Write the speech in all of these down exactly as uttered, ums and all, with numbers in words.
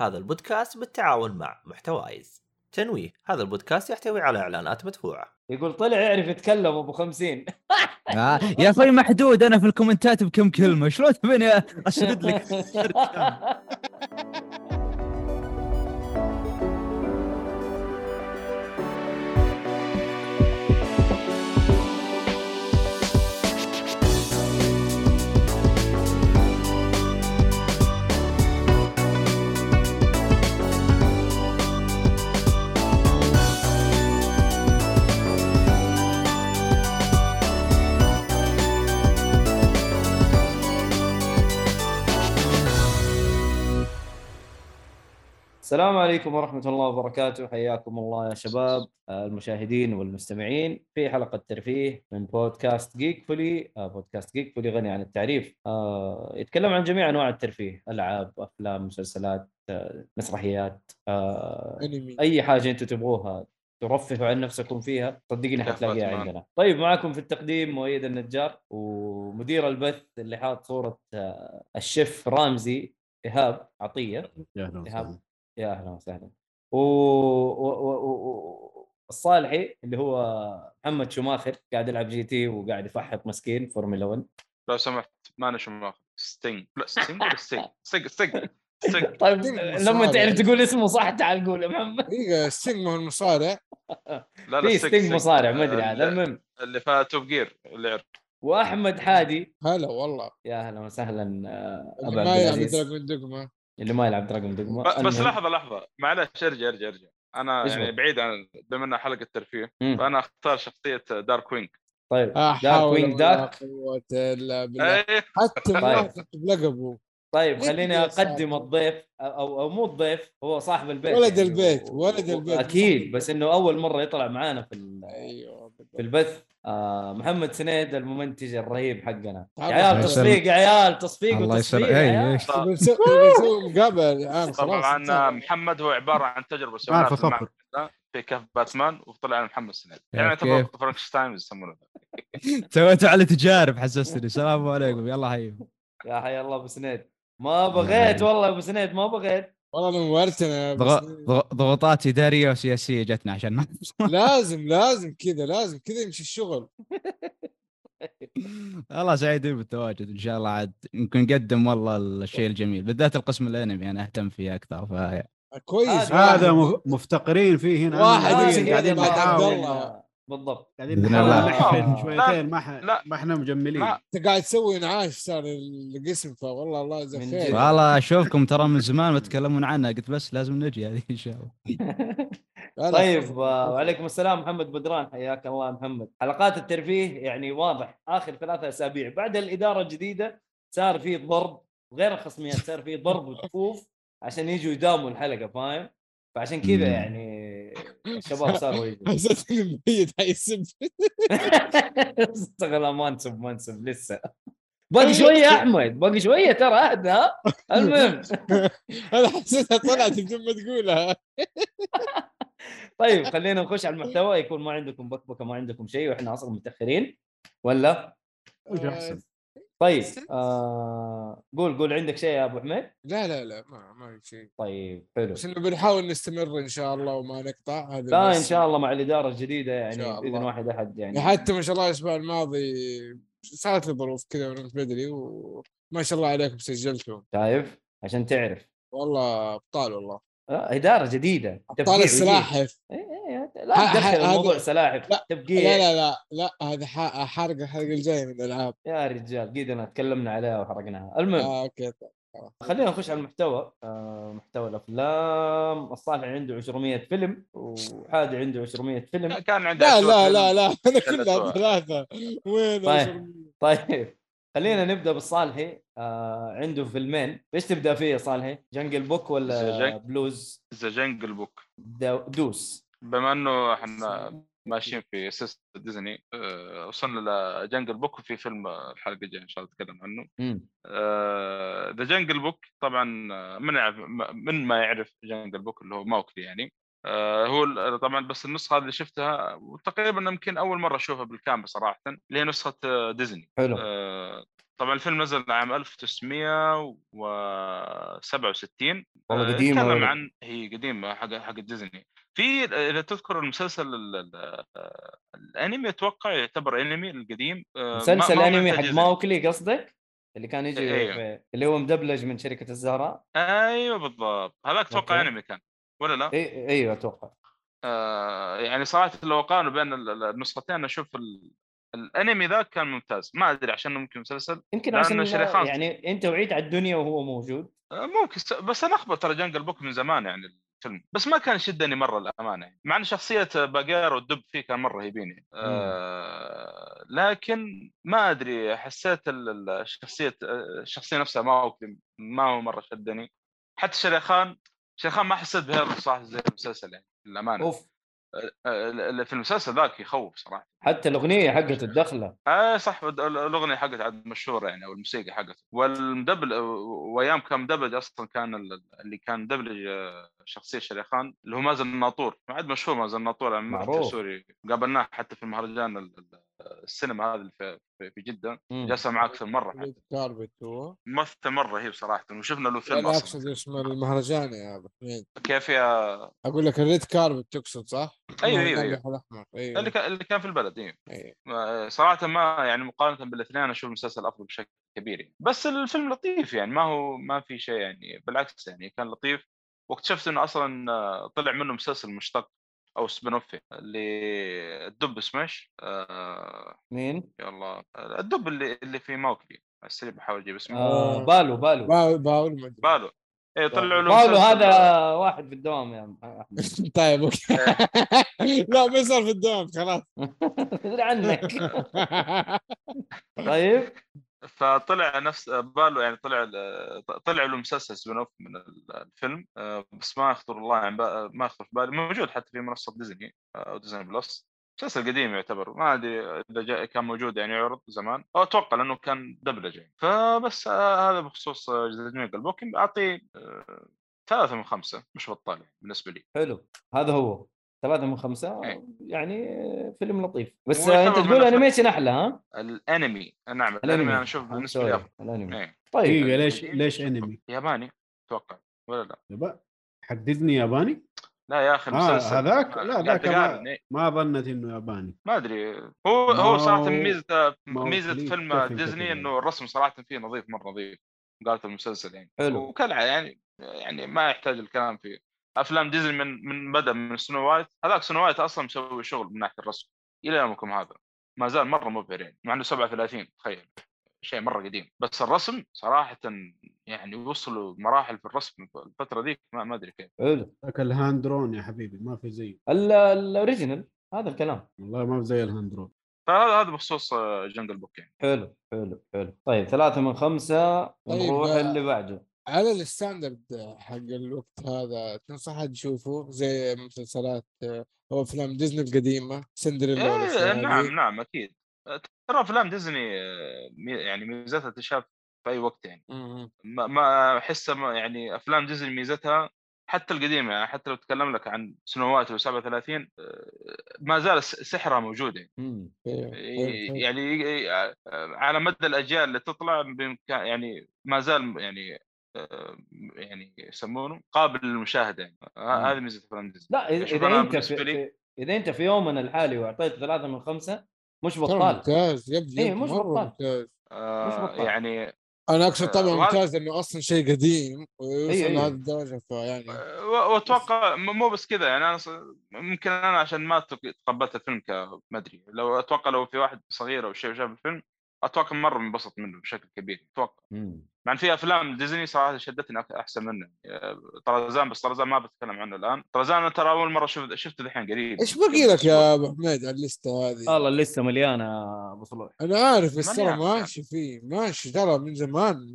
هذا البودكاست بالتعاون مع محتوايز. تنويه: هذا البودكاست يحتوي على إعلانات مدفوعة. يقول طلع يعرف يتكلم أبو خمسين. آه يا أخي محدود أنا في الكومنتات بكم كلمة، شلون تبيني أشرد لك؟ السلام عليكم ورحمة الله وبركاته، حياكم الله يا شباب المشاهدين والمستمعين في حلقة ترفيه من بودكاست جيك فولي. بودكاست جيك فولي غني عن التعريف، يتكلم عن جميع أنواع الترفيه، ألعاب، أفلام، مسلسلات، مسرحيات، أي حاجة أنتوا تبغوها ترفهوا عن نفسكم فيها صدقني حتلاقيها عندنا. طيب، معكم في التقديم مؤيد النجار، ومدير البث اللي حاط صورة الشيف رامزي إيهاب عطية. إيهاب يا أهلا وسهلا. والصالحي اللي هو محمد شماخر قاعد يلعب جي تي وقاعد يفحط مسكين فورمولا واحد. لو سمحت، ما أنا شماخر، ستينج. لا ستينج ولا ستينج ستينج ستينج ستينج طيب لما تعرف تقول اسمه صح تعال قول يا محمد. إيه ستينج مو المصارع؟ لا لا ستينج مصارع، ما أدري هذا. المهم اللي فاتوب جير اللي عرف. وأحمد حادي، هلا والله يا أهلا وسهلا. أبا ما يلعب دراجون دوغما، اللي ما يلعب دراجون دوغما. بس أنه... لحظه لحظه معلش ارجع ارجع ارجع انا يعني بعيد عن بما انها حلقه ترفيه، فانا اختار شخصيه دارك وينج. طيب دارك وينج دارك حتى ما لقبه. طيب خليني اقدم الضيف او او مو الضيف، هو صاحب البيت، ولد البيت ولد البيت اكيد، بس انه اول مره يطلع معانا في ايوه في البث. آه محمد سنيد الممنتج الرهيب حقنا. عيال تصفيق، عيال تصفيق وتصفيق، بنسوي مقابل الان. طبعا محمد هو عباره عن تجربه سويناها في كهف باتمان وطلع محمد سنيد، يعني تبغى فرانكشتاين يسمونه. سويته على تجارب حسستني. السلام عليكم، يلا هيا يا حي الله ابو سنيد. ما بغيت والله ابو سنيد، ما بغيت والله، نورتنا. ضغوطات إدارية وسياسية جتنا عشان لازم لازم كذا لازم كذا يمشي الشغل. الله سعيدين بالتواجد إن شاء الله، عاد ممكن نقدم والله الشيء الجميل، بالذات القسم الأنمي أنا أهتم فيه أكثر. فهي كويس، هذا مفتقرين فيه هنا، واحد قاعدين نتعاون بالضبط، قاعدين نحفل شويتين، ما ما احنا مجملين. انت قاعد تسوي انعاش صار القسم، فوالله الله يجزاك خير. والله اشوفكم ترى من زمان ما تكلمون عنها، قلت بس لازم نجي هذه ان شاء الله. طيب وعليكم السلام محمد بدران، حياك الله محمد. حلقات الترفيه يعني واضح اخر ثلاثة اسابيع بعد الاداره الجديده صار فيه ضرب، غير الخصميات صار فيه ضرب وتفوف عشان يجوا يداوموا الحلقه، فاهم؟ فعشان كذا يعني الشباب صاروا يجوا. حسيت اني ميت حيسب. استغل ما نسب ما نسب لسه. باقي شويه احمد، باقي شويه ترى اهدى. المهم انا حسيتها طلعت بدون ما تقولها. طيب خلينا نخش على المحتوى، يكون ما عندكم بكبكه ما عندكم شيء واحنا اصلا متاخرين ولا وش احسن؟ طيب آه... قول قول عندك شيء يا ابو حميد؟ لا لا لا ما ما في شيء. طيب حلو، بس انه بنحاول نستمر ان شاء الله وما نقطع هذا. لا ان شاء الله مع الاداره الجديده يعني اذا واحد احد يعني حتى ما شاء الله الاسبوع الماضي صارت لي ظروف كذا ونمت بدري، وما شاء الله عليكم سجلتوا. شايف عشان تعرف والله ابطال، والله اداره جديده، ابطال السلاحف. لا تدخل الموضوع سلاحف، لا تبقيه. لا لا لا هذا حرق الحلقة الجاية من الألعاب يا رجال، قيدنا تكلمنا عليها وحرقناها. المهم آه، أوكي طيب. خلينا نخش على المحتوى. آه، محتوى الأفلام. الصالح عنده عشرمية فيلم وحادي عنده عشرمية فيلم. كان عنده لا لا لا لا أنا كلها ثلاثة وين. طيب طيب خلينا نبدأ بالصالحي. آه، عنده فيلمين، إيش تبدأ فيه صالحي؟ جنجل بوك ولا بلوز؟ ذا جنجل بوك. دوس، بما انه احنا ماشيين في سلسله ديزني، أه وصلنا لجنجل بوك، وفي فيلم الحلقه الجايه ان شاء الله نتكلم عنه. ذا جنجل بوك طبعا من من ما يعرف جنجل بوك اللي هو ماوكلي يعني. أه هو طبعا بس النسخه اللي شفتها وتقريبا يمكن اول مره اشوفها بالكامل صراحه، اللي هي نسخه ديزني. حلو. أه طبعا الفيلم نزل عام ألف وتسعمية وسبعة وستين. والله قديمة. تكلم عن هي قديمة حق حق ديزني. في إذا تذكر المسلسل الأنمي أتوقع يعتبر أنمي القديم. مسلسل أنمي حق ماوكلي قصدك؟ اللي كان يجي أيوه. اللي هو مدبلج من شركة الزهراء. أيوه بالضبط. هذا أتوقع أنمي كان ولا لا؟ أيوه أتوقع. آه يعني صراحة لو قارنوا بين النسختين أنا أشوف ال الانمي ذاك كان ممتاز. ما ادري عشان ممكن مسلسل يمكن عشان يعني انت وعيت على الدنيا وهو موجود ممكن س... بس انا اخبط ترى جنجل بوك من زمان يعني الفيلم بس ما كان شدني مره الامانه مع ان شخصيه باقار والدب فيه كان مره رهيبين آه... لكن ما ادري حسيت الشخصيه الشخصيه نفسها ما هو ما هو مره شدني. حتى شريخان شريخان ما حسيت بهذا صح زي المسلسل يعني الامانه أوف. في المسلسل ذاك يخوف صراحة. حتى الأغنية حقت الدخلة آه صح الأغنية حقت عاد مشهورة يعني أو الموسيقى حقت والمدبل وأيام كان مدبلج أصلا كان اللي كان مدبلج شخصية شريخان اللي هو مازن الناطور عاد مشهور مازن الناطور ممثل سوري قابلناه حتى في المهرجان السينما هذا في جدة جلس معاه أكثر مرة ممثل مرة رهيب صراحة وشفنا له فيلم أصلا أقصد اسمه المهرجان يا أبو حميد كيف يا أقول لك الريد كاربت تقصد صح؟ أيوه أيوه, أيوه. أيوه. اللي كان اللي كان في البلد أيوه. أيوه. صراحة ما يعني مقارنة بالاثنين أنا أشوف المسلسل أفضل بشكل كبير يعني. بس الفيلم لطيف يعني ما هو ما في شيء يعني بالعكس يعني كان لطيف واكتشفت إنه أصلا طلع منه مسلسل مشتق أو سبينوفي اللي الدب سماش آه... مين؟ يلا الدب اللي اللي في موكلي السريع بحاول أجيب اسمه آه... بالو بالو بالو بالو, بالو. ايه طلعوا له قالوا هذا واحد في الدوام يا احمد طيب اوكي لا ما صار في الدوام خلاص ادري عنك طيب فطلع نفس باله يعني طلع طلع له مسلسل سبين اوف من الفيلم بس ما اخطر الله يعني ما اخطر في بالي موجود حتى في منصه ديزني او ديزني بلس مسلسل قديم يعتبر ما ادري اذا كان موجود يعني يعرض زمان او اتوقع لانه كان دبلجه فبس هذا بخصوص جنجل بوك اعطيه ثلاثة من خمسة مش بطال بالنسبه لي حلو هذا هو ثلاثة من خمسة أي. يعني فيلم لطيف بس انت تقول انيميشن احلى ها الانمي نعم الانمي انا اشوف بالنسبه لي الانمي طيب ليش ليش انمي ياباني اتوقع ولا لا يبقى حق ديزني ياباني لا يا اخي المسلسل آه هذاك لا ذاك ما, ما ظنت انه ياباني ما ادري هو هو صراحه ميزه ميزه فيلم ديزني انه الرسم صراحه فيه نظيف مره نظيف قالت المسلسل يعني حلو. وكالعاده يعني يعني ما يحتاج الكلام في افلام ديزني من من بدا من سنو وايت هذاك سنو وايت اصلا مسوي شغل من ناحيه الرسم الى يومكم هذا ما زال مره مبهر يعني مع انه سبعة وثلاثين تخيل شيء مره قديم بس الرسم صراحه يعني وصلوا مراحل في الرسم الفتره ذيك ما ادري كيف ذاك الهاندرون يا حبيبي ما في زيه الاوريجينال هذا الكلام والله ما في زي الهاندرون فهذا هذا بخصوص جنجل بوك يعني حلو حلو حلو طيب ثلاثة من خمسة ونروح طيب اللي بعده على الستاندرد حق الوقت هذا تنصح تشوفه زي مسلسلات او افلام ديزني القديمه سندريلا إيه نعم نعم اكيد ترى أفلام ديزني يعني ميزتها تشاف في أي وقت يعني ما ما أحسها يعني أفلام ديزني ميزتها حتى القديمة يعني حتى لو تكلم لك عن سنوات وسبعة وثلاثين ما زال سحرها موجود يعني يعني على مدى الأجيال اللي تطلع بإمكان يعني ما زال يعني يعني يسمونه قابل للمشاهدة يعني هذه ميزة أفلام ديزني لا إذا أنت في إذا أنت في يومنا الحالي وأعطيت ثلاثة من خمسة مش بطال ممتاز يبدو إيه مش بطال آه يعني أنا أقصد طبعا ممتاز إنه أصلا شيء قديم ووصل إيه لهذه الدرجة يعني وأتوقع مو بس كذا يعني أنا ممكن أنا عشان ما تقبلت الفيلم كمدري لو أتوقع لو في واحد صغير أو شيء وشاف الفيلم أتوقع مرة منبسط منه بشكل كبير أتوقع مع أن في أفلام ديزني صراحة شدتني أحسن منه طرزان بس طرزان ما بتكلم عنه الآن طرزان أنا ترى أول مرة شفت شفته الحين قريب إيش بقي لك يا أبو حميد على الليستة هذه والله الليستة مليانة أبو صلوح أنا عارف الصراحة ماشي فيه ماشي ترى من زمان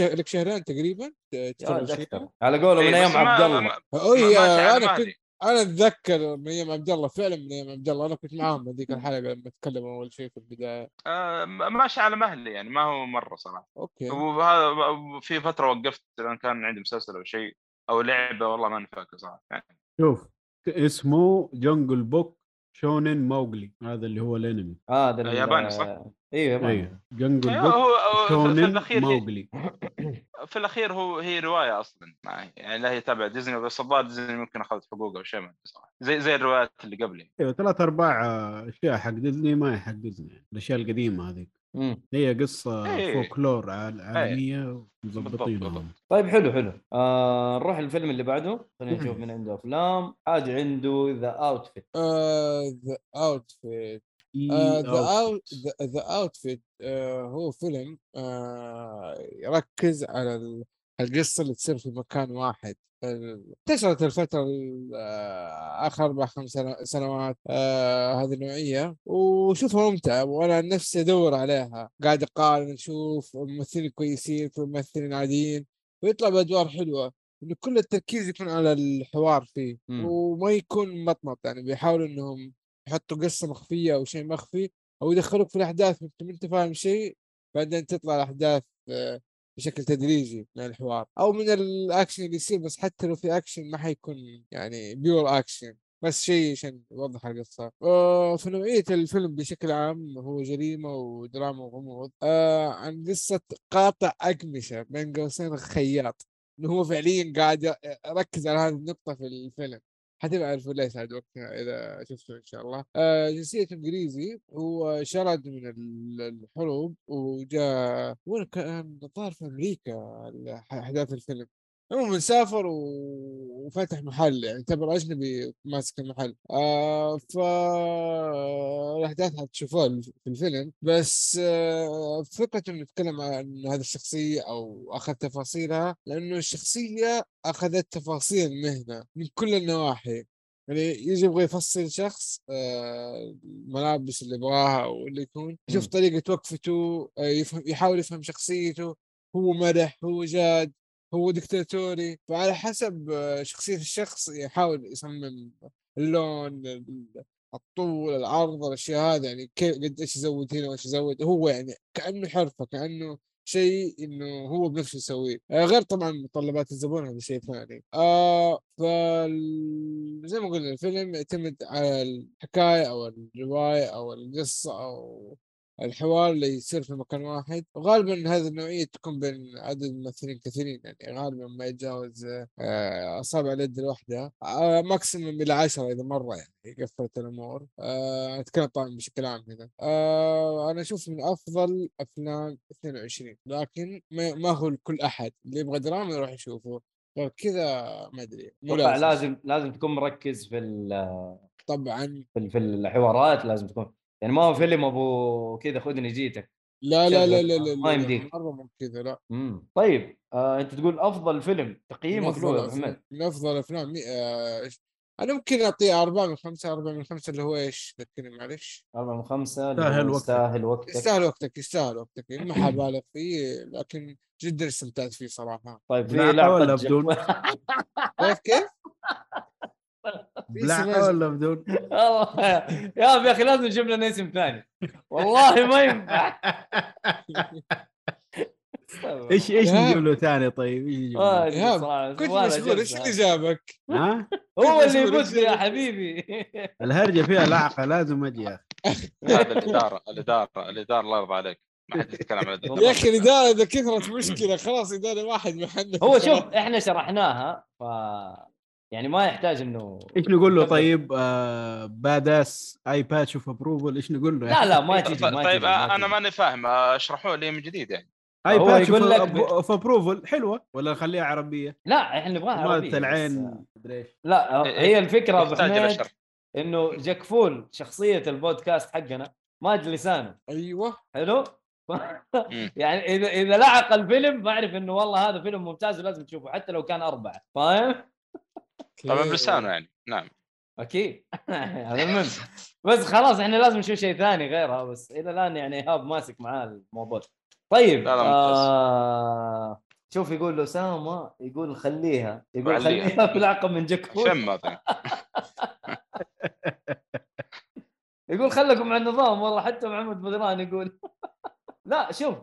لك شهرين تقريبا على قوله من أيام عبد الله أوه أنا كنت أنا أتذكر من أيام عبد الله فعلاً من أيام عبد الله أنا كنت معهم هذيك الحلقة لما تكلموا أول شيء في البداية آه ماشي على مهلي يعني ما هو مرة صراحة أوكي وهذا في فترة وقفت لأن كان عندي مسلسل أو شيء أو لعبة والله ما نفاكر صراحة يعني. شوف اسمه جنجل بوك شونين موغلي هذا اللي هو الأنمي آه ده الياباني صح ايوه ايوه جنجل بوك موغلي. في الاخير هو هي روايه اصلا معي. يعني لا هي تبع ديزني بس الظاهر ديزني ممكن اخذت حقوقه وشيء من صراحه زي زي الروايات اللي قبلي. ايوه ثلاث ارباع اشياء حق ديزني ما هي حق ديزني، الاشياء القديمه هذيك هي قصه أيه. فولكلور عالميه ومظبطينها. طيب حلو حلو آه، نروح الفيلم اللي بعده. خلينا نشوف من عنده افلام. حاج عنده ذا اوتفيت. ذا اوتفيت ذا اوتفيت هو فيلم آه يركز على القصه اللي تصير في مكان واحد. انتشرت الفتره اخر اربع خمس سنوات آه هذه النوعيه، وشوفها ممتعه وانا نفسي ادور عليها. قاعد اقارن نشوف ممثلين كويسين وممثلين عاديين ويطلع بادوار حلوه، انه كل التركيز يكون على الحوار فيه م. وما يكون مطمط. يعني بيحاولوا انهم يحطوا قصه مخفيه او شيء مخفي او يدخلوك في الاحداث انت فاهم شيء، بعدين تطلع الاحداث آه بشكل تدريجي من الحوار او من الاكشن اللي يصير. بس حتى لو في اكشن ما حيكون يعني بيور اكشن، بس شيء عشان يوضح القصه. في نوعيه الفيلم بشكل عام هو جريمه ودراما وغموض آه عن قصه قاطع اقمشه بين قوسين خياط، انه هو فعليا قاعد يركز على هذه النقطه في الفيلم. حتعرفوا ليش هذا الوقت اذا شفتوا ان شاء الله. آه جنسيه انجليزي، وشرد من الحروب وجاء وين كان ظهر في امريكا احداث الفيلم. المهم سافر وفتح محل، يعني تعتبر اجنبي ماسك المحل. آه ف الاحداث هتشوفوها في الفيلم. بس آه فكره انه نتكلم عن هذه الشخصيه او اخذ تفاصيلها، لانه الشخصيه اخذت تفاصيل المهنه من كل النواحي. يعني يجي يبغى يفصل شخص آه الملابس اللي يبغاها واللي يكون يشوف طريقه وقفته، آه يفهم يحاول يفهم شخصيته، هو مرح هو جاد هو دكتاتوري. فعلى حسب شخصية الشخص يحاول يصمم اللون الطول العرض الأشياء هذا، يعني كيف قد إيش يزود هنا وإيش يزود هو، يعني كأنه حرفة كأنه شيء إنه هو بنفسه يسويه، غير طبعاً متطلبات الزبون هذا شيء ثاني. آه فزي ما قلنا الفيلم يعتمد على الحكاية أو الرواية أو القصة أو الحوار اللي يصير في مكان واحد. وغالباً هذه النوعية تكون بين عدد ممثلين كثيرين، يعني غالباً ما يتجاوز أصابع اليد الواحدة ماكسيمم إلى عشرة إذا مرة، يعني قفلت الأمور. أتكلم طبعاً بشكل عام هنا. أنا أشوف من أفضل أفلام اثنين وعشرين، لكن ما هو لكل أحد. اللي يبغى دراما يروح يشوفه، غير كذا ما أدري. لازم لازم تكون مركز في ال طبعاً في, في الحوارات لازم تكون، يعني ما هو فيلم ابو كذا خذني جيتك. لا لا لا لا لا ما يمديك مره من كذا لا. امم طيب آه، انت تقول افضل فيلم تقييمك له يا محمد؟ من افضل افلام مي... آه... انا ممكن اعطيه أربعة من خمسة. أربعة من خمسة اللي هو ايش تتكلم معلش؟ أربعة من خمسة سهل وقتك سهل وقتك يستاهل وقتك يستاهل وقتك ما حبالغ فيه، لكن جدا استمتعت فيه صراحه. طيب في لعبه بدون كيف كيف بلا ولا بدون والله يا اخي لازم نجيب لنا اسم ثاني والله ما ينفع. ايش ايش نجيب له ثاني؟ طيب ايش نجيب له؟ كنت مشغول. ايش اللي جابك؟ ها هو اللي يبث يا حبيبي. الهرجه فيها لعقه لازم اجي يا اخي. هذا الاداره الاداره الاداره الله يرضى عليك ما حد يتكلم عن يا اخي الاداره اذا كثرت مشكله خلاص اداره واحد محل. هو شوف احنا شرحناها ف يعني ما يحتاج انه ايش نقول له. طيب آه باداس اي باتش اوف ابروفل ايش نقول له؟ لا لا ما تجي ما طيب تيجي. انا ماني فاهم اشرحوا لي من جديد. يعني اي باتش اوف ابروفل حلوه ولا خليها عربيه؟ لا احنا نبغاها عربيه مالت العين ادري ايش. لا هي الفكره ابو حميد انه جكفول شخصيه البودكاست حقنا ما لسانه. ايوه حلو. يعني اذا اذا لعق الفيلم بعرف انه والله هذا فيلم ممتاز ولازم تشوفه حتى لو كان اربعه فاهم. طبعا بلسانه يعني نعم اكيد هذا المهم. بس خلاص احنا لازم نشوف شيء ثاني غيرها، بس الى الان يعني ايهاب ماسك معاه الموضوع. طيب آه... شوف يقول له سامة يقول خليها يقول خليها, خليها بالعقب من جكفول شمه. يقول خلكم مع النظام والله حتى محمد بدران يقول. لا شوف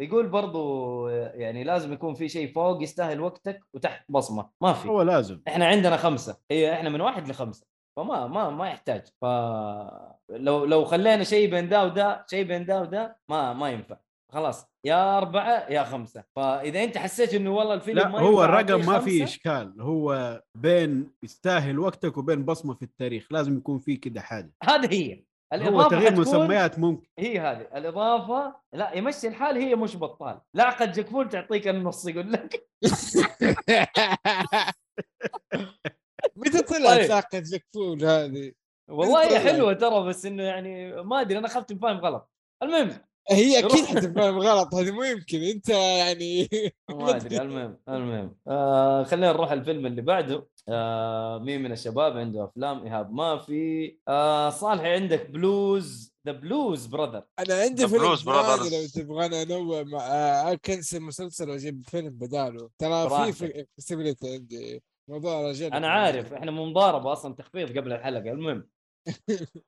يقول برضو يعني لازم يكون في شيء فوق يستاهل وقتك وتحت بصمة. ما في هو لازم. احنا عندنا خمسة، هي احنا من واحد لخمسة فما ما ما يحتاج. فلو لو خلينا شيء بين ده وده شيء بين ده وده ما ما ينفع خلاص، يا أربعة يا خمسة. فإذا أنت حسيت إنه والله الفيلم لا ما هو الرقم ما فيه إشكال، هو بين يستاهل وقتك وبين بصمة في التاريخ، لازم يكون فيه كده حاجة. هذه هي الإضافة، هو تغيير مسميات ممكن، هي هذه الإضافة. لا يمشي الحال، هي مش بطال. لا قد جكفول تعطيك النص يقول لك متى طلعت ساقة جكفول هذه؟ والله حلوة ترى، بس إنه يعني ما أدري، أنا خفت فاهم غلط. المهم هي أكيد حتفهم غلط، هذه مو يمكن أنت يعني ما أدري. المهم المهم آه خلينا نروح الفيلم اللي بعده. آه مين من الشباب عنده أفلام؟ إيهاب ما في. آه صالح عندك بلوز The Blues Brother. أنا عندي فيلم لو تبغانا أنوع مع أكنسل مسلسل وأجيب فيلم بداله، ترى في سبلت عندي موضوع رجال. أنا عارف إحنا مضاربة أصلا، تخفيض قبل الحلقة. المهم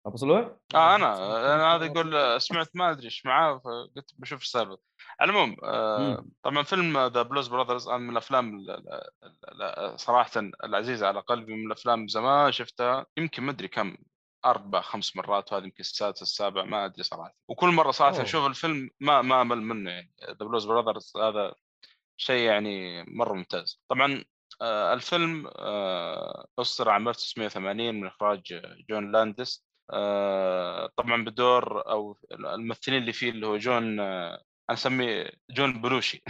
أبو صلوح؟ آه أنا أنا هذا يقول سمعت ما أدري إيش معاه، فقلت بشوف إيش صار. المهم آه طبعًا فيلم The Blues Brothers من الأفلام صراحة العزيزة على قلبي، من الأفلام زمان شفتها يمكن ما أدري كم، أربع خمس مرات، وهذه يمكن السادس السابع ما أدري صراحة. وكل مرة صراحة أشوف الفيلم ما ما أمل منه يعني. The Blues Brothers هذا شيء يعني مرة ممتاز. طبعًا آه الفيلم آه أصدر عام ألف وتسعمائة وثمانين من إخراج جون لاندس. آه طبعاً بدور أو الممثلين اللي فيه اللي هو جون، آه أنا أسميه جون بلوشي.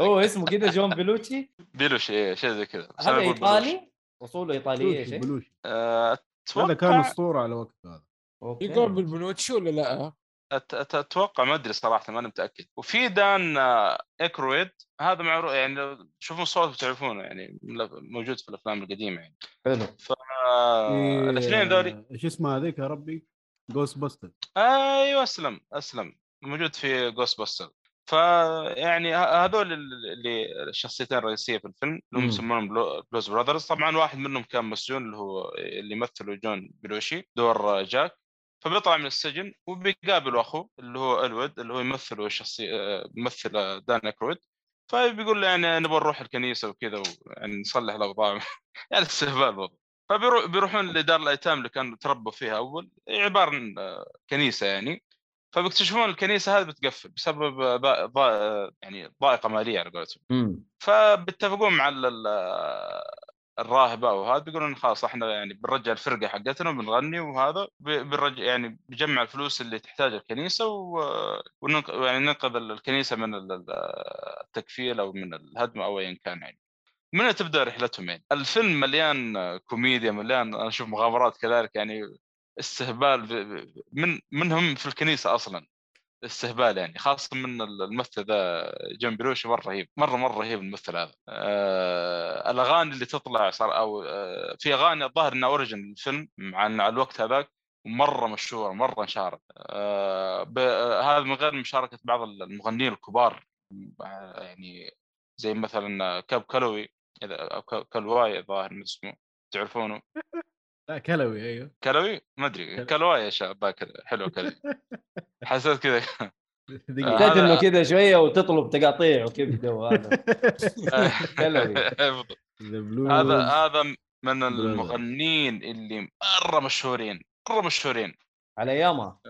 هو اسمه كده جون بلوشي. بلوشي إيه شيء زي كده. هذا إيطالي، أصوله إيطالية شيء. بلوشي. آه هذا كان أسطورة على وقت هذا. يقرب بالبلوشي ولا لأ؟ أتوقع ما أدري صراحة، ما أنا متأكد. وفي دان إكرويد، هذا معروف يعني، شوفوا الصوت بتعرفونه يعني، موجود في الأفلام القديمة يعني. حلو. فالاثنين ذولي إيش اسمه هذيك يا ربي؟ غوست باستر. أيوة أسلم أسلم، موجود في غوست باستر. فيعني هذول اللي الشخصيتين الرئيسية في الفيلم اللي يسمونهم بلوز برادرز. طبعا واحد منهم كان مسجون اللي هو اللي يمثله جون بلوشي دور جاك. فبيطلع من السجن وبيقابل أخوه اللي هو ألويد اللي هو يمثله الشخصي يمثل دان أكرويد. فبيقول له يعني نبغى نروح الكنيسة وكذا ونصلح الأوضاع يعني استهبال الوضع. فبيروحون لدار الأيتام اللي كانوا تربوا فيها أول، عبارة عن كنيسة يعني. فبيكتشفون الكنيسة هذه بتقفل بسبب ضا يعني ضائقة مالية على قولتهم. فبيتفقون مع الراهبة وهذا بيقولون خلاص احنا يعني بنرجع الفرقة حقتنا وبنغني وهذا بنرجع يعني بجمع الفلوس اللي تحتاج الكنيسة وننقذ يعني ننقذ الكنيسة من التكفير أو من الهدم أو أيا كان يعني. منها تبدأ رحلتهم يعني. الفيلم مليان كوميديا، مليان أنا أشوف مغامرات كذلك يعني، استهبال من منهم في الكنيسة أصلا، استهبال يعني، خاصة من الممثل ذا جون بلوشي مرة رهيب، مرة مرة رهيب الممثل هذا. آه الأغاني اللي تطلع صار أو آه في أغاني الظاهر إنها أوريجن الفيلم عن على الوقت هذاك، مرة مشهورة مرة انشهرت. آه هذا من غير مشاركة بعض المغنيين الكبار يعني، زي مثلا كاب كالوي إذا كالواي الظاهر من اسمه تعرفونه. لا كلوي. أيوه كلوي ما أدري كلوي يا شباب باكر حلو كذا حسيت كذا تحتاج إنه كذا شوية وتطلب تقاطيع وكذا وهذا كلوي. هذا هذا من المغنين اللي مرة مشهورين مرة مشهورين على أيامها،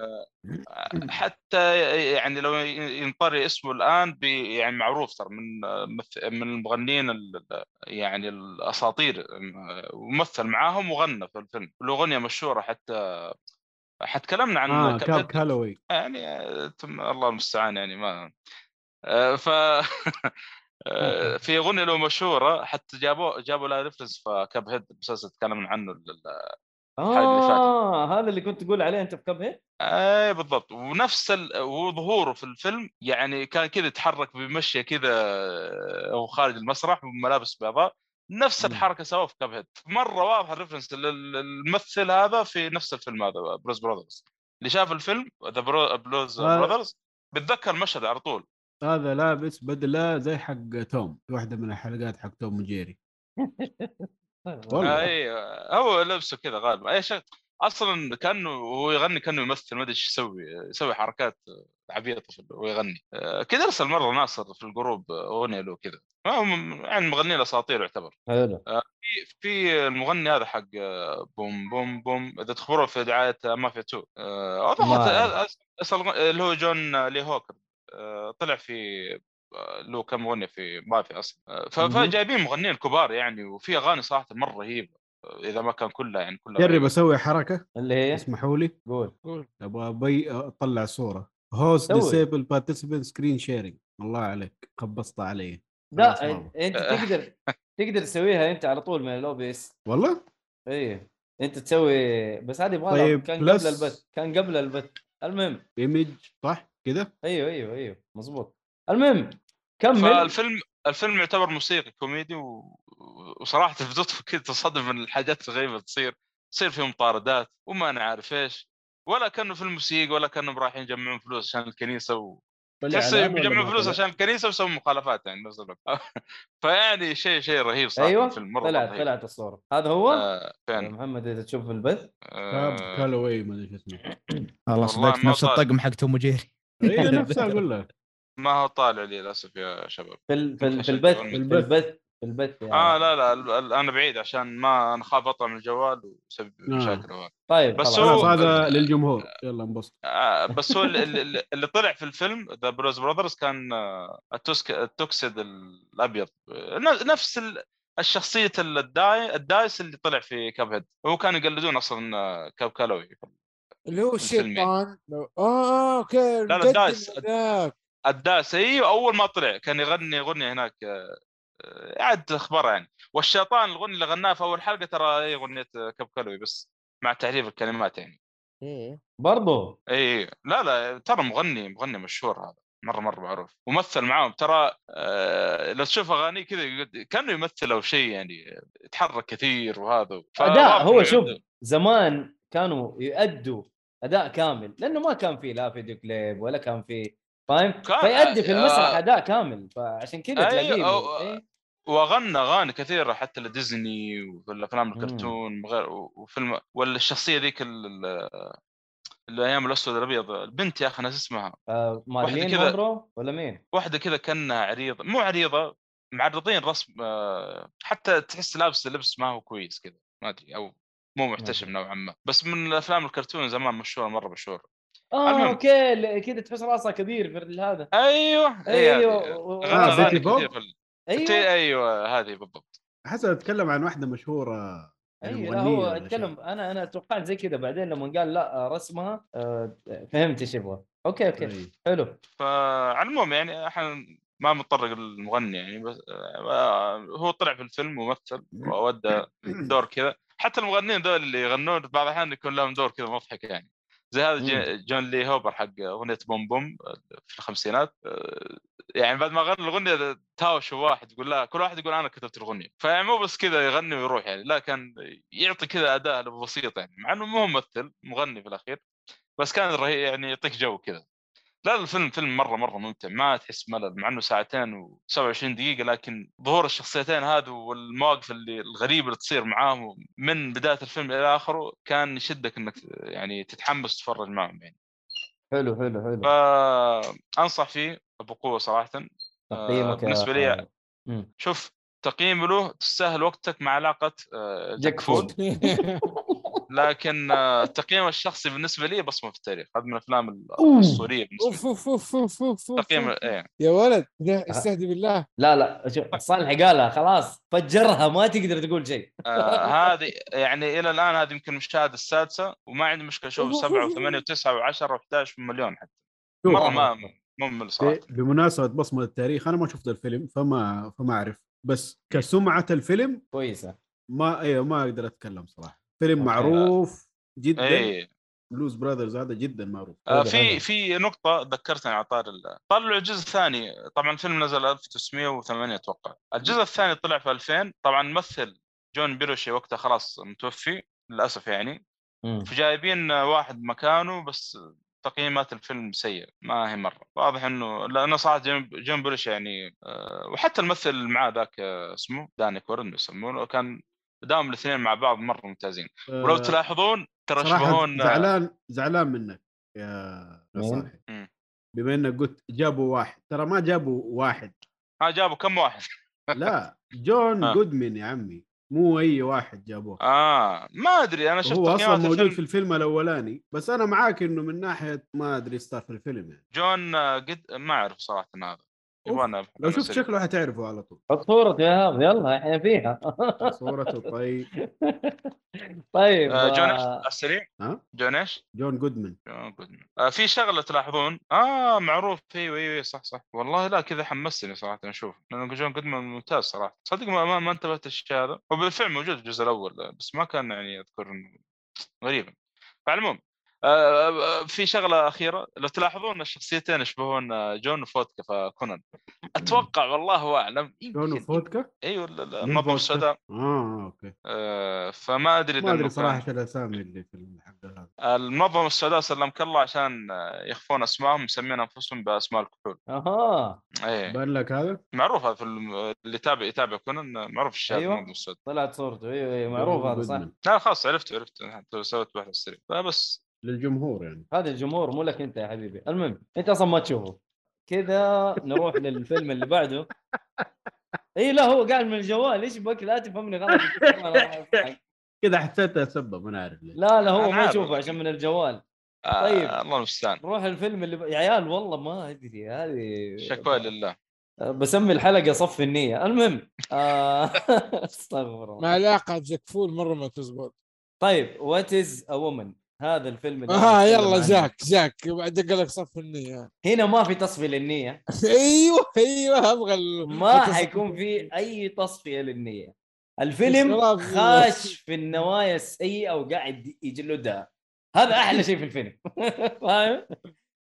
حتى يعني لو ينطري اسمه الآن يعني معروف صار من من المغنين يعني الأساطير، ومثل معاهم وغنى في الفيلم له أغنية مشهورة حتى حتكلمنا عن آه كاب كالوي يعني الله المستعان يعني ما ف في أغنية له مشهورة حتى جابوا جابوا لها ريفرنس في كاب هيد، مسلسل تكلمنا عنه آه هذا اللي كنت تقول عليه أنت بكبه؟ إيه بالضبط. ونفس وظهوره في الفيلم يعني كان كذا تحرك بمشية كذا وخارج المسرح بملابس بيضاء، نفس الحركة سواه في كبهد. مرة واضح الريفرنس للممثل هذا في نفس الفيلم هذا بلوز برادرز. اللي شاف الفيلم ذا بلوز برادرز بتذكر مشهد على طول. هذا لابس بدلة زي حق توم، واحدة من الحلقات حق توم وجيري. ايوه هو لبسه كذا غالب اي شيء، اصلا كانه هو يغني كانه يمثل، ما ادري ايش يسوي يسوي حركات عبيط ويغني كذا. ارسل مره ناصر في الجروب اغنيه له كذا، يعني مغني الاساطير يعتبر. حلو. في في المغني هذا حق بوم بوم بوم، اذا تخبروا في دعايه مافيا تو اللي هو جون لي هوكر، طلع في له كم مغني في مافيا اصلا، فجايبين مغنيين كبار يعني، وفي اغاني صراحه مره رهيبه اذا ما كان كلها يعني كلها. جرب اسوي حركه اللي هي، اسمحوا لي، قول قول. ابغى ابي اطلع صوره هوست ديسيبل بارتيسيبنت سكرين شيرنج. الله عليك قبضت علي. لا انت تقدر تقدر تسويها انت على طول من اللوبيس. والله ايه انت تسوي، بس هذه يبغى طيب كان قبل البث، كان قبل البث. المهم ايمج صح كذا. ايوه ايوه ايوه مزبوط. المهم كمل. الفيلم الفيلم يعتبر موسيقي كوميدي و... وصراحه تفضت كذا، تصدم من الحاجات الغريبه تصير تصير فيهم مطاردات وما انا عارف ايش، ولا كانوا في الموسيقى ولا كانوا رايحين يجمعون فلوس عشان الكنيسه و... يجمعون فلوس عشان الكنيسه وسووا مخالفات يعني نفس الوقت. فيعني شيء شيء رهيب صراحه. أيوة. في المره طلعت رهيب. طلعت الصوره هذا هو آه محمد اذا تشوف في البث كالوي ما ادري اسمه. خلاص ذاك نفس الطقم حق توم وجيري. اي نفسه اقول لك ما هو طالع لي للاسف يا شباب في في البث في البث في البث يعني. اه لا لا انا بعيد عشان ما نخاف اطلع من الجوال وسبب مشاكل. آه. طيب بس هو هذا للجمهور يلا انبسط. آه بس هو اللي, اللي طلع في الفيلم ذا بروز برادرز كان التوسك التوكسيد الابيض، نفس الشخصيه الداي الدايس اللي طلع في كاب هيد. هو كان يقلدون اصلا كاب كالوي اللي هو الشيطان. اه اوكي. لا لا دايس الداس. ايوه اول ما طلع كان يغني اغنيه هناك عاد اخبار يعني. والشيطان الغني اللي غناه في اول حلقه ترى هي اغنيه كبكلوي بس مع تعريف الكلمات يعني. ايه برضه. اي لا لا ترى مغني مغني مشهور هذا مره مره معروف، ومثل معاهم ترى. آه لو تشوف اغانيه كذا كانه يمثل او شيء يعني، يتحرك كثير وهذا. لا هو شوف زمان كانوا يؤدوا اداء كامل لانه ما كان فيه لا فيديو كليب ولا كان فيه فاهم، فيأدي في المسرح أداء كامل، فعشان كذا تلاقيه أيه. وغنى أغاني كثيرة حتى لديزني والأفلام الكرتون وغير، وفيلم والشخصية ذيك الأيام الأسود الأبيض البنت يا أخي ناس اسمها آه مارلين مونرو ولا مين؟ واحدة كذا كأنها عريضة، مو عريضة معرضين رسم آه حتى تحس لابس لبس ما هو كويس كذا ما أدري أو مو محتشم نوعا ما، بس من الأفلام الكرتون زمان مشهورة مرة مشهورة. اه اوكي كذا تحس راسها كبير في هذا. ايوه ايوه هذه بالضبط. ايوه هذه بالضبط. حسن اتكلم عن واحده مشهوره. ايوه هو اتكلم انا انا توقعت زي كذا، بعدين لما قال لا رسمها فهمت ايش يبغى. اوكي اوكي أيوة. حلو. فعلى المهم يعني احنا ما متطرق المغني يعني، بس هو طلع في الفيلم ومثل وودى دور كذا. حتى المغنيين دول اللي يغنون بعض الأحيان يكون لهم دور كذا مضحك يعني، زي هذا جون لي هوبر حق أغنية بوم بوم في الخمسينات يعني. بعد ما غنى الأغنية تاوش واحد يقول لا، كل واحد يقول أنا كتبت الأغنية، فمو بس كذا يغني ويروح يعني، لا كان يعطي كذا أداء بسيط يعني، مع إنه مو ممثل مغني في الأخير، بس كان رهيب يعني يعطيك جو كذا. لا الفيلم فيلم مرة مرة ممتع، ما تحس ملل مع إنه ساعتين و27 دقيقة، لكن ظهور الشخصيتين هذا والمواقف اللي الغريبة اللي تصير معاهم من بداية الفيلم إلى آخره كان يشدك إنك يعني تتحمس تتفرج معهم يعني. حلو حلو حلو. فأنصح فيه بقوة صراحة. تقييمك بالنسبة لي مم. شوف تقييم له تستاهل وقتك مع علاقة جاك فود. لكن التقييم الشخصي بالنسبه لي بصمه في التاريخ، هذا من الافلام الاسطوريه بالنسبه لي. تقييم ايه يا ولد استهدي بالله. لا لا صالح قالها خلاص فجرها، ما تقدر تقول شيء. آه هذه يعني الى الان هذه يمكن المشاهده السادسه، وما عندي مشكله اشوف سبعة وثمانية وتسعة وعشرة وحداش مليون حتى مره ما ممل صراحه. بمناسبه بصمه التاريخ انا ما شفت الفيلم فما فما اعرف، بس كسمعه الفيلم كويسه ما ايوه ما اقدر اتكلم صراحه. فيلم معروف جدا بلوز برادرز هذا جدا معروف. آه في في نقطه ذكرتني على طار الله. طلعوا الجزء الثاني طبعا، فيلم نزل ألف وتسعمية وثمانية اتوقع، الجزء الثاني طلع في ألفين طبعا. مثل جون بيروشي وقتها خلاص متوفي للاسف يعني، فجايبين واحد مكانه، بس تقييمات الفيلم سيء ما هي مره واضح انه لانه صراحه جون بيروشي يعني. آه وحتى الممثل معاه ذاك اسمه داني كورن يسمونه، كان دام الاثنين مع بعض مرة ممتازين. أه ولو تلاحظون ترى شبهون. زعلان زعلان منك يا صاحبي بما انك قلت جابوا واحد، ترى ما جابوا واحد، ها جابوا كم واحد؟ لا جون آه. جودمين يا عمي، مو اي واحد جابوه. اه ما ادري انا شفته، هو اصلا موجود الفيلم. في الفيلم الاولاني، بس انا معاك انه من ناحيه ما ادري ستار في الفيلم يعني. جون قد ما اعرف صراحه هذا، يبغانا لو شفت شكله حتعرفه على طول. صورته يا هاب، يلا احنا فيها صورته. طيب طيب آه جون السريع ها جون ايش جون جودمان جون جودمان آه في شغله تلاحظون اه معروف ايوه ايوه صح صح والله لا كذا حمستني صراحه نشوف، لانه جون جودمان ممتاز صراحه، صدق ما ما انتبهت الشيء هذا، وبالفعل موجود في الجزء الاول بس ما كان يعني اذكر انه غريبا. فعلى العموم في شغله اخيره، لو تلاحظون الشخصيتين يشبهون جون وفودكا في كونان، اتوقع والله اعلم جون وفودكا اي ولا النظم السوداء. اه اوكي آه فما ادري ما ادري صراحه الاسامي اللي في الحلقه هذه. النظم السوداء سلمك الله عشان يخفون اسمائهم مسمين انفسهم باسماء الكحول. اها اي بان لك هذا معروف، هذا اللي تابع يتابع كونان معروف الشيء. أيوة. النظم السوداء طلعت صورته ايوه ايوه معروف هذا صح. لا خلاص عرفت عرفت حتى سويت بحث سريع فبس للجمهور يعني، هذا الجمهور مو لك انت يا حبيبي. المهم انت اصلا ما تشوفه كذا. نروح للفيلم اللي بعده. اي لا هو قاعد من الجوال، ايش بك لا تفهمني غلط كذا، حسيت اسبب انا عارف ليه. لا لا هو ما يشوفه عشان من الجوال. طيب آه الله المستعان. روح الفيلم اللي ب... يا عيال والله ما ادري هذه شكوى لله، بسمي الحلقه صف النيه. المهم آه... استغفر الله ما علاقه بزكفول مره ما تزبط. طيب وات از ا وومن، هذا الفيلم اه يلا جاك جاك بعد دق لك صف النيه. هنا ما في تصفيه للنيه. ايوه ايوه ابغى ما حيكون في اي تصفيه للنيه. الفيلم خاش في النوايا السيئه وقاعد يجلدها، هذا احلى شيء في الفيلم فاهم.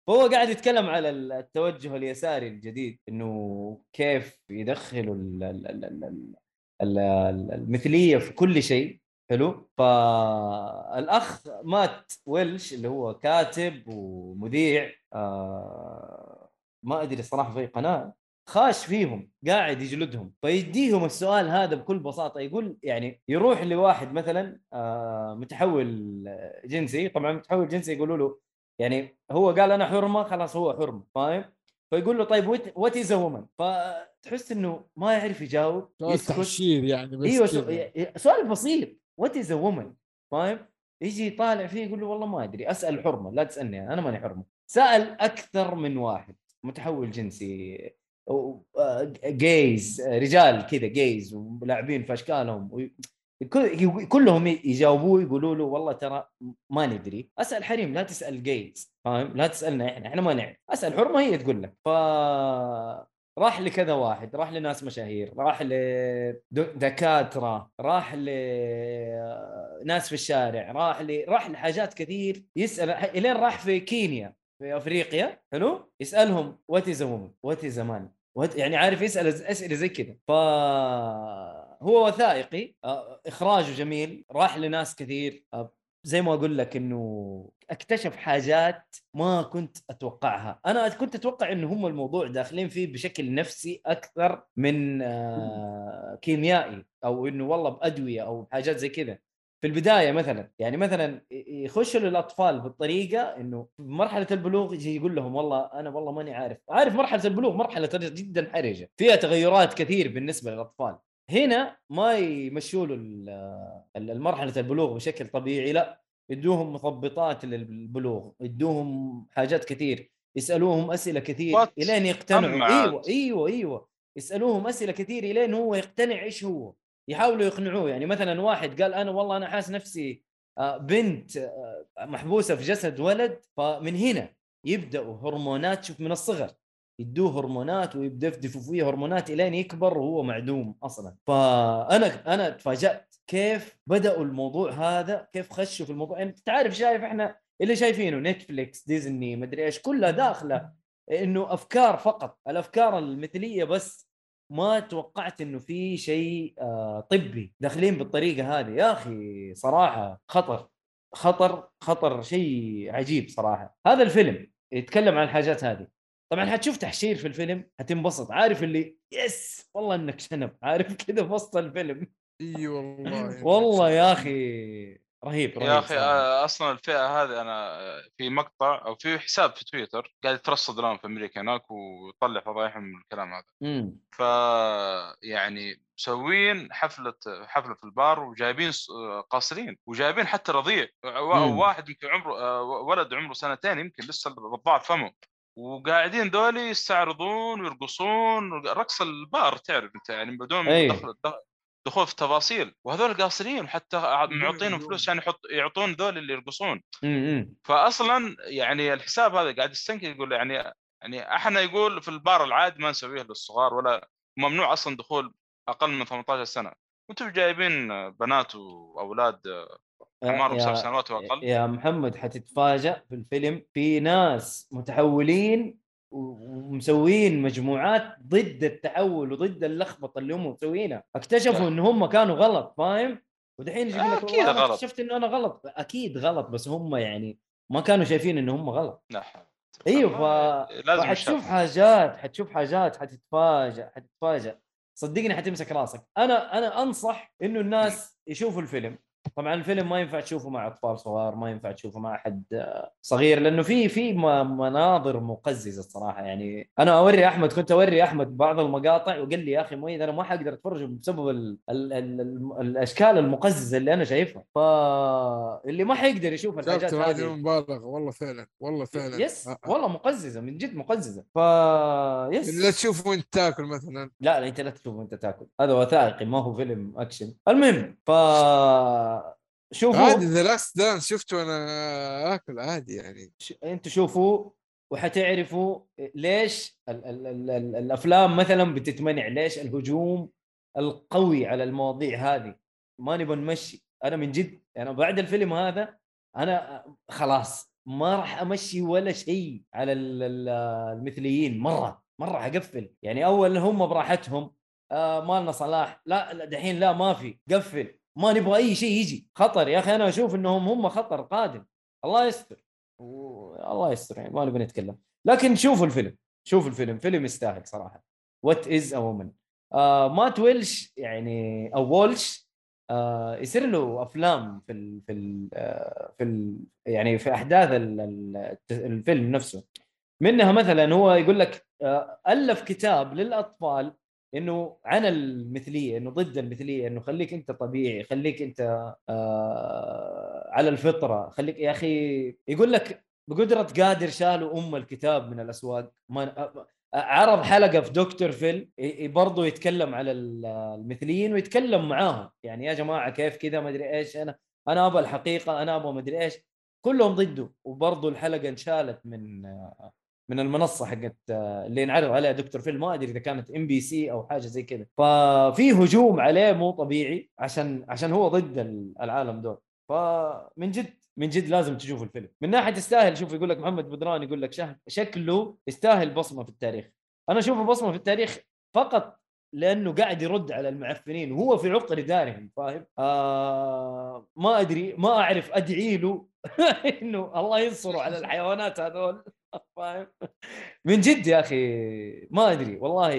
هو قاعد يتكلم على التوجه اليساري الجديد، انه كيف يدخلوا المثليه في كل شيء. حلو. فالأخ مات ويلش اللي هو كاتب ومذيع آه ما أدري الصراحة في قناة، خاش فيهم قاعد يجلدهم، فيديهم السؤال هذا بكل بساطة. يقول يعني يروح لواحد مثلا آه متحول جنسي، طبعا متحول جنسي يقولوا له يعني هو قال أنا حرمة، خلاص هو حرمة فاهم. فيقول له طيب what is a woman، فتحس إنه ما يعرف يجاوب، يستحشير يعني بس إيوه سؤال بسيط what is a woman فاهم. يجي يطالع فيه يقول له والله ما أدري، أسأل حرمة لا تسألني أنا ماني حرمة. سأل أكثر من واحد متحول جنسي جايز، رجال كذا جايز ولاعبين في أشكالهم، كلهم يجاوبوه يقولوا له والله ترى ما ندري، أسأل حريم لا تسأل جايز فاهم، لا تسألنا إحنا إحنا ما نعرف، أسأل حرمة هي تقول لك. فا راح لكذا واحد، راح لناس مشاهير، راح لدكاترة، راح لناس في الشارع، راح ل... راح لحاجات كثير يسأل. إلين راح في كينيا في أفريقيا حلو، يسألهم وات از وومن وات از مان وات... يعني عارف يسأل أسئلة زي كذا. فهو وثائقي إخراجه جميل، راح لناس كثير زي ما أقول لك، إنه اكتشف حاجات ما كنت أتوقعها. أنا كنت أتوقع إنه هم الموضوع داخلين فيه بشكل نفسي أكثر من آه كيميائي، أو إنه والله بأدوية أو بحاجات زي كذا. في البداية مثلا يعني مثلا يخشوا للأطفال بالطريقة إنه في مرحلة البلوغ يجي يقول لهم والله أنا والله ماني عارف عارف مرحلة البلوغ مرحلة جدا حرجة فيها تغيرات كثير بالنسبة للأطفال. هنا ما يمشوا له المرحلة البلوغ بشكل طبيعي، لا يدوهم مطبطات للبلوغ، يدوهم حاجات كثير، يسألوهم أسئلة كثير إلين يقتنعوا. أيوة أيوة أيوة يسألوهم أسئلة كثير إلين هو يقتنع إيش هو، يحاولوا يقنعوه. يعني مثلا واحد قال أنا والله أنا حاس نفسي بنت محبوسة في جسد ولد، فمن هنا يبدأوا هرمونات، شوف من الصغر يدوه هرمونات ويبدفدفوا فيه هرمونات إلين يكبر وهو معدوم أصلا. فأنا أنا تفاجأت كيف بدأوا الموضوع هذا، كيف خشوا في الموضوع. يعني تعرف شايف إحنا اللي شايفينه نتفليكس ديزني مدري إيش كلها داخلة، إنه أفكار فقط، الأفكار المثلية بس. ما توقعت إنه في شيء طبي داخلين بالطريقة هذه يا أخي، صراحة خطر خطر خطر شيء عجيب صراحة. هذا الفيلم يتكلم عن الحاجات هذه، طبعا هتشوف تحشير في الفيلم هتنبسط، عارف اللي يس والله انك شنب عارف كده وسط الفيلم. اي والله والله يا اخي رهيب رهيب يا أخي صراحة. أصلا الفئة هذه أنا في مقطع أو في حساب في تويتر قاعد يترصد لهم في أمريكا هناك ويطلع فضايحهم من الكلام هذا. مم. فيعني مسوين حفلة حفلة في البار وجايبين قاصرين وجايبين حتى رضيع واحد يمكن عمره ولد عمره سنتين يمكن لسه رضاع فمه وقاعدين دولي يستعرضون ويرقصون رقص البار تعرف أنت يعني بدون دخل دخول في تفاصيل وهذول قاصرين حتى معطينهم فلوس عشان يعني يعطون ذول اللي يرقصون. فأصلا يعني الحساب هذا قاعد يستنكر يقول يعني يعني احنا يقول في البار العاد ما نسويه للصغار ولا ممنوع اصلا دخول اقل من ثمانية عشر سنه وانتم جايبين بنات واولاد عمرهم عشر سنوات واقل. يا محمد حتتفاجأ في الفيلم في ناس متحولين ومسوين مجموعات ضد التحول وضد اللخبطه اللي هم مسوينها اكتشفوا ان هم كانوا غلط فاهم ودحين يجي لك والله شفت انه انا غلط اكيد غلط بس هم يعني ما كانوا شايفين ان هم غلط. ايوه فحتشوف حاجات حتشوف حاجات حتتفاجأ حتتفاجأ صدقني حتمسك راسك. انا انا انصح انه الناس يشوفوا الفيلم. طبعا الفيلم ما ينفع تشوفه مع اطفال صغار ما ينفع تشوفه مع احد صغير لانه في في مناظر مقززه الصراحه. يعني انا اوري احمد كنت اوري احمد بعض المقاطع وقال لي يا اخي مويد انا ما حقدر اتفرج بسبب ال ال ال ال الاشكال المقززه اللي انا شايفها. فاللي ما حيقدر يشوف الحاجات هذه مبالغه والله فعلا والله فعلا يس والله مقززه من جد مقززه. ف يس لا تشوفه وانت تاكل مثلا لا لا انت لا تشوفه وانت تاكل هذا وثائقي ما هو فيلم اكشن. المهم ف شوفوا عادي ذا لاست دانس شفته انا اكل عادي يعني ش... انتوا شوفوا وحتعرفوا ليش ال... ال... ال... ال... الافلام مثلا بتتمنع ليش الهجوم القوي على المواضيع هذه. ما نبغى نمشي انا من جد انا بعد الفيلم هذا انا خلاص ما راح امشي ولا شيء على ال... المثليين مره مره هقفل. يعني اول هم براحتهم آه ما لنا صلاح لا دحين لا ما في قفل ما نبغى أي شيء يجي خطر. يا أخي أنا أشوف إنهم هم خطر قادم الله يستر الله يستر يعني ما نبغى نتكلم لكن شوفوا الفيلم شوفوا الفيلم فيلم يستاهل صراحة. What is a woman آه مات ويلش يعني أو وولش آه يصير له أفلام في ال في ال آه في ال يعني في أحداث الفيلم نفسه. منها مثلا هو يقول لك آه ألف كتاب للأطفال إنه عن المثلية إنه ضد المثلية إنه خليك أنت طبيعي خليك أنت آه على الفطرة خليك يا أخي. يقول لك بقدرة قادر شالوا أم الكتاب من الأسواق. ما عرض حلقة في دكتور فيل برضو يتكلم على المثليين ويتكلم معاهم يعني يا جماعة كيف كذا ما أدري إيش أنا أنا أبغى الحقيقة أنا أبغى ما أدري إيش كلهم ضده. وبرضو الحلقة انشالت من آه من المنصه حقت اللي نعرض عليها دكتور فيل ما ادري اذا كانت ام بي سي او حاجه زي كذا. ففي هجوم عليه مو طبيعي عشان عشان هو ضد العالم دول. فمن جد من جد لازم تشوفوا الفيلم من ناحيه تستاهل. شوف يقول لك محمد بدران يقول لك شكله يستاهل بصمه في التاريخ. انا اشوفه بصمه في التاريخ فقط لانه قاعد يرد على المعفنين وهو في عقر دارهم فاهم. آه ما ادري ما اعرف ادعي له انه الله ينصره على الحيوانات هذول فاهم. من جد يا اخي ما ادري والله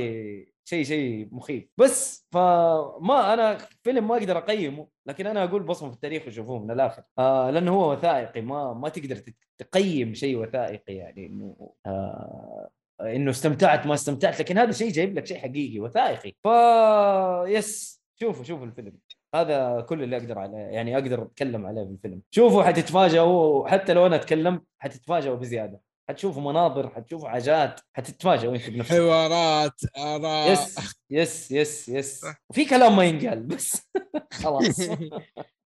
شيء شيء مخيف بس. فما انا فيلم ما اقدر اقيمه لكن انا اقول بصمه في التاريخ وشوفوه من الاخر آه لانه هو وثائقي ما ما تقدر تقيم شيء وثائقي يعني انه آه انه استمتعت ما استمتعت لكن هذا شيء جايب لك شيء حقيقي وثائقي. ف يس شوفوا شوفوا الفيلم هذا كل اللي اقدر عليه يعني اقدر اتكلم عليه بالفيلم. شوفوا حتتفاجئوا حتى لو انا اتكلم حتتفاجئوا بزياده حتشوفوا مناظر حتشوفوا حاجات حتتفاجئوا انت بنفسك حوارات اراء يس يس يس يس وفي كلام ما ينقال بس خلاص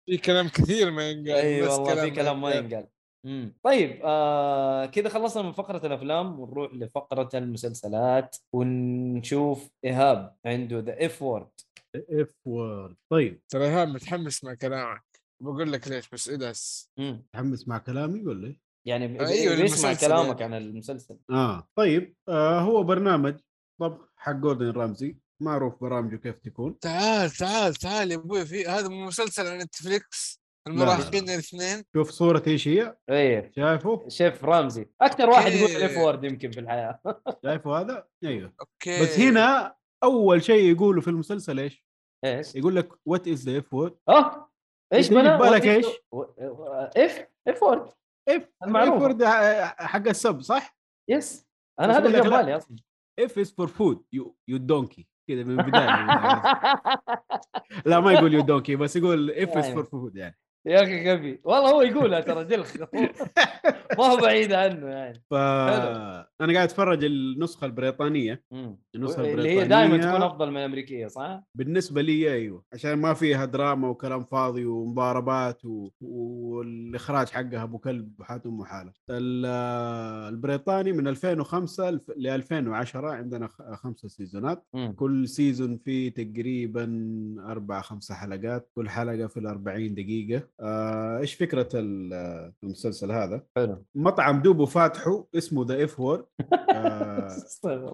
في كلام كثير ما ينقال بس والله في كلام ما ينقال. امم طيب آه كذا خلصنا من فقرة الأفلام ونروح لفقرة المسلسلات ونشوف إيهاب عنده the F word the F word. طيب ترى إيهاب متحمس مع كلامك بقول لك ليش بس إدس متحمس مع كلامي ولا يعني بيسمع كلامك عن المسلسل. آه طيب آه هو برنامج طبخ حق جوردن رامزي معروف برامجه كيف تكون. تعال تعال تعال يا أبوي في هذا مسلسل على نتفليكس المراهقين الاثنين. شوف صورة ايش هي ايه شايفه شيف رامزي اكثر واحد يقول إيه. الافورد يمكن في الحياة شايفه هذا ايوه أوكي. بس هنا اول شيء يقوله في المسلسل ايش ايش يقول لك what is the f word اه ايش بنا بالك ايش اف اف فورد اف فورد حق السب صح يس انا هذا اللي بالي اصلا اف از فور فود يو يو دونكي كده من البدايه لا ما يقول يو دونكي بس يقول اف از فور فود يعني يا اخي غبي والله هو يقولها ترى دلخ ما هو بعيد عنه يعني ف... انا قاعد اتفرج النسخه البريطانيه النسخه البريطانيه اللي هي دائما تكون افضل من الامريكيه صح بالنسبه لي ايوه عشان ما فيها دراما وكلام فاضي ومضاربات و... والاخراج حقها ابو كلب وحاتم وحاله ال... البريطاني من ألفين وخمسة ل ألفين وعشرة عندنا خمسة سيزونات مم. كل سيزون فيه تقريبا أربعة خمسة حلقات كل حلقه في الأربعين دقيقه ايش آه، فكرة المسلسل هذا؟ حلو. مطعم دوبه فاتحه اسمه ذا اف وورد آه،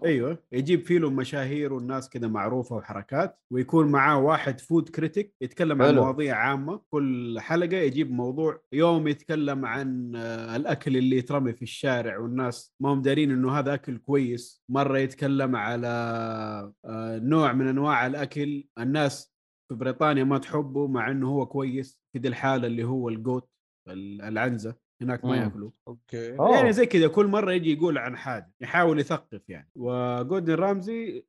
ايوه يجيب فيه له مشاهير والناس كده معروفة وحركات ويكون معاه واحد فود كريتيك يتكلم حلو. عن مواضيع عامة كل حلقة يجيب موضوع يوم يتكلم عن آه، الاكل اللي يترمي في الشارع والناس ما هم دارين انه هذا اكل كويس مرة يتكلم على آه، نوع من انواع الاكل الناس في بريطانيا ما تحبه مع انه هو كويس في دي الحالة اللي هو الجوت العنزة هناك ما يأكلوا أوكي. يعني زي كده كل مرة يجي يقول عن حاجة يحاول يثقف يعني وجوردن رامزي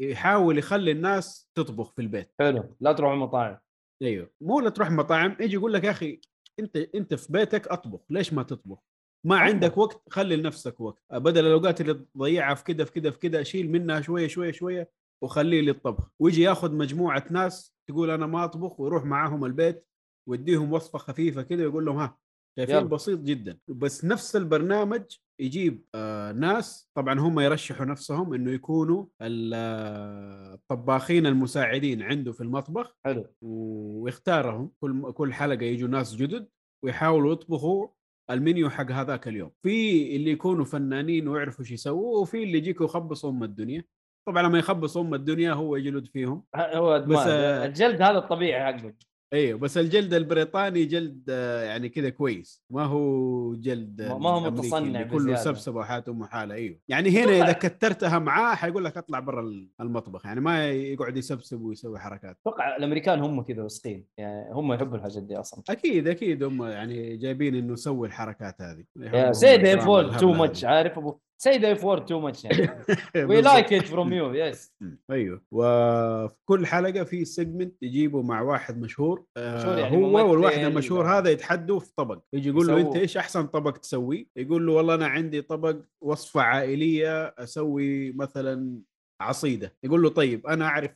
يحاول يخلي الناس تطبخ في البيت حلو لا تروح مطاعم ايوه مو لا تروح مطاعم يجي يقول لك يا أخي انت انت في بيتك أطبخ ليش ما تطبخ ما عندك وقت خلي لنفسك وقت بدل الأوقات اللي تضيعها في كده في كده في كده أشيل منها شوية شوية شوية وخليه للطبخ ويجي ياخذ مجموعه ناس تقول انا ما اطبخ ويروح معاهم البيت ويديهم وصفه خفيفه كده ويقول لهم ها شايفين بسيط جدا بس نفس البرنامج يجيب آه ناس طبعا هم يرشحوا نفسهم انه يكونوا الطباخين المساعدين عنده في المطبخ حلو ويختارهم كل كل حلقه يجوا ناس جدد ويحاولوا يطبخوا المنيو حق هذاك اليوم في اللي يكونوا فنانين ويعرفوا ايش يسووا وفي اللي يجيكوا يخبصوا ام الدنيا طبعا لما يخبص أم الدنيا هو يجلد فيهم هو بس آه الجلد هذا الطبيعي حقك ايوه بس الجلد البريطاني جلد آه يعني كذا كويس ما هو جلد ما هو متصنع كله سبسبه وحاله ومحاله ايوه يعني هنا اذا كترتها معاه حيقول لك اطلع برا المطبخ يعني ما يقعد يسبسب ويسوي حركات اتوقع الامريكان هم كذا وسخين يعني هم يحبوا الحاجات دي اصلا اكيد اكيد هم يعني جايبين انه يسوي الحركات هذه يا سيدي فول تو ماتش عارف ابو سيد اف وورد تو ماتش يعني وي لايك ات فروم يو يس ايوه وفي كل حلقه في سيجمنت يجيبه مع واحد مشهور آه يعني هو والواحد المشهور هذا يتحدوا في طبق يجي يقول له انت ايش احسن طبق تسوي يقول له والله انا عندي طبق وصفه عائليه اسوي مثلا عصيده يقول له طيب انا اعرف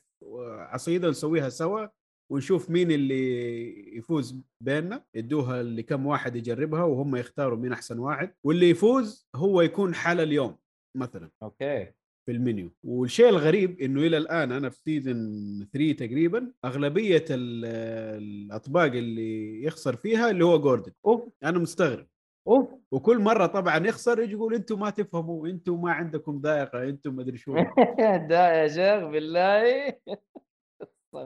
عصيده نسويها سوا ونشوف مين اللي يفوز بيننا يدوها اللي كم واحد يجربها وهم يختاروا مين أحسن واحد واللي يفوز هو يكون حالة اليوم مثلا أوكي. في المنيو والشيء الغريب إنه إلى الآن أنا في سيزن ثلاثة تقريبا أغلبية الأطباق اللي يخسر فيها اللي هو جوردن أوه. أنا مستغرب أوه. وكل مرة طبعا يخسر يجي يقول أنتم ما تفهموا أنتم ما عندكم ذائقة أنتم ما أدري شو دا يا شيخ بالله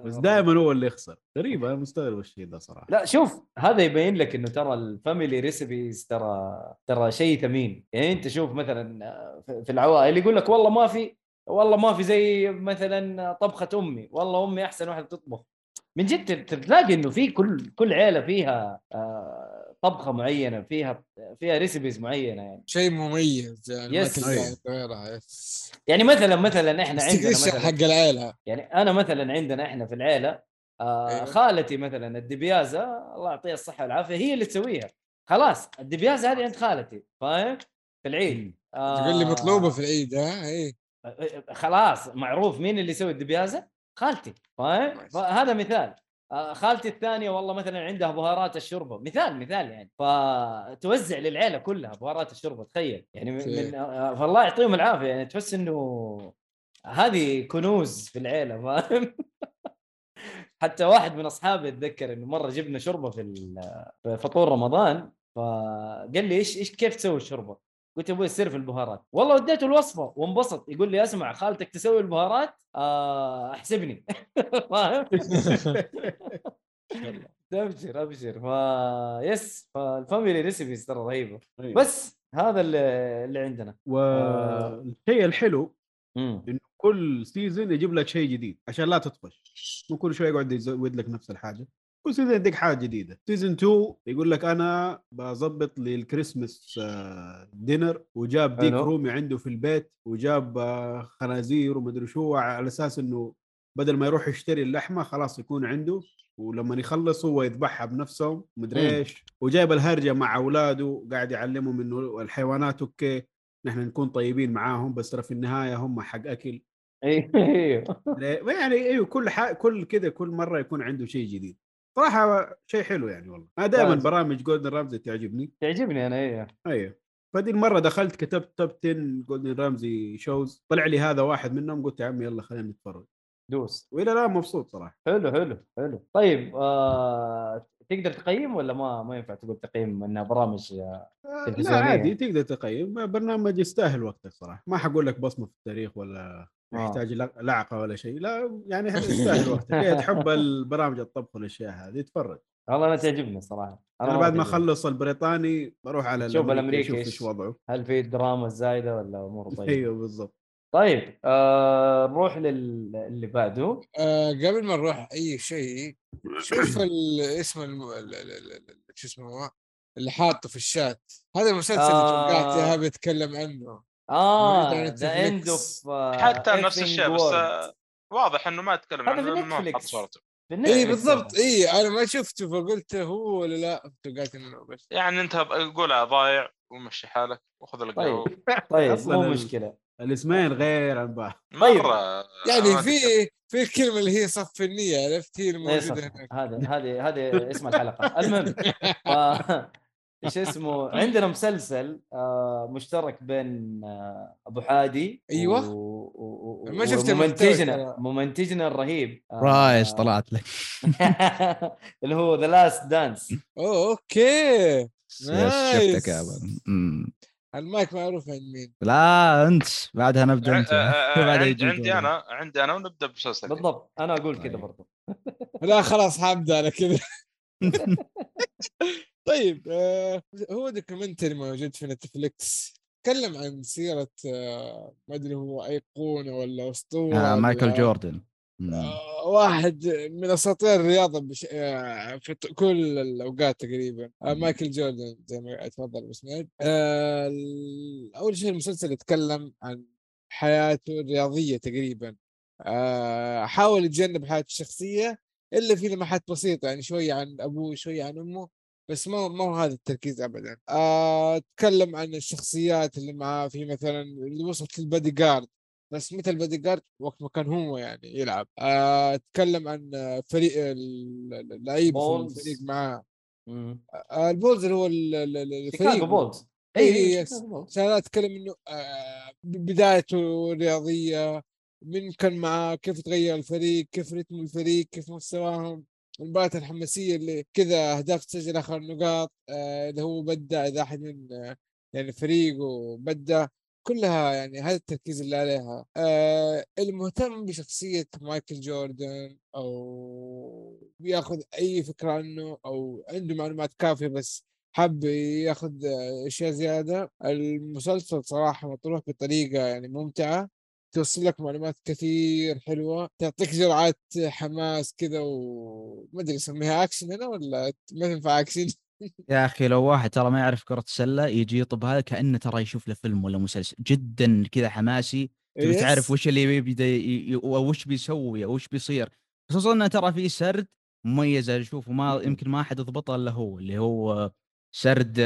بس دائما هو اللي يخسر غريب انا مستغرب الشيء ده صراحه لا شوف هذا يبين لك انه ترى الفاميلي ريسيبيز ترى ترى شيء ثمين يعني انت شوف مثلا في العوائل اللي يقول لك والله ما في والله ما في زي مثلا طبخه امي والله امي احسن واحده تطبخ من جد تلاقي انه في كل كل عيله فيها طبخه معينه فيها فيها ريسيبيز معينه يعني شيء مميز يعني يس. يس. يعني مثلا مثلا احنا عندنا مثلا حق العيله يعني انا مثلا عندنا احنا في العيله آه خالتي مثلا الدبيازه الله يعطيها الصحه والعافيه هي اللي تسويها خلاص الدبيازه هذه عند خالتي فاهم في العيد آه تقول لي مطلوبه في العيد ها اي خلاص معروف مين اللي يسوي الدبيازه خالتي فاهم فهذا مثال خالتي الثانية والله مثلا عندها بهارات الشوربة مثال مثال يعني فتوزع للعيلة كلها بهارات الشوربة تخيل يعني من فالله يعطيهم العافية يعني تحس إنه هذه كنوز في العيلة فاهم حتى واحد من أصحابي أتذكر إنه مرة جبنا شوربة في فطور رمضان فقال لي إيش إيش كيف تسوي الشوربة قلت أبوي سر في البهارات والله وديته الوصفة وانبسط يقول لي أسمع خالتك تسوي البهارات أحسبني فاهم أبشر أبشر فا يس فالفاميلي ريسيبيز ترى رهيبة بس هذا اللي عندنا والشيء الحلو إنه كل سيزن يجيب لك شيء جديد عشان لا تطفش، مو كل شوي يقعد يزود لك نفس الحاجه. كل سيزن يديك حاجه جديده. سيزن اتنين يقول لك انا بظبط للكريسماس دينر، وجاب ديك رومي عنده في البيت وجاب خنازير ومدري شو، على اساس انه بدل ما يروح يشتري اللحمه خلاص يكون عنده، ولما يخلص هو يذبحها بنفسه مدري ايش. وجايب الهرجه مع اولاده قاعد يعلمهم انه الحيوانات اوكي نحن نكون طيبين معاهم بس في النهايه هم حق اكل. ايوه يعني ايوه كل ح... كل كده كل مره يكون عنده شيء جديد. صراحه شيء حلو يعني والله. انا دائما برامج جولدن رامزي تعجبني تعجبني انا. ايوه ايوه فدي المره دخلت كتبت توب عشرة جولدن رامزي شوز، طلع لي هذا واحد منهم، قلت يا عمي يلا خلينا نتفرج دوس، والى الان مبسوط صراحه. حلو حلو حلو. طيب آه... تقدر تقيم ولا ما ما ينفع تقول تقييم انها برامج تلفزيونيه؟ آه لا عادي تقدر تقيم، برنامج يستاهل وقتك صراحه. ما حقول لك بصمه في التاريخ ولا يحتاج لعقه ولا شيء، لا يعني يستاهل وقتك. اذا تحب البرامج الطبخ والاشياء هذه اتفرج. والله انا تعجبني صراحه. انا بعد ما اخلص البريطاني بروح على شوف الامريكي ايش وضعه، هل في دراما زايده ولا اموره طيبه. ايوه بالضبط. طيب آه، نروح لل اللي بعده. آه، قبل ما نروح اي شيء شوف الاسم الم... ال... ال... ال... شو اسمه اللي حاطه في الشات، هذا المسلسل آه... اللي توقعت يا بتكلم عنه. اه ذا اند اوف حتى نفس الشيء بس آه، واضح انه ما اتكلم عنه ما حط صورته. اي بالضبط. اي انا ما شفته فقلت هو ولا لا توقعت انه بس يعني انت قولها ضايع ومشي حالك وخذ القهوه. طيب مو مشكله الاسمين غير عن بعض مره يعني. في في الكلمه اللي هي صف النيه عرفت هي الموجوده هذا هذه هذه اسم الحلقه. المهم ايش اسمه، عندنا مسلسل مشترك بين ابو حادي ايوه ما شفته منتجنا منتجنا الرهيب رايش طلعت لك اللي هو ذا لاست دانس. اوكي شفتك يا ابو المايك معروف عن مين؟ لا انت بعدها نبدا انت عندي, عندي انا عندي انا ونبدا بمسلسل بالضبط. انا اقول كذا برضه لا خلاص حابدا على كذا. طيب آه، هو دوكيومنتري موجود في نتفليكس، تكلم عن سيره آه، ما ادري هو ايقونه ولا اسطوره آه، مايكل جوردن آه، واحد من اساطير الرياضه بش... آه، في كل الاوقات تقريبا آه، مايكل جوردن زي ما اتفضل بسند آه، اول شيء المسلسل يتكلم عن حياته الرياضيه تقريبا آه، حاول يتجنب حياته الشخصيه الا في لمحات بسيطه يعني شويه عن ابوه شويه عن امه بس ما ما هذا التركيز ابدا آه، تكلم عن الشخصيات اللي معاه، في مثلا اللي وصلت للبادي جارد بس مثل بادي جارد وقت ما كان هو يعني يلعب آه، اتكلم عن فريق اللعيب الفريق معاه آه، البولز اللي هو الفريق بولز. اي انا اتكلم انه آه، بدايته الرياضيه من كان معاه كيف تغير الفريق كيف رتم الفريق كيف مستواهم، المباريات الحماسيه اللي كذا اهداف تسجل اخر نقاط آه، اللي هو بدا اذا احد من آه، يعني فريقه بدا كلها يعني هذا التركيز اللي عليها آه، المهتم بشخصية مايكل جوردن أو بياخذ أي فكرة عنه أو عنده معلومات كافية بس حب ياخذ أشياء زيادة. المسلسل صراحة مطروح بطريقة يعني ممتعة، توصل لك معلومات كثير حلوة، تعطيك جرعات حماس كذا وما أدري يسميها أكشن هنا ولا ما تنفع أكشن. يا أخي لو واحد ترى ما يعرف كرة السلة يجي يطب هذا كأنه ترى يشوف له فيلم ولا مسلسل، جدا كذا حماسي تبي تعرف وش اللي بيبدأ وش بيسوي وش بيصير، خصوصا أنه ترى فيه سرد مميز أشوف وما يمكن ما أحد يضبطه إلا هو، اللي هو سرد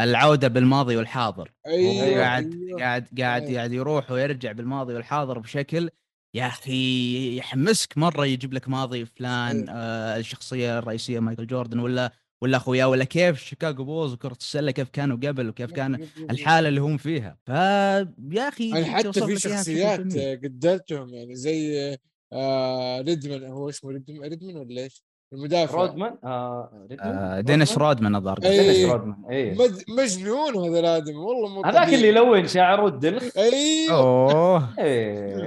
العودة بالماضي والحاضر. أيوة قاعد أيوة قاعد قاعد أيوة قاعد يروح ويرجع بالماضي والحاضر بشكل يا أخي يحمسك مرة، يجيب لك ماضي فلان أيوة آه الشخصية الرئيسية مايكل جوردن ولا ولا أخويا ولا كيف شيكاغو بولز وكرة السلة كيف كانوا قبل وكيف كان الحالة اللي هم فيها. فيا أخي حتى في شخصيات قدرتهم يعني زي آه ريدمان، هو اسمه ريدمان ريدمان ولا إيش المدافع رودمان آه آه دينيس رودمان الظاهر دينيس رودمان أي مجنون هذا الآدم والله، هذاك اللي يلون شعره الدلخ. أي أوه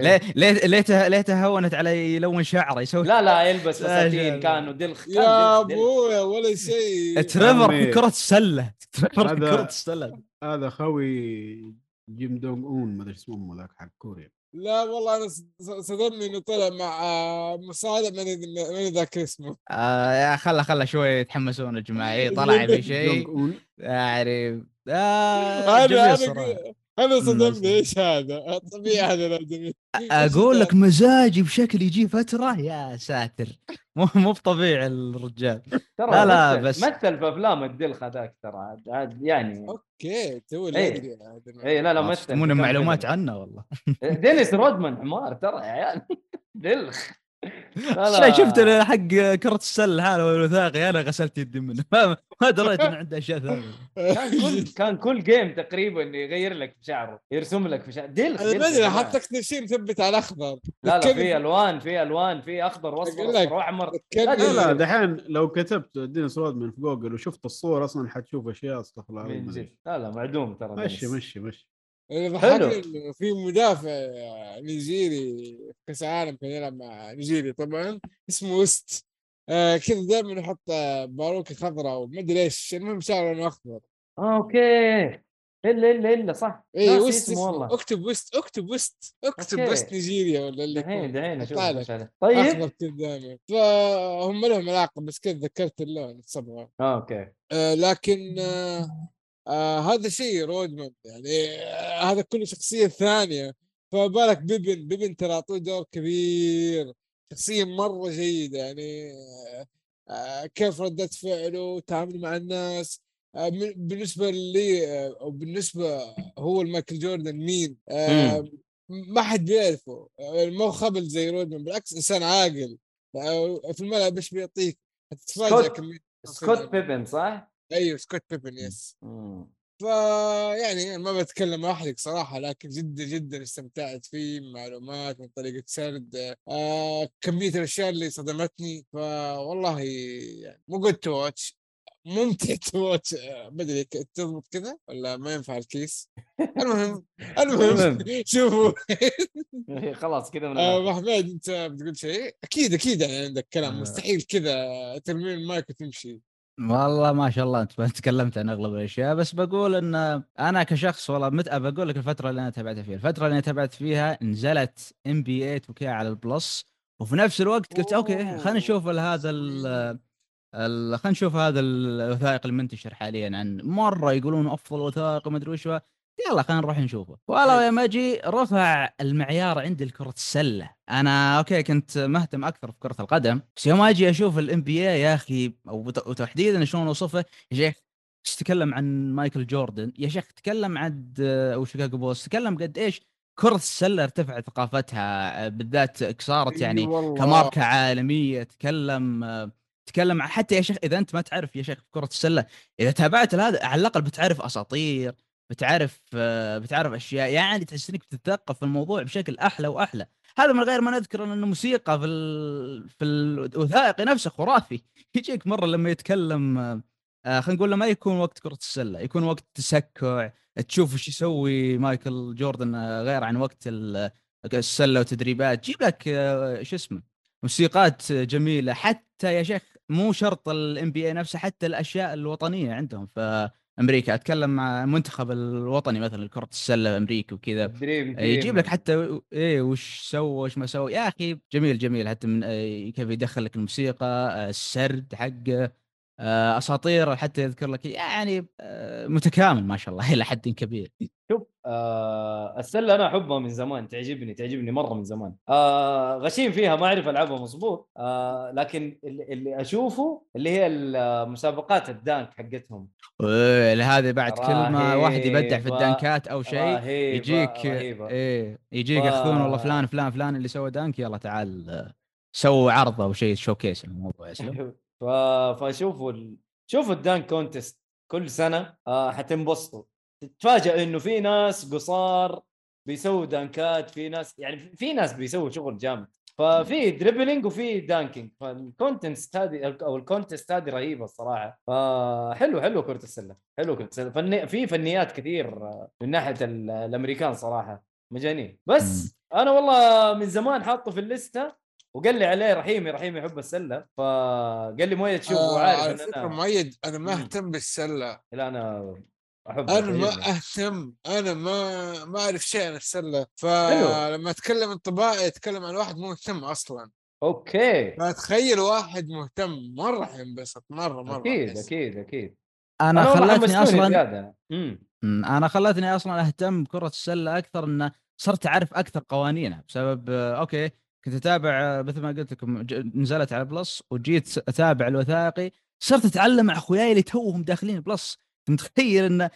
ليه ليه ليه ليه تهونت علي يلون شعره يسوي لا لا يلبس فساتين كانوا دلخ كان يا أبويا ولا شيء. تريفر في كرة السلة تريفر في كرة السلة هذا خوي جيم دونغ أون ما أدري اسمه ذاك حق كوريا لا والله انا صدمني انه طلع مع مساعدة من ذاك اسمه. آه خلى خلى شوي يتحمسون الجماعه. إيه طلع بشيء اعرف. آه انا انا صدمني. ايش هذا الطبيعي هذا الجميل؟ اقول لك مزاجي بشكل يجي فتره يا ساتر مو مو طبيعي الرجال. لا لا بس مثل في افلام الدلخ هذاك ترى يعني. اوكي تو اي اي لا لا مثل مو معلومات عنه والله. دينيس رودمان حمار ترى يا عيال دلخ. لا شفت انا حق كرة السلة هذا والوثاقي انا غسلت يدي منه ما دريت انه عنده اشياء ثانيه. كان كل كان كل جيم تقريبا يغير لك شعره يرسم لك في شعره. ديل حطك شيء مثبت على اخضر. لا لا في الوان في الوان في اخضر واصفر واحمر. لا دحين لو كتبت دينيس رودمان في جوجل وشفت الصور اصلا حتشوف اشياء استغفر الله. لا لا معدوم ترى. مشي مشي مشي. اللي في مدافع نيجيري كأس العالم كان يلعب مع نيجيري طبعا اسمه وست. آه كذا دائما يحط باروكة خضراء وما ادري ايش المهم شعره انه اخضر. اه اوكي الا الا الا صح. اي وست والله. اكتب وست اكتب وست اكتب وست نيجيريا ولا اللي دحين دحين اشوف. طيب فهم لهم علاقه بس كذا ذكرت اللون الصبغه. اه اوكي. آه لكن آه آه هذا شيء رودمان يعني. آه هذا كله شخصية ثانية. فبالك بيبن بيبن تراطوه دور كبير. شخصية مرة جيدة يعني. آه كيف ردت فعله وتعامل مع الناس. آه بالنسبة لي آه وبالنسبة هو المايكل جوردن مين. آه ما حد بيعرفه. آه مو خبل زي رودمان بالعكس إنسان عاقل. آه في الملعب بيش بيعطيك هتتفاجأ كمية. سكوت بيبن صح؟ أيوه سكوت بيبن يس. فا يعني ما بتكلم أحرق صراحة لكن جدا جدا استمتعت فيه. معلومات من طريقة سرد آه كمية الأشياء اللي صدمتني. فوالله يعني مو قد تواتش ممتع تواتش. آه بدري تضبط كذا ولا ما ينفع الكيس. المهم المهم شوفوا خلاص كذا. أبو حميد أنت بتقول شيء أكيد أكيد يعني عندك كلام. مستحيل كذا ترمي المايك وتمشي. والله ما شاء الله انت تكلمت عن اغلب الاشياء بس بقول ان انا كشخص والله متأ بقول لك الفتره اللي انا تابعتها فيها الفتره اللي تابعت فيها نزلت ام بي اي توكي على البلس وفي نفس الوقت قلت اوكي خلينا نشوف هذا ال خلينا نشوف هذا الوثائق المنتشر حاليا عن مره يقولون افضل وثائق وما ادري وش يلا خلينا نروح نشوفه. والله لما اجي رفع المعيار عندي الكرة السلة. انا اوكي كنت مهتم اكثر في كرة القدم بس يوم اجي اشوف الام بي اي يا اخي او تحديدا شلون اوصفه يا شيخ. تتكلم عن مايكل جوردن يا شيخ تتكلم عن او شيكاغو بوس تتكلم قد ايش كرة السلة ارتفعت ثقافتها بالذات كسارت يعني كماركة عالمية. تتكلم تتكلم حتى يا شيخ اذا انت ما تعرف يا شيخ كرة السلة اذا تابعت هذا على الاقل بتعرف اساطير بتعرف بتعرف اشياء يعني تحس انك بتتثقف في الموضوع بشكل احلى واحلى. هذا من غير ما نذكر ان الموسيقى في ال... في الوثائقي نفسه خرافي. يجيك مره لما يتكلم آه خلينا نقول ما يكون وقت كرة السلة يكون وقت تسكع تشوف ايش يسوي مايكل جوردن غير عن وقت السلة وتدريبات. جيب لك آه شو اسمه موسيقات جميلة حتى يا شيخ مو شرط الام بي اي نفسه حتى الاشياء الوطنية عندهم ف امريكا اتكلم مع المنتخب الوطني مثلا الكرة السله امريكا وكذا يجيب لك حتى ايه وش سوى وش ما سوى يا اخي جميل جميل حتى من كيف يدخل لك الموسيقى السرد حق اساطير حتى يذكر لك يعني متكامل ما شاء الله الى حد كبير. شوف آه السله انا احبها من زمان تعجبني تعجبني مره من زمان. آه غشيم فيها ما اعرف العبها مظبوط. آه لكن اللي اشوفه اللي هي المسابقات الدانك حقتهم هذه بعد كلمه واحد يبدع في الدانكات او شيء يجيك ايه يجيك ياخذون والله فلان فلان فلان اللي سوى دانك يلا تعال سووا عرض او شيء شوكيس الموضوع يسلم. فشوفوا ال... شوفوا الدانك كونتست كل سنه. آه حتنبسطوا تتفاجئ انه في ناس قصار بيسووا دانكات في ناس يعني في ناس بيسووا شغل جامد. ففي دريبلينج وفي دانكينج فالكونتست هذه او الكونتست هذه رهيبه الصراحه. فحلو حلو كره السله حلو كره السله فن... في فنيات كثير من ناحيه الامريكان صراحه مجانين. بس انا والله من زمان حاطه في الليسته وقال لي عليه رحيمي رحيمي يحب السله فقال لي مؤيد شوف وعارف آه ان انا مؤيد انا ما اهتم بالسله. لا انا انا ما اهتم، انا ما ما اعرف شيء عن السله، فلما اتكلم انطباعي اتكلم عن واحد مهتم اصلا. اوكي، فتخيل واحد مهتم مره حينبسط مره مره. اكيد اكيد اكيد. انا, أنا خلتني اصلا انا خلتني اصلا اهتم بكره السله اكثر، ان صرت اعرف اكثر قوانينها بسبب اوكي كنت اتابع مثل ما قلت لكم، نزلت على بلس وجيت اتابع الوثائقي، صرت اتعلم مع اخوياي اللي توهم داخلين بلس. متخيل ان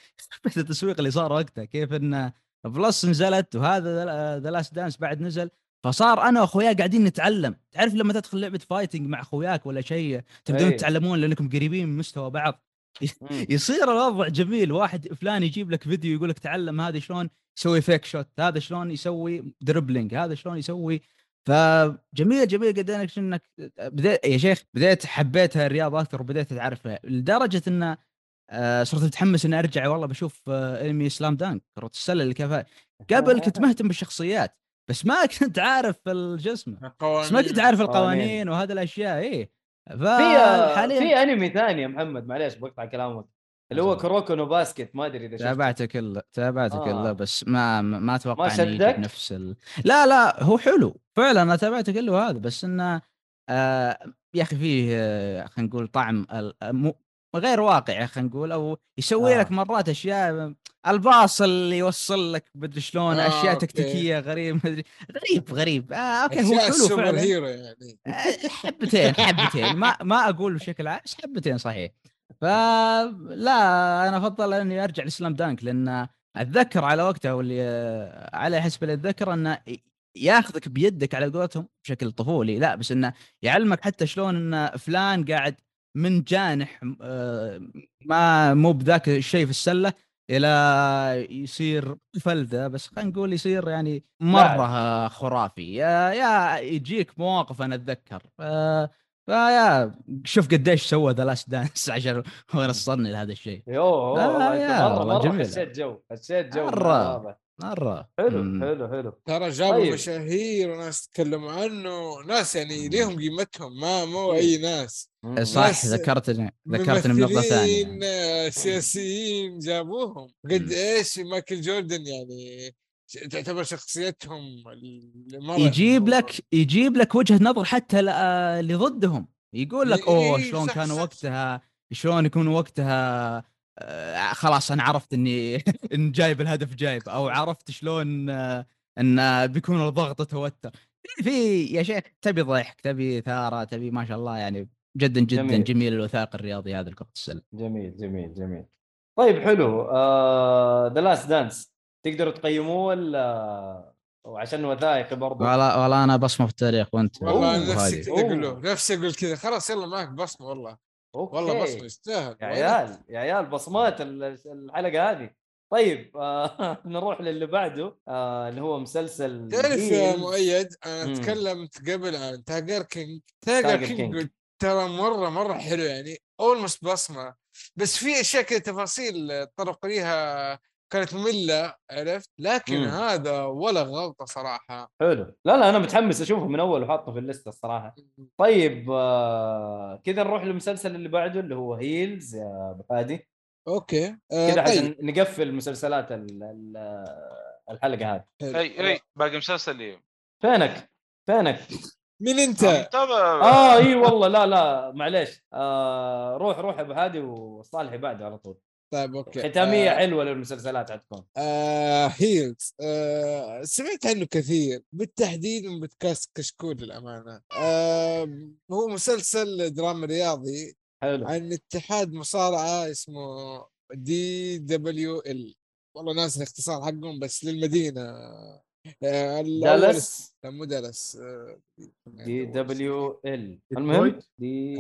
التسويق اللي صار وقتها كيف، ان بلس نزلت وهذا ذا لاست دانس بعد نزل، فصار انا واخويا قاعدين نتعلم. تعرف لما تدخل لعبه فايتنج مع اخوياك ولا شيء تبدون تتعلمون لانكم قريبين من مستوى بعض، يصير الوضع جميل. واحد فلان يجيب لك فيديو يقول لك تعلم هذا شلون يسوي فيك شوت، هذا شلون يسوي دربلينج، هذا شلون يسوي. فجميل جميل قد انك انك بديت يا شيخ، بديت حبيتها الرياضه اكثر وبديت تعرفها لدرجه ان صرت متحمس ان ارجع والله بشوف انمي سلام دانك كرة السله اللي كفا. قبل كنت مهتم بالشخصيات بس ما كنت عارف الجسم، بس ما كنت عارف القوانين وهذا الاشياء. ايه في في انمي ثاني يا محمد، معليش بقطع كلامك، اللي هو كروكو نو باسكت، ما ادري اذا تابعته كله تابعته آه. كله بس ما ما اتوقع اني نفس ال... لا لا هو حلو فعلا، انا تابعته كله هذا، بس انه آه يا اخي فيه آه خلينا نقول طعم الم... غير واقعي خلينا نقول، او يسوي آه. لك مرات اشياء الباص اللي يوصل لك بدري شلون آه، اشياء أوكي. تكتيكيه غريب مدري غريب غريب آه، اوكي هو حلو سوبر هيرو يعني آه، حبتين حبتين ما ما اقول بشكل عام حبتين صحيح. فلا انا افضل اني ارجع لسلام دانك، لان اتذكر على وقتها واللي على حسب اللي اتذكر انه ياخذك بيدك على قولتهم بشكل طفولي، لا بس انه يعلمك حتى شلون ان فلان قاعد من جانح ما مو بذاك الشيء في السله الى يصير فلذه، بس خلينا نقول يصير يعني مره خرافي. يا, يا يجيك مواقف انا اتذكر فيا، شوف قديش سوى ذا لاست دانس عشان وصلني لهذا الشيء. يوه مره جميل، حسيت جو حسيت جو مره مره حلو حلو حلو. ترى جابوا طيب. مشاهير وناس تكلموا عنه، ناس يعني ليهم قيمتهم، ما مو اي ناس. صح ذكرتني ذكرتني بنقطه ثانيه، سياسيين جابوهم قد ايش، مايكل جوردن يعني تعتبر شخصيتهم المرة. يجيب لك يجيب لك وجهة نظر حتى اللي ضدهم، يقول لك اوه شلون كانوا وقتها، شلون يكونوا وقتها آه خلاص انا عرفت اني ان جايب الهدف جايب، او عرفت شلون آه ان بيكون الضغط توتر في. يا شيخ تبي ضحك تبي اثاره تبي ما شاء الله، يعني جدا جدا جميل, جميل الوثائق الرياضي هذا الكرة السلة. جميل جميل جميل. طيب حلو ذا لاست دانس تقدروا تقيموه ولا وعشان وثائقي برضه؟ والله والله انا بصمه في التاريخ، وانت والله نفسي تقول له نفسي اقول كذا خلاص يلا معك بصمه والله. أوكي. والله بصمة يستاهل يا عيال يا عيال بصمات الحلقة هذه. طيب آه نروح للي بعده آه اللي هو مسلسل تعرف يا مؤيد أنا مم. تكلمت قبل عن تايجر كينج. تايجر كينج ترى مرة مرة حلو يعني almost بصمة، بس في أشياء كده تفاصيل طرق ليها كانت مملة عرفت، لكن مم. هذا ولا غلطة صراحة حلو. لا لا أنا متحمس أشوفه من أول وحاطه في الليستة الصراحة. طيب آه كذا نروح للمسلسل اللي بعده اللي هو هيلز يا بقادي. أوكي آه كذا طيب. نقفل مسلسلات ال ال الحلقة هذه. أي أي باقي مسلسل إيه؟ فينك فينك مين أنت؟ آه إيه والله لا لا معليش آه روح روح أبو هادي وصالحي بعده على طول. طيب اوكي ختاميه آه حلوه للمسلسلات عندكم. آه هيلز آه سمعت عنه كثير بالتحديد من بودكاست كشكول للامانه. آه هو مسلسل درامي رياضي حلو. عن اتحاد مصارعه اسمه دي دبليو ال، والله ناس الاختصار حقهم بس للمدينه آه دالاس مو دالاس آه دي دبليو ال المهم دي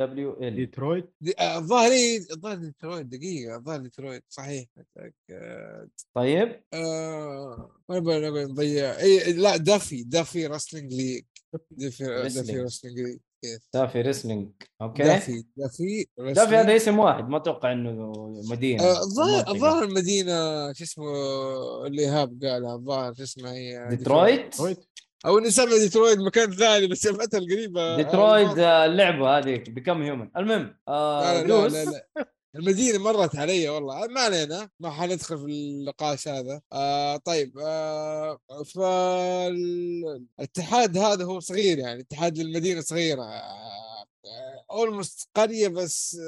دبليو ال ديترويت ظاهري ظاهر ديترويت دقيقه ظاهر ديترويت صحيح متاكد. طيب آه ما بقول نضيع اي لا دافي دافي رسلينج ليج دافي دافي رسلينج ليج دافي رسلينج اوكي دافي دافي دافي هذا اسم واحد ما اتوقع انه مدينه ظاهر المدينه شو اسمه اللي هاب قالها ظاهر شو اسمها هي ديترويت او نسمي ديترويت مكان ثاني بس سمعتها القريبه ديترويت اللعبه هذيك بكم هيومن المهم آه لا لا لا لا المدينة مرت علي والله. ما علينا، ما حندخل في النقاش هذا. آه طيب آه فالاتحاد هذا هو صغير، يعني اتحاد المدينة صغيرة آه أولموست قرية بس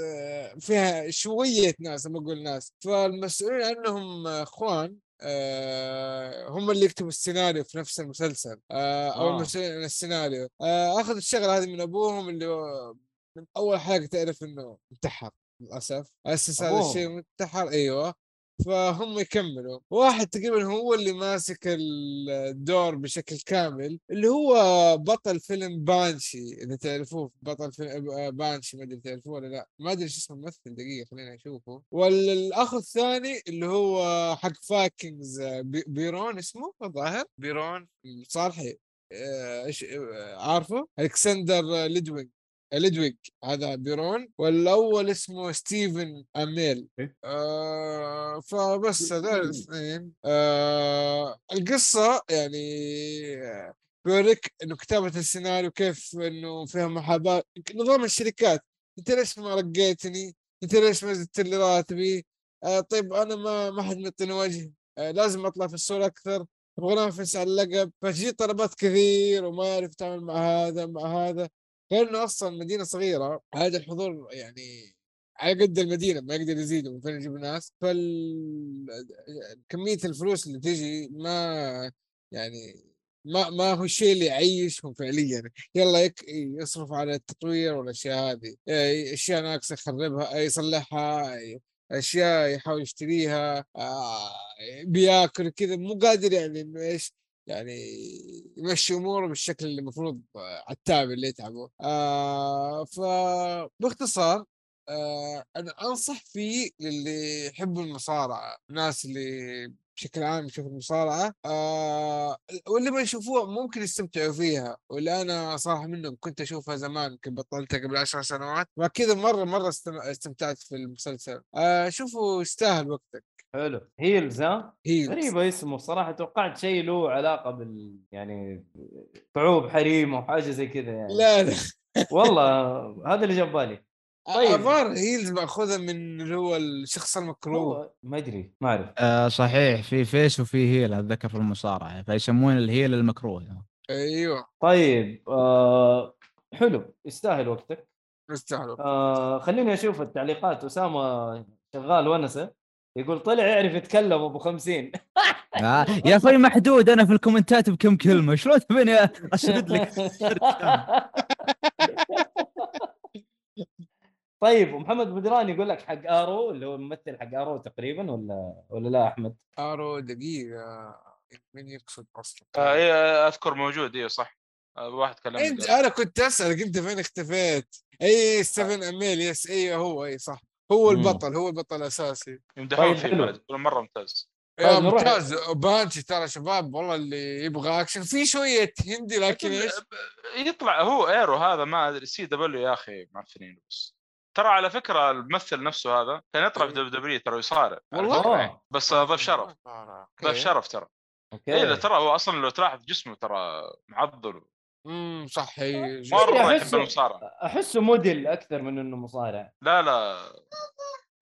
فيها شوية ناس، ما أقول ناس. فالمسؤولين عنهم أخوان أه هم اللي يكتبوا السيناريو في نفس المسلسل أه أو آه. المسؤولين عن السيناريو أه أخذ الشغلة هذه من أبوهم، اللي من أول حلقة تعرف إنه انتحر للأسف، أسس هذا الشيء انتحر. أيوة، فهم يكملوا. واحد تقريبا هو اللي ماسك الدور بشكل كامل، اللي هو بطل فيلم بانشي، إذا تعرفوه بطل فيلم بانشي، ما أدري تعرفوه ولا لا، ما أدري شو اسمه الممثل، دقيقة خلينا نشوفه. والأخ الثاني اللي هو حق فايكنجز بيرون اسمه، ظاهر بيرون صالحي، عارفه ألكسندر ليدوينج ليدويغ، هذا بيرون. والأول اسمه ستيفن أميل. آه فبس هذول الاثنين. آه القصة يعني بوريك إنه كتابة السيناريو كيف إنه فيها محاباة، نظام الشركات، أنت ليش ما رقيتني؟ أنت ليش ما زدت لي راتبي؟ آه طيب أنا ما ما حد مطني وجهي، آه لازم أطلع في الصورة أكثر، أبغى أنافس على اللقب. فتجي طلبات كثير وما أعرف أتعامل مع هذا مع هذا. غير إنه أصلاً مدينة صغيرة، هذا الحضور يعني على قد المدينة، ما يقدر يزيد من فين يجيب الناس. فالكمية الفلوس اللي تجي ما يعني ما ما هو الشيء اللي يعيشهم فعلياً. يلا يك يصرف على التطوير والأشياء هذه، أشياء ناقصة يخربها يصلحها، أشياء يحاول يشتريها، بياكل كذا، مو قادر يعني إيش يعني يمشي أموره بالشكل اللي مفروض عالتابع اللي يتعبه. آه فباختصار آه أنا أنصح فيه للي يحبوا المصارعة، الناس اللي بشكل عام يشوفوا المصارعة آه واللي ما يشوفوها ممكن يستمتعوا فيها. واللي أنا صراحة منهم كنت أشوفها زمان، كنت بطلتها قبل عشر سنوات، وكذا مرة مرة استمتعت في المسلسل. آه شوفوا، يستاهل وقتك. حلو، هيلز ها، غريبة اسمه صراحة، توقعت شيء له علاقة بال يعني طعوب حريم أو حاجة زي كذا يعني. لا لا والله هذا اللي جاب بالي. طيب عبارة هيلز مأخوذة من اللي هو الشخص المكروه، ما أدري ما أعرف. آه صحيح، في فيس وفي هيل، أتذكر في المصارعة فيسمون الهيل المكروه. أيوة طيب آه حلو، يستاهل وقتك، يستاهل. آه خليني أشوف التعليقات. أسامة شغال ونسة يقول طلع يعرف يتكلم أبو خمسين. آه يا أخي محدود أنا في الكومنتات بكم كلمة، شلون تبيني أشرد لك؟ طيب ومحمد بدران يقول لك حق آرو، اللي هو الممثل حق آرو تقريبا، ولا ولا لا أحمد؟ آرو دقيقة، من يقصد أصلا؟ آه أذكر موجود، إيه صح، واحد كلام. أنت أنا كنت أسأل قمت فين اختفيت؟ أي ستيفن أميل، يس أيوه هو، أي صح هو البطل، هو البطل الأساسي. يمدحون فيه الولد، كل مرة ممتاز. يا ممتاز بانشي ترى شباب والله، اللي يبغى أكشن في شوية هندي، لكن إيش يطلع هو إيرو هذا، ما أدري سي دبليو يا أخي معفنين. بس ترى على فكرة الممثل نفسه هذا كان يطلع في دبليو دبليو ترى، يصارع والله، بس ضف شرف ضف شرف ترى. إيه ترى هو أصلا لو تلاحظ جسمه ترى معضل. امم صح، هي مره يحب المصارعه، احسه موديل اكثر من انه مصارع. لا لا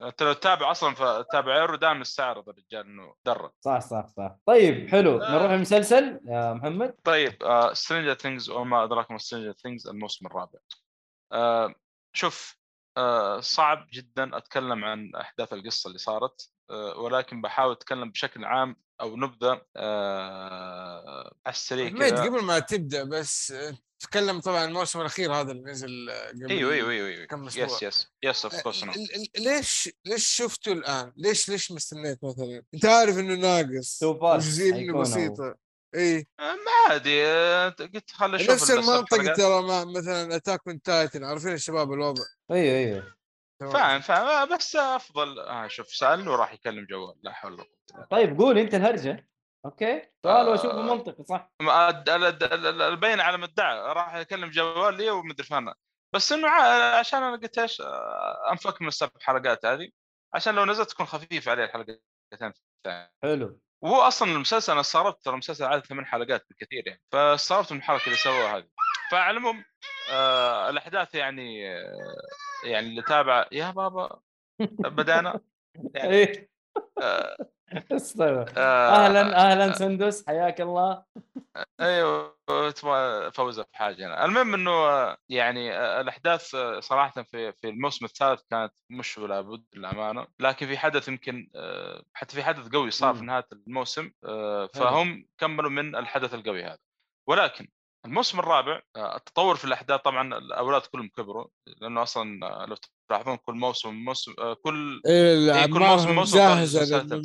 انت لو تتابع اصلا فتابعه له دائما يستعرض الرجال انه درب. صح صح صح. طيب حلو، آه. نروح المسلسل يا محمد. طيب سترينجر ثينجز، وما ادراكم سترينجر ثينجز الموسم الرابع. آه شوف آه صعب جدا اتكلم عن احداث القصه اللي صارت، آه ولكن بحاول اتكلم بشكل عام او نبدا آه على السريع كذا قبل ما تبدا. بس تكلم طبعا الموسم الاخير هذا اللي نزل قبل ايوه ايوه ايوه كم اسبوع. يس يس يس اوف كورس. ليش ليش شفته الان؟ ليش ليش مستنيت مثلا؟ انت عارف انه ناقص وجزئيه منه بسيطه، اي ما عادي قلت خلي اشوف نفس المنطقه ترى، مثلا اتاك اون تايتن، عارفين الشباب الوضع. ايوه ايوه فاهم فاهم، بس افضل آه شوف سألني راح يكلم جوال، لا حول ولا قوه. طيب قول انت الهرجه. اوكي تعالوا آه اشوف منطقي صح، البين على مدعي راح يكلم جوال لي ومدري فانا، بس انه عشان انا قلت ايش انفك من السبع حلقات هذه، عشان لو نزلت تكون خفيف عليه الحلقتين الثانيه. حلو، وهو اصلا المسلسل انا صارت ترى المسلسل عاده ثمان حلقات بالكثير يعني، فصارت من الحركه اللي سووها هذه. فعلى العموم آه الاحداث يعني آه يعني اللي تابع يا بابا بدأنا يعني إيه. آه آه أهلا أهلا سندس حياك الله. أيوة تبغى فوزة في حاجة أنا. المهم إنه يعني الأحداث صراحة في في الموسم الثالث كانت مش ولا بد للأمانة، لكن في حدث يمكن حتى في حدث قوي صار في نهاية الموسم فهم كملوا من الحدث القوي هذا. ولكن الموسم الرابع التطور في الأحداث طبعاً الأولاد كلهم كبروا، لأنه أصلاً لو تلاحظون كل موسم موسم كل إيه كل موسم موسم جاهزة،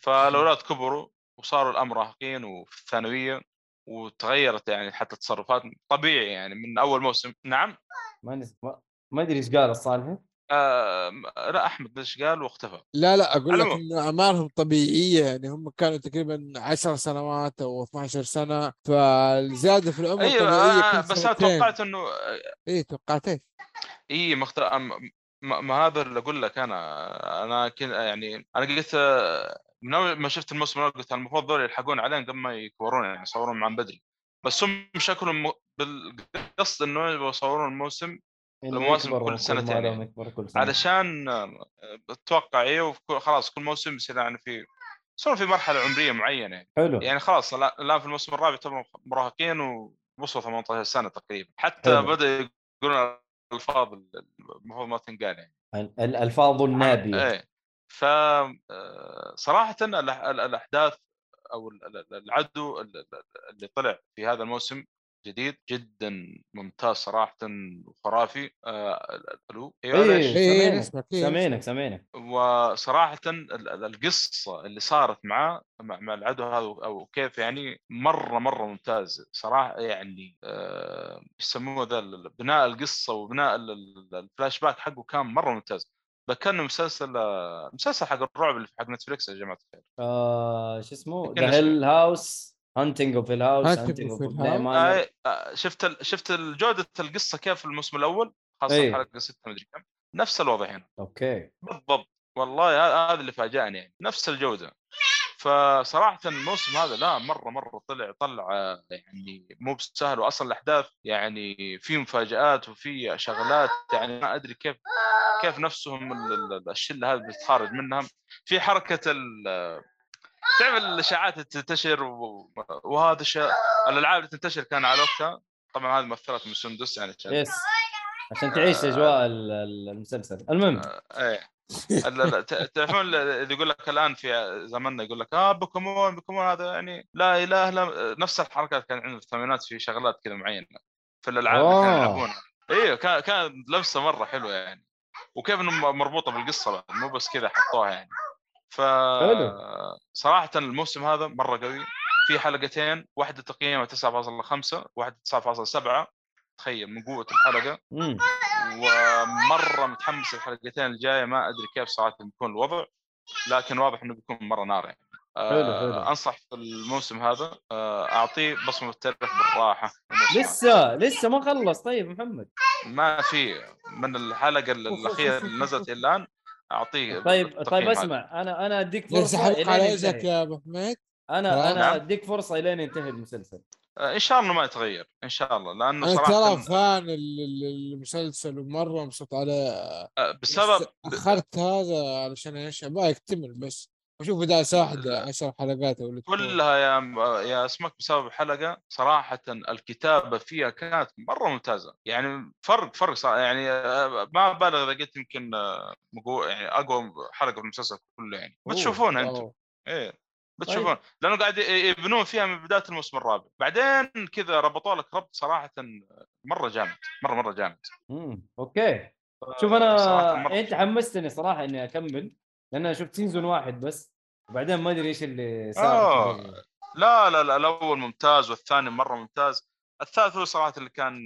فالأولاد كبروا وصاروا المراهقين وفي الثانوية وتغيرت يعني حتى التصرفات طبيعي يعني من أول موسم. نعم ما ما أدري إيش قال الصالح آه لا أحمد إيش قال واختفى. لا لا أقول لك إن أعمارهم طبيعية، يعني هم كانوا تقريبا عشر سنوات أو اثنا عشر سنة، فالزيادة في العمر أيوة طبيعية. آه بس أنا توقعت إنه إيه توقعته إيه مختار ما ما هذا اللي أقول لك أنا أنا كن يعني أنا قلت من أول ما شفت الموسم أنا قلت المفروض يلحقون عليهم قبل ما يكبرون يعني يصورون معهم بدري، بس هم شكلهم بالقصد إنه يصورون الموسم المواسم كل سنتين يعني. علشان اتوقع ايه خلاص كل موسم يصير يعني في صار في مرحله عمريه معينه حلو. يعني خلاص الان في الموسم الرابع تم مراهقين ووصلوا ثمانية عشر سنه تقريبا حتى حلو. بدا يقولون الفاظ المفروض ما تنقال يعني الالفاظ النابيه ايه. ف صراحه الاحداث او العدو اللي طلع في هذا الموسم جديد جدا ممتاز صراحه وخرافي. الو ايوه سامعينك سامعينك. وصراحه القصه اللي صارت معاه مع العدو هذا او كيف يعني مره مره ممتاز صراحه يعني يسموه ذا بناء القصه وبناء الفلاش باك حقه كان مره ممتاز. ذكرني مسلسل مسلسل حق الرعب اللي حق نتفليكس يا جماعه الخير آه شو اسمه ذا هيل هاوس هانتينج اوف الهاوس هانتينج اوف الهاوس. شفت شفت الجودة القصة كيف في الموسم الأول خاصة أيه. حلقة ستة مدري كم نفس الوضع هنا أوكي بالضبط والله هذا اللي فاجأني يعني. نفس الجودة. فصراحة الموسم هذا لا مرة مرة طلع طلع يعني مو بسهل، وأصل الأحداث يعني في مفاجآت وفي شغلات يعني ما أدري كيف كيف نفسهم الشلة هذه بتخرج منهم في حركة ال تعمل الاشاعات تنتشر وهذا الشيء الالعاب اللي تنتشر كان على وقتها طبعا هذه مثلت من سندس يعني يس عشان تعيش اجواء المسلسل. المهم ايه تعرفون اللي يقول لك الان في زماننا يقول لك اه بوكيمون بوكيمون هذا يعني لا اله الا نفس الحركات كان عندنا في الثمانينات في شغلات كذا معينه في الالعاب اللي كانوا يلعبونها ايوه كان كان لمسه مره حلوه يعني وكيف انه مربوطه بالقصه مو بس كذا حطوها يعني. فصراحة الموسم هذا مرة قوي في حلقتين واحدة تقييمها تسعة فاصلة خمسة واحدة تسعة فاصلة سبعة تخيل من قوة الحلقة مم. ومرة متحمس الحلقتين الجاية ما أدري كيف صراحة بيكون الوضع لكن واضح أنه بيكون مرة نار يعني. آه أنصح في الموسم هذا آه أعطيه بصمة التاريخ بالراحة. لسه لسه ما خلص طيب محمد ما في من الحلقة الأخيرة اللي نزلت الآن اعطيه طيب طيب اسمع انا انا اديك فرصه لين يا ابو حميد انا انا نعم. اديك فرصه لين ينتهي المسلسل ان شاء الله ما يتغير ان شاء الله لانه أنا صراحه ترى فان المسلسل ومره مبسوط على بسبب اخرت هذا علشان ايش ابغى يكتمل بس اشوف بدايه واحده عشر حلقات ولا كلها يا يا اسمك بسبب حلقه صراحه الكتابه فيها كانت مره ممتازه يعني فرق فرق يعني ما بالغ اذا قلت يمكن يعني اقوى حلقه في المسلسل كله يعني بتشوفونها انتم ايه بتشوفون لانه قاعد يبنون فيها من بدايه الموسم الرابع بعدين كذا ربطوا لك ربط صراحه مره جامد مره مره جامد امم اوكي شوف انا انت حمستني صراحه اني اكمل لأنها شفت سيزون واحد بس وبعدين ما أدري إيش اللي صار. لا لا لا الأول ممتاز والثاني مرة ممتاز الثالث هو صراحة اللي كان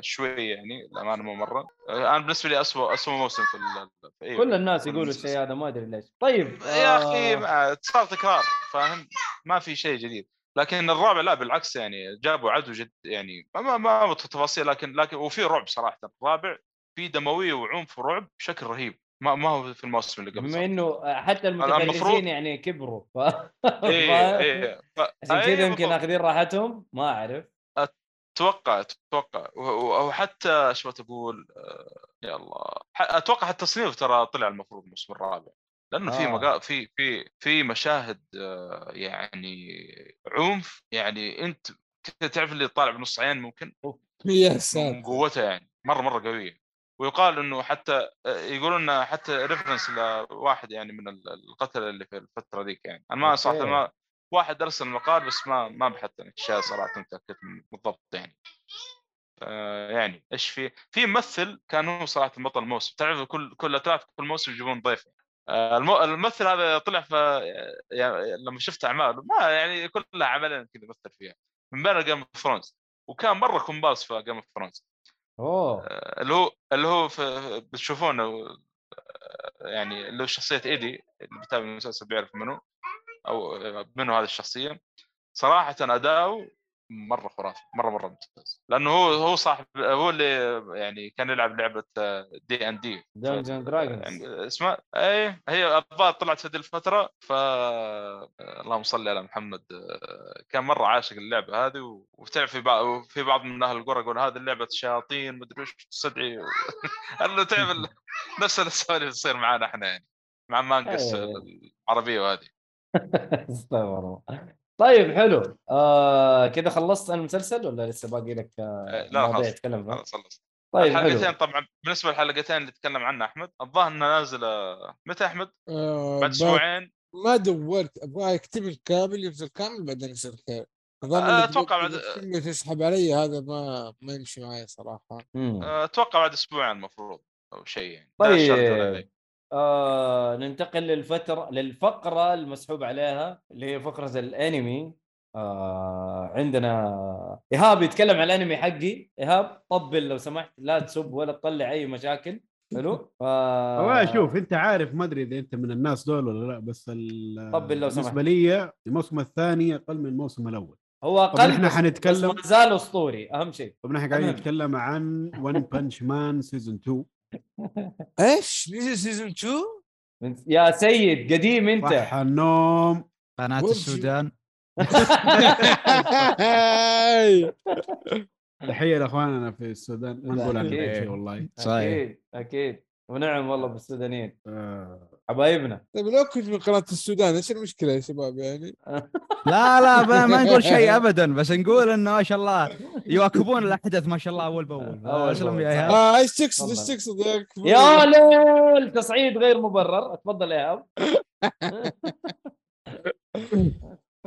شوي يعني الأمانة مو مرة أنا بالنسبة لي أسوأ أسوأ موسم في ال كل الناس يقولوا الشيء هذا ما أدري ليش. طيب يا أخي صار تكرار فاهم ما في شيء جديد لكن الرابع لا بالعكس يعني جابوا عدو جد يعني ما ما تفاصيل لكن لكن وفي رعب صراحة الرابع في دموية وعنف ورعب بشكل رهيب ما ما هو في الموسم اللي قبل بما انه حتى المتخلفين يعني كبروا ف اي اي عشان كذا يمكن اخذين راحتهم ما اعرف اتوقع اتوقع او حتى شو تقول يا الله اتوقع حتى التصنيف ترى طلع المفروض الموسم الرابع لانه آه. في مقا... في في في مشاهد يعني عنف يعني انت تعرف اللي طالع بنص عين ممكن من قوته يعني مره مره قويه. ويقال انه حتى يقولون حتى ريفرنس لواحد يعني من القتله اللي في الفتره ذيك يعني انا ما صحت ما واحد درس المقال بس ما ما بحثت عن الشيء صراحه متاكد بالضبط يعني آه يعني ايش في في ممثل كان هو صراحه بطل الموسم تعرف كل كل اتراك كل موسم يجيبون ضيف آه الممثل هذا طلع في يعني لما شفت اعماله ما يعني كلها عملين كذا مثل فيها من بين جيم اوف ثرونز وكان مره كومبارس في جيم اوف ثرونز اوه آه اللي هو اللي هو بتشوفونه يعني اللي هو شخصيه ايدي اللي بتابع المسلسل بيعرف منه او منه هذه الشخصيه صراحه اداؤه مره خرافي مره مره ممتاز لانه هو هو صاحب هو اللي يعني كان يلعب لعبه دي ان دي دنجنز اند دراجونز اسمها اي هي الظاهر طلعت في هذه الفتره ف اللهم صل على محمد كان مره عاشق اللعبه هذه وبتعرف في في بعض من اهل القرى يقول هذه لعبه شياطين مدري ايش صدعي انه تعمل نفس السوالف تصير معنا احنا يعني مع مانقص العربيه وهذه استغرب. طيب حلو آه كده خلصت المسلسل ولا لسه باقي لك آه لا خلاص اتكلم خلاص خلص. طيب الحلقتين طبعا بالنسبه للحلقتين اللي تكلم عنها احمد الظاهر انها نازله متى احمد آه بعد اسبوعين ما دورت ابغى اكتب الكامل ينزل كامل بعدين يصير خير آه اتوقع بعد اللي تسحب علي هذا ما ما يمشي معي صراحه آه اتوقع بعد اسبوعين المفروض او شيء يعني طيب آه، ننتقل للفترة للفقرة المسحوب عليها اللي هي فقرة الأنمي. آه، عندنا إيهاب يتكلم عن الأنمي حقي. إيهاب طبل لو سمحت، لا تسب ولا تطلع أي مشاكل. حلو. آه، شوف أنت عارف ما أدري إذا أنت من الناس دول ولا لا، بس طبل لو سمحت. بالنسبة لي الموسم الثاني أقل من الموسم الأول. هو أقل. إحنا حنتكلم. ما زال أسطوري أهم شيء. طب نحن قاعدين نتكلم عن One Punch Man Season two. ايش ليش سيزون اثنين يا سيد قديم انت صح النوم قناه السودان تحيه لاخواننا في السودان ما نقول عن شيء والله اكيد اكيد ونعم والله بالسودانيين حبايبنا. طيب لو كنت من قناه السودان ايش المشكله يا شباب يعني لا لا ما نقول شيء ابدا بس نقول انه ما شاء الله يواكبون الاحداث ما شاء الله اول باول اسلم يا ايهاب اه ايش تقصد ايش تقصد يا ليل تصعيد غير مبرر اتفضل يا ايهاب.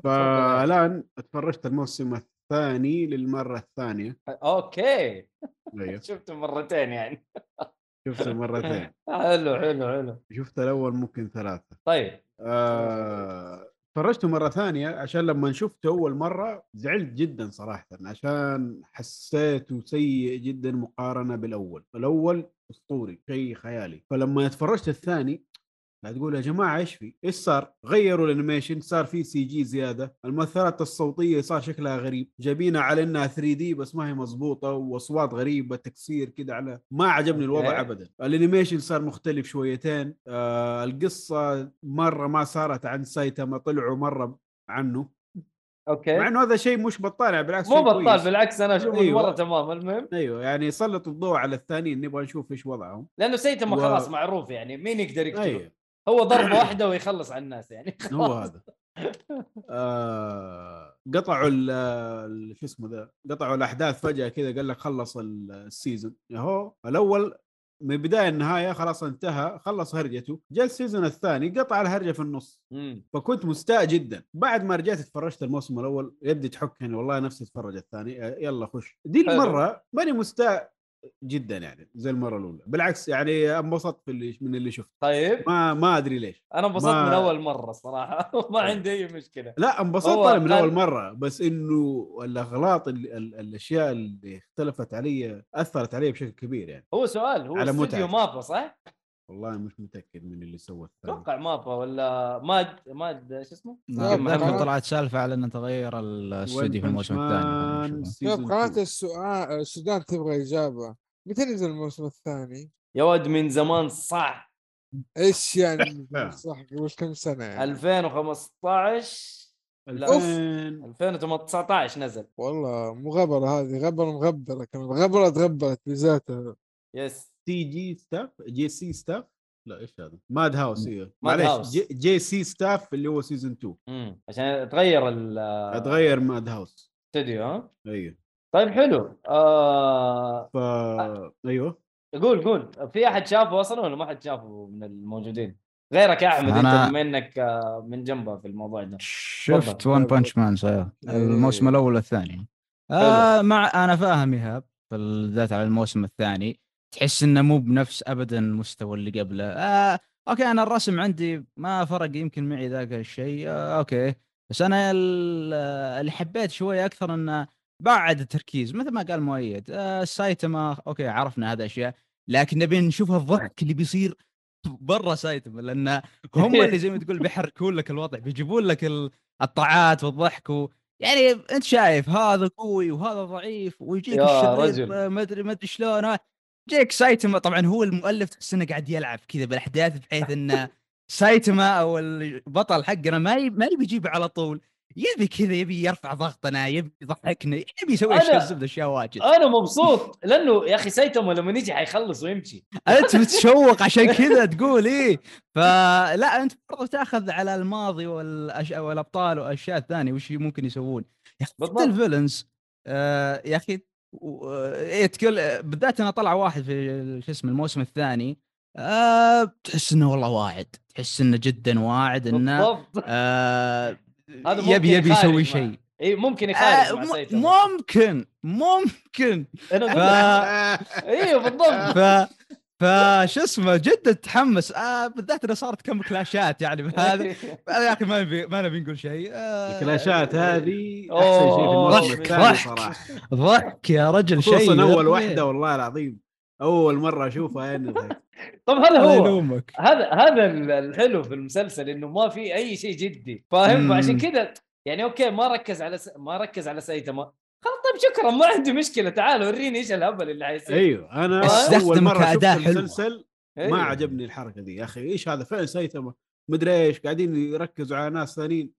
فالان اتفرجت الموسم الثاني للمره الثانيه اوكي شفته مرتين يعني شفته مرتين حلو حلو حلو شفته الأول ممكن ثلاثة. طيب فرجته مرة ثانية عشان لما شفته أول مرة زعلت جدا صراحة عشان حسيته سيء جدا مقارنة بالأول. الأول أسطوري شيء خيالي، فلما اتفرجت الثاني لا تقول يا جماعة إيش في إيش صار؟ غيروا الأنيميشن، صار فيه سي جي زيادة، المؤثرات الصوتية صار شكلها غريب، جابينا على إنها ثري دي بس ما هي مضبوطة وأصوات غريبة تكسير كده على ما عجبني الوضع أبدا. الأنيميشن صار مختلف شويتين، آه القصة مرة ما صارت عن سايتاما، طلعوا مرة عنه. أوكي. مع إنه هذا شيء مش بطال بالعكس. مو بطال بالعكس أنا أشوفه أيوة. مرة تمام المهم. أيوة يعني سلط الضوء على الثانيين نبغى نشوف إيش وضعهم. لأنه سايتاما و... خلاص معروف يعني مين يقدر يكتبه. أيوة. هو ضربة واحدة ويخلص على الناس يعني خلاص. هو هذا آه قطعوا ال شو اسمه ذا قطعوا الأحداث فجأة كذا قال لك خلص السيزون ياهو الأول من بداية النهاية خلاص انتهى خلص هرجته. جاء السيزون الثاني قطع الهرجة في النص مم. فكنت مستاء جدا. بعد ما رجعت اتفرجت الموسم الأول يبدي تحكني والله نفسي اتفرج الثاني يلا خش دي المرة ماني مستاء جدا يعني زي المره الاولى بالعكس يعني انبسطت في اللي من اللي شفت. طيب ما ما ادري ليش انا انبسطت ما... من اول مره صراحه ما عندي اي مشكله لا انبسطت من اول مره بس انه الاغلاط اللي... الاشياء اللي اختلفت علي اثرت علي بشكل كبير يعني. هو سؤال هو استوديو مابا صح؟ والله مش متاكد من اللي سوى الثاني اتوقع مابا ولا ماد ماد ايش اسمه ما طلعت سالفه على انه تغير الاستوديو في الموسم الثاني. طيب قناه السؤال السودان تبغى اجابه متى نزل الموسم الثاني يا ود؟ من زمان صح ايش يعني صح قبل كم سنه يعني. ألفين وخمسة عشر ألفين وتسعطعش نزل. والله مغبرة هذه، غبرة مغبرة كمان، غبرة تغبرت بذاتها. يس تي جي ستاف، جي سي ستاف، لا إيش هذا؟ ماد هاوس هي. معليش جي, جي سي ستاف اللي هو سيزن اثنين. أمم عشان تغير ال. تغير ماد هاوس. تديو ها؟ أيوه. طيب حلو. آه. ف... آه. أيوه. قول قول في أحد شافه أصلاً ولا ما أحد شافه من الموجودين؟ غيرك يا أحمد أنا... أنت منك من جنبه في الموضوع ده. شفت وان بانش مان صحيح الموسم الأول والثاني. آه مع أنا فاهم إيهاب بالذات على الموسم الثاني تحس إنه مو بنفس أبداً المستوى اللي قبله. آه أوكي أنا الرسم عندي ما فرق يمكن معي ذاك الشيء. آه أوكي بس أنا اللي حبيت شوية أكثر إنه بعد التركيز مثل ما قال مؤيد آه سايتما أوكي عرفنا هذا أشياء لكن نبي نشوف الضحك اللي بيصير برا سايتم لأن هم اللي زي ما تقول بيحركون لك الوضع بيجيبون لك الطاعات والضحك و... يعني أنت شايف هذا قوي وهذا ضعيف ويجيك الشرير ما أدري ما أدري شلون جيك سايتم طبعا هو المؤلف تحس إنه قاعد يلعب كذا بالأحداث بحيث إنه سايتم أو البطل حقنا ما ي... ما بيجيبه على طول يبي كذا يبي يرفع ضغطنا يبي يضحكنا يبي يسوي الزبده اشياء واجد. انا مبسوط لانه يا اخي سايتم لما نيجي حيخلص ويمشي انت متشوق عشان كذا تقول ايه فلا انت برضو تاخذ على الماضي والاشياء والابطال واشياء ثانيه وش ممكن يسوون يا اخي الفيلنز آه يا اخي ايه تقول بالذات انا طلع واحد في شو اسمه الموسم الثاني آه تحس انه والله واعد تحس انه جدا واعد انه آه يبي يبي يسوي شيء اي ممكن يخالف آه مع سايتم ممكن ممكن ف... ايوه بالضبط ف فش اسمه جدا تحمس آه بالذات انه صارت كم كلاشات يعني بهذا يا اخي ما بي... ما انا بنقول شيء آه... الكلاشات هذه احسن شيء في الموسم الثاني صراحه ضحك يا رجل شيء خصوصا اول واحده والله العظيم اول مره اشوفها انا ذاك طب هذا هو هذا هذا الحلو في المسلسل انه ما في اي شيء جدي فاهم عشان كذا يعني اوكي ما ركز على س... ما ركز على سايتاما خلاص طيب شكرا ما عندي مشكله تعالوا وريني ايش الهبل اللي حيصير ايوه انا اول مره شفت المسلسل أيوه. ما عجبني الحركه دي يا اخي ايش هذا فين سايتاما مدري ايش قاعدين يركزوا على ناس ثانيين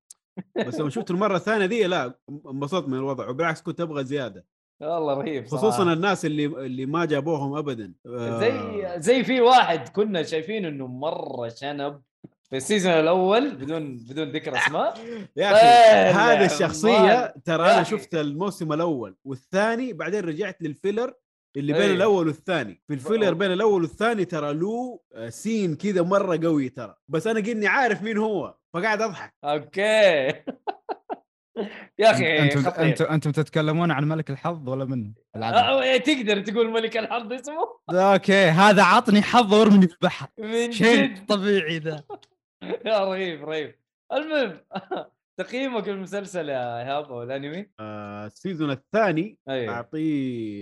بس لما شفت المره الثانيه دي لا انبسطت من الوضع وبالعكس كنت ابغى زياده والله رهيب خصوصا صراحة. الناس اللي اللي ما جابوهم ابدا آه. زي زي في واحد كنا شايفين انه مره شنب في السيزون الاول بدون بدون ذكر اسماء يا اخي هذه الشخصيه ترى انا شفت الموسم الاول والثاني بعدين رجعت للفيلر اللي بين أيه. الاول والثاني في الفيلر بين الاول والثاني ترى له سين كذا مره قوي ترى بس انا قلني عارف مين هو فقاعد اضحك اوكي يا اخي انتم انتم انتم تتكلمون عن ملك الحظ ولا من العدل تقدر تقول ملك الحظ اسمه اوكي هذا عطني حظ ورمني في البحر شيء طبيعي ذا يا رهيب رهيب المهم تقييمك المسلسل يا ايهاب والانمي آه، السيزون الثاني اعطيه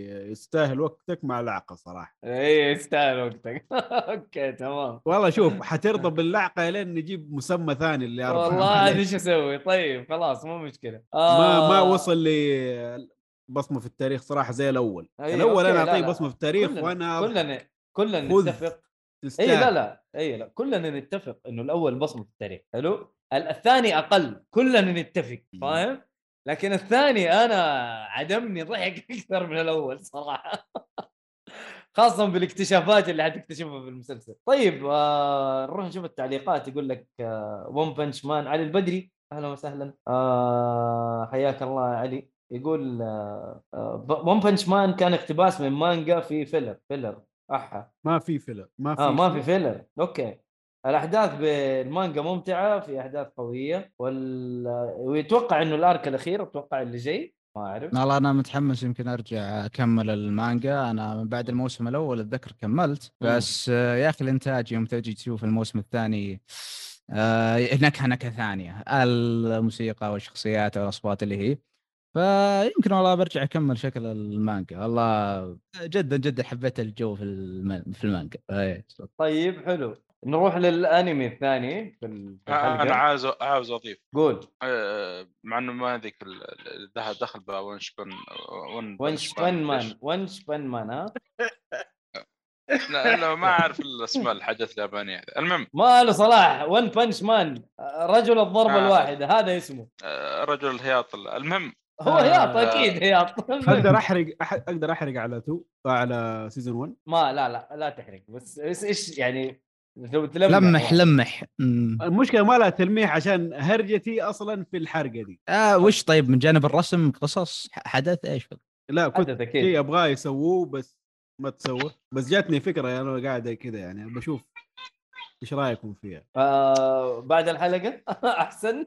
أيه. يستاهل وقتك مع العقه صراحه اي يستاهل وقتك اوكي تمام والله شوف حترضى باللعقه لين نجيب مسمى ثاني اللي اعرفه والله ايش اسوي طيب خلاص مو مشكله آه. ما ما وصل لي بصمه في التاريخ صراحه زي الاول أيه. الاول انا اعطيه بصمه في التاريخ كلنا. وانا كلنا كلنا نتفق اي لا لا اي لا كلنا نتفق انه الاول بصمه في التاريخ حلو الثاني أقل كلنا نتفق فاهم لكن الثاني أنا عدمني ضحك أكثر من الأول صراحة خاصة بالاكتشافات اللي هتكتشفها في المسلسل طيب آه نروح نشوف التعليقات يقول لك آه ون بنش مان علي البدري أهلا وسهلا آه حياك الله علي يقول آه آه ون بنش مان كان اقتباس من مانجا في فيلر فيلر أحا ما في فيلر ما في آه ما في فيلر أوكي الأحداث بالمانجا ممتعة في أحداث قوية وال... ويتوقع إنه الأرك الأخير أتوقع اللي جاي ما أعرف والله أنا متحمس يمكن أرجع أكمل المانجا أنا من بعد الموسم الأول أتذكر كملت بس مم. يا أخي الإنتاج يوم تجي تشوف الموسم الثاني آه نكهة نكهة ثانية الموسيقى والشخصيات والأصوات اللي هي فيمكن والله برجع أكمل شكل المانجا والله جدا جدا حبيت الجو في الم... في المانجا آه. طيب حلو نروح للأنمي الثاني في الحلقة. أنا عاوز عاوز أضيف. قول. مع إنه ما هذيك الذهب دخل بونش بن ون. ونش بن مان ونش بن مانا. لا ما أعرف الاسماء الحدث الياباني هذا. المهم ما له صلاح ون بانش مان رجل الضربة آه. الواحدة هذا اسمه آه رجل الهياط. المهم هو هياط آه. أكيد هياط. أقدر أحرق أقدر أحرق على تو على سيزون ون ما لا لا لا تحرق بس إيش يعني لمح لمح المشكلة ما لها تلميح عشان هرجتي أصلا في الحرقة دي آه وش طيب من جانب الرسم قصص حدث إيش لا كنت شيء أبغاه يسووه بس ما تسوي بس جاتني فكرة أنا يعني قاعدة كده يعني بشوف إيش رأيكم فيها آه بعد الحلقة أحسن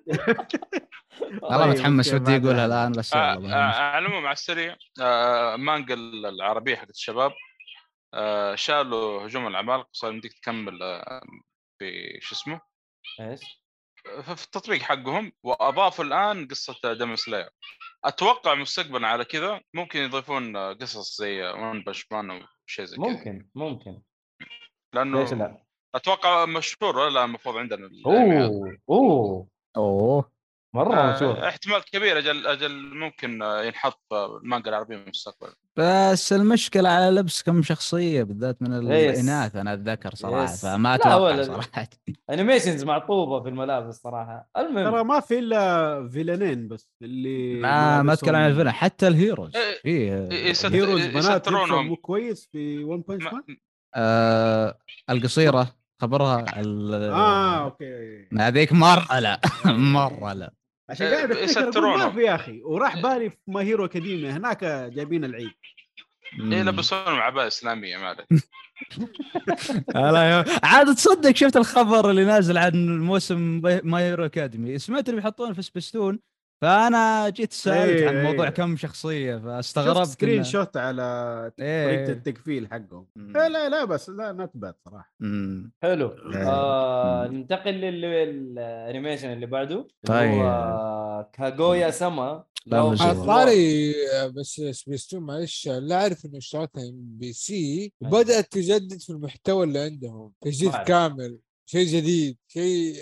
والله متحمس ودي يقولها الآن بس أعلمهم على السريع آه مانجا العربية حقت الشباب آه شالوا هجوم العمالقة صار يمديك تكمل آه بش اسمه إيش في التطبيق حقهم وأضافوا الآن قصة دم سلاير. أتوقع مستقبلا على كذا ممكن يضيفون قصص زي ون بانش مان أو شيء زي كذا. ممكن ممكن. لأنه لا؟ أتوقع مشهور ولا المفروض عندنا. أوه أوه أوه مرة آه مشهور. احتمال كبير أجل أجل ممكن ينحط المانجا العربية مستقبلا. بس المشكلة على لبس كم شخصية بالذات من الإناث أنا أتذكر صراحة يس. فما أتوقع صراحة. أنيميشنز معطوبة في الملابس صراحة. المهم. ترى ما في إلا فيلانين بس اللي. ما ما أتكلم عن الفيلان حتى الهيروز. إيه. الهيروز بنات مو كويس في ون بانش مان. آه القصيرة خبرها آه أوكي. هذيك مرة لا مرة لا. عشان قاعد أفكر يا أخي وراح بالي في ما هيرو أكاديميا هناك جايبين العيد إيه لبسونهم عباءة إسلامية مالك عاد تصدق شفت الخبر اللي نازل عن الموسم ما هيرو أكاديميا سمعت اللي بيحطون في سبستون فأنا جيت سألت عن موضوع كم شخصية فاستغربت سكرين شوت على طريقة التكفيل حقهم لا لا بس لا نتبات صراحة حلو ننتقل للأنيميشن اللي بعده هو كاغويا سما عطاري بس سبيستون معلش لا أعرف إنه اشترتها إم بي سي وبدأت تجدد في المحتوى اللي عندهم تجديد كامل شيء جديد شيء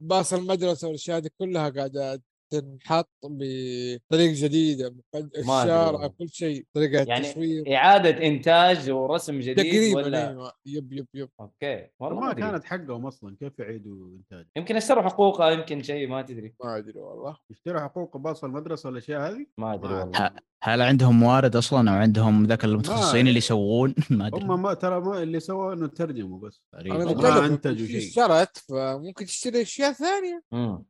باص المدرسة والأشياء دي كلها قاعدة تنحط بطريقة جديدة الشارع كل شيء طريقة يعني تصوير إعادة إنتاج ورسم جديد تقريبا ولا... يب يب يب أوكي ما كانت حقهم أصلا كيف يعيدوا إنتاج يمكن اشتروا حقوقه يمكن شيء ما تدري ما أدري والله اشتروا حقوقه باص المدرسة والأشياء هذه ما أدري والله هل عندهم موارد أصلا أو عندهم ذاك المتخصصين اللي يسوون ما أدري هم ما ترى ما اللي سووا إنه ترجموا بس ما أنتجوا شيء اشترت فممكن تشتري أشياء ثانية مم.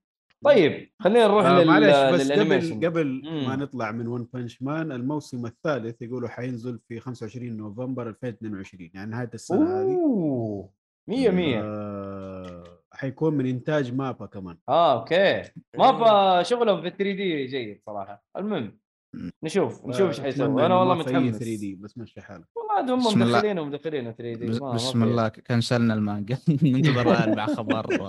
طيب خلينا نروح آه للانيميشن قبل, قبل ما نطلع من ون بانش مان الموسم الثالث يقولوا حينزل في خمسة وعشرين نوفمبر ألفين واثنين وعشرين يعني نهاية السنة هذه مية مية آه حيكون من إنتاج مابا كمان آه أوكي مابا شغلهم في ثري دي جيد صراحة المهم نشوف نشوف ايش حيسوي انا والله متحمس ثري دي بس ماشي حاله والله هم مدخلينه ومدخلينه ثري دي بس ما بسم الله كنسلنا المانجا ننتظر اربع خبر و...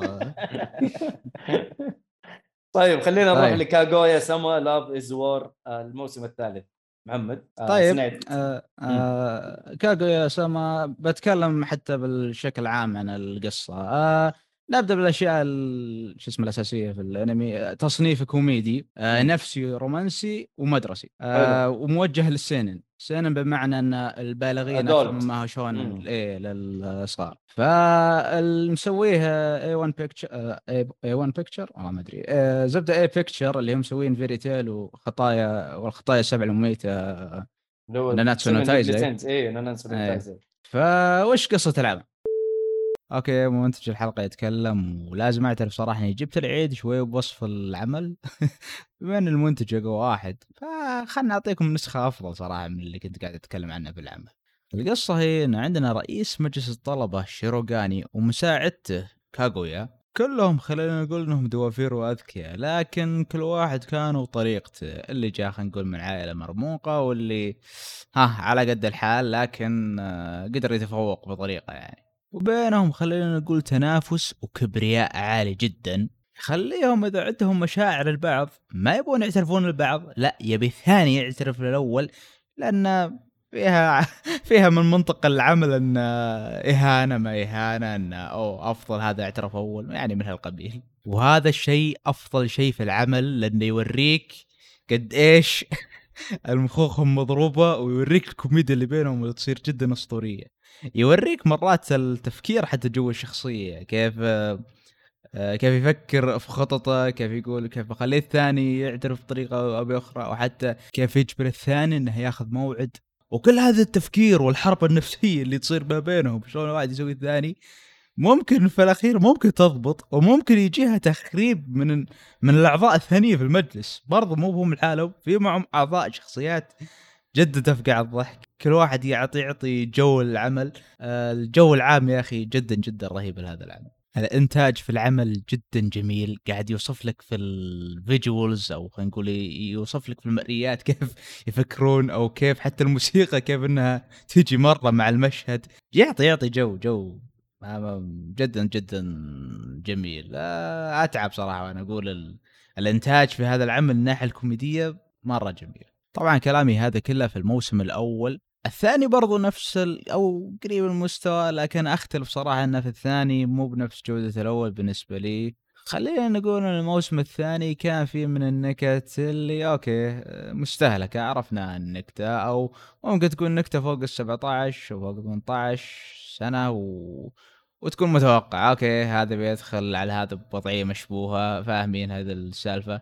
طيب خلينا نروح طيب. لكاغويا سما لاف از وور الموسم الثالث محمد طيب آه آه كاغويا سما بتكلم حتى بالشكل عام عن القصه آه نبدأ بالأشياء شو اسمه الأساسية في الأنمي تصنيف كوميدي آه نفسي رومانسي ومدرسي آه وموجه للسينين سينين بمعنى أن البالغين أكثر مما هشون إيه للصغار فالمسويه إيه ون Picture إيه ون Picture والله ما أدري آه زبدة إيه Picture اللي هم مسوين فيري تيل وخطايا والخطايا السبع المميتة ناناتسو نو تايزاي إيه ناناتسو نو تايزاي فوش قصة العمل اوكي منتج الحلقه يتكلم ولازم اعترف صراحه اني جبت العيد شوي بوصف العمل بين المنتج اقوى واحد فخلنا اعطيكم نسخه افضل صراحه من اللي كنت قاعد اتكلم عنها في العمل. القصه هي ان عندنا رئيس مجلس الطلبه شيروغاني ومساعدته كاغويا كلهم خلينا نقول انهم دوافير واذكياء لكن كل واحد كانوا طريقته اللي جاء خلينا نقول من عائله مرموقه واللي ها على قد الحال لكن قدر يتفوق بطريقه يعني وبينهم خلينا نقول تنافس وكبرياء عالي جدا خليهم إذا عندهم مشاعر البعض ما يبون يعترفون البعض لا يبي الثاني يعترف للأول لأن فيها فيها من منطق العمل أن إهانة ما إهانة أن أو أفضل هذا اعترف أول يعني من هالقبيل وهذا الشيء أفضل شيء في العمل لأنه يوريك قد إيش المخوخهم مضروبة، ويوريك الكوميديا اللي بينهم وتصير جدا أسطورية. يوريك مرات التفكير حتى جوا الشخصية، كيف كيف يفكر في خططه، كيف يقول كيف بخلي الثاني يعترف بطريقة أو بأخرى، وحتى كيف يجبر الثاني أنه يأخذ موعد. وكل هذا التفكير والحرب النفسية اللي تصير ما بينهم، شلون واحد يسوي الثاني، ممكن في الأخير ممكن تضبط، وممكن يجيها تخريب من من الأعضاء الثانية في المجلس. برضو مو بهم الحالة، في معهم أعضاء شخصيات جد تفقع الضحك. كل واحد يعطي يعطي جو العمل. الجو العام يا أخي جدا جدا رهيب لهذا العمل. الإنتاج في العمل جدا جميل، قاعد يوصف لك في الفيجوالز، أو خلينا نقول يوصف لك في المرئيات كيف يفكرون، أو كيف حتى الموسيقى كيف إنها تيجي مرة مع المشهد، يعطي يعطي جو جو جدا جدا جميل. أتعب صراحة وأنا أقول ال... الإنتاج في هذا العمل الناحية الكوميدية مرة جميل. طبعا كلامي هذا كله في الموسم الأول. الثاني برضو نفس ال... أو قريب المستوى، لكن أختلف صراحة أنه في الثاني مو بنفس جودة الأول بالنسبة لي. خلينا نقول أن الموسم الثاني كان فيه من النكت اللي أوكي مستهلكة، عرفنا النكتة، أو ممكن تكون نكتة فوق السبعتاعش أو فوق الثمنتاعش سنة و... وتكون متوقعة، أوكي هذا بيدخل على هذا بوضعية مشبوهة، فاهمين هذا السالفة.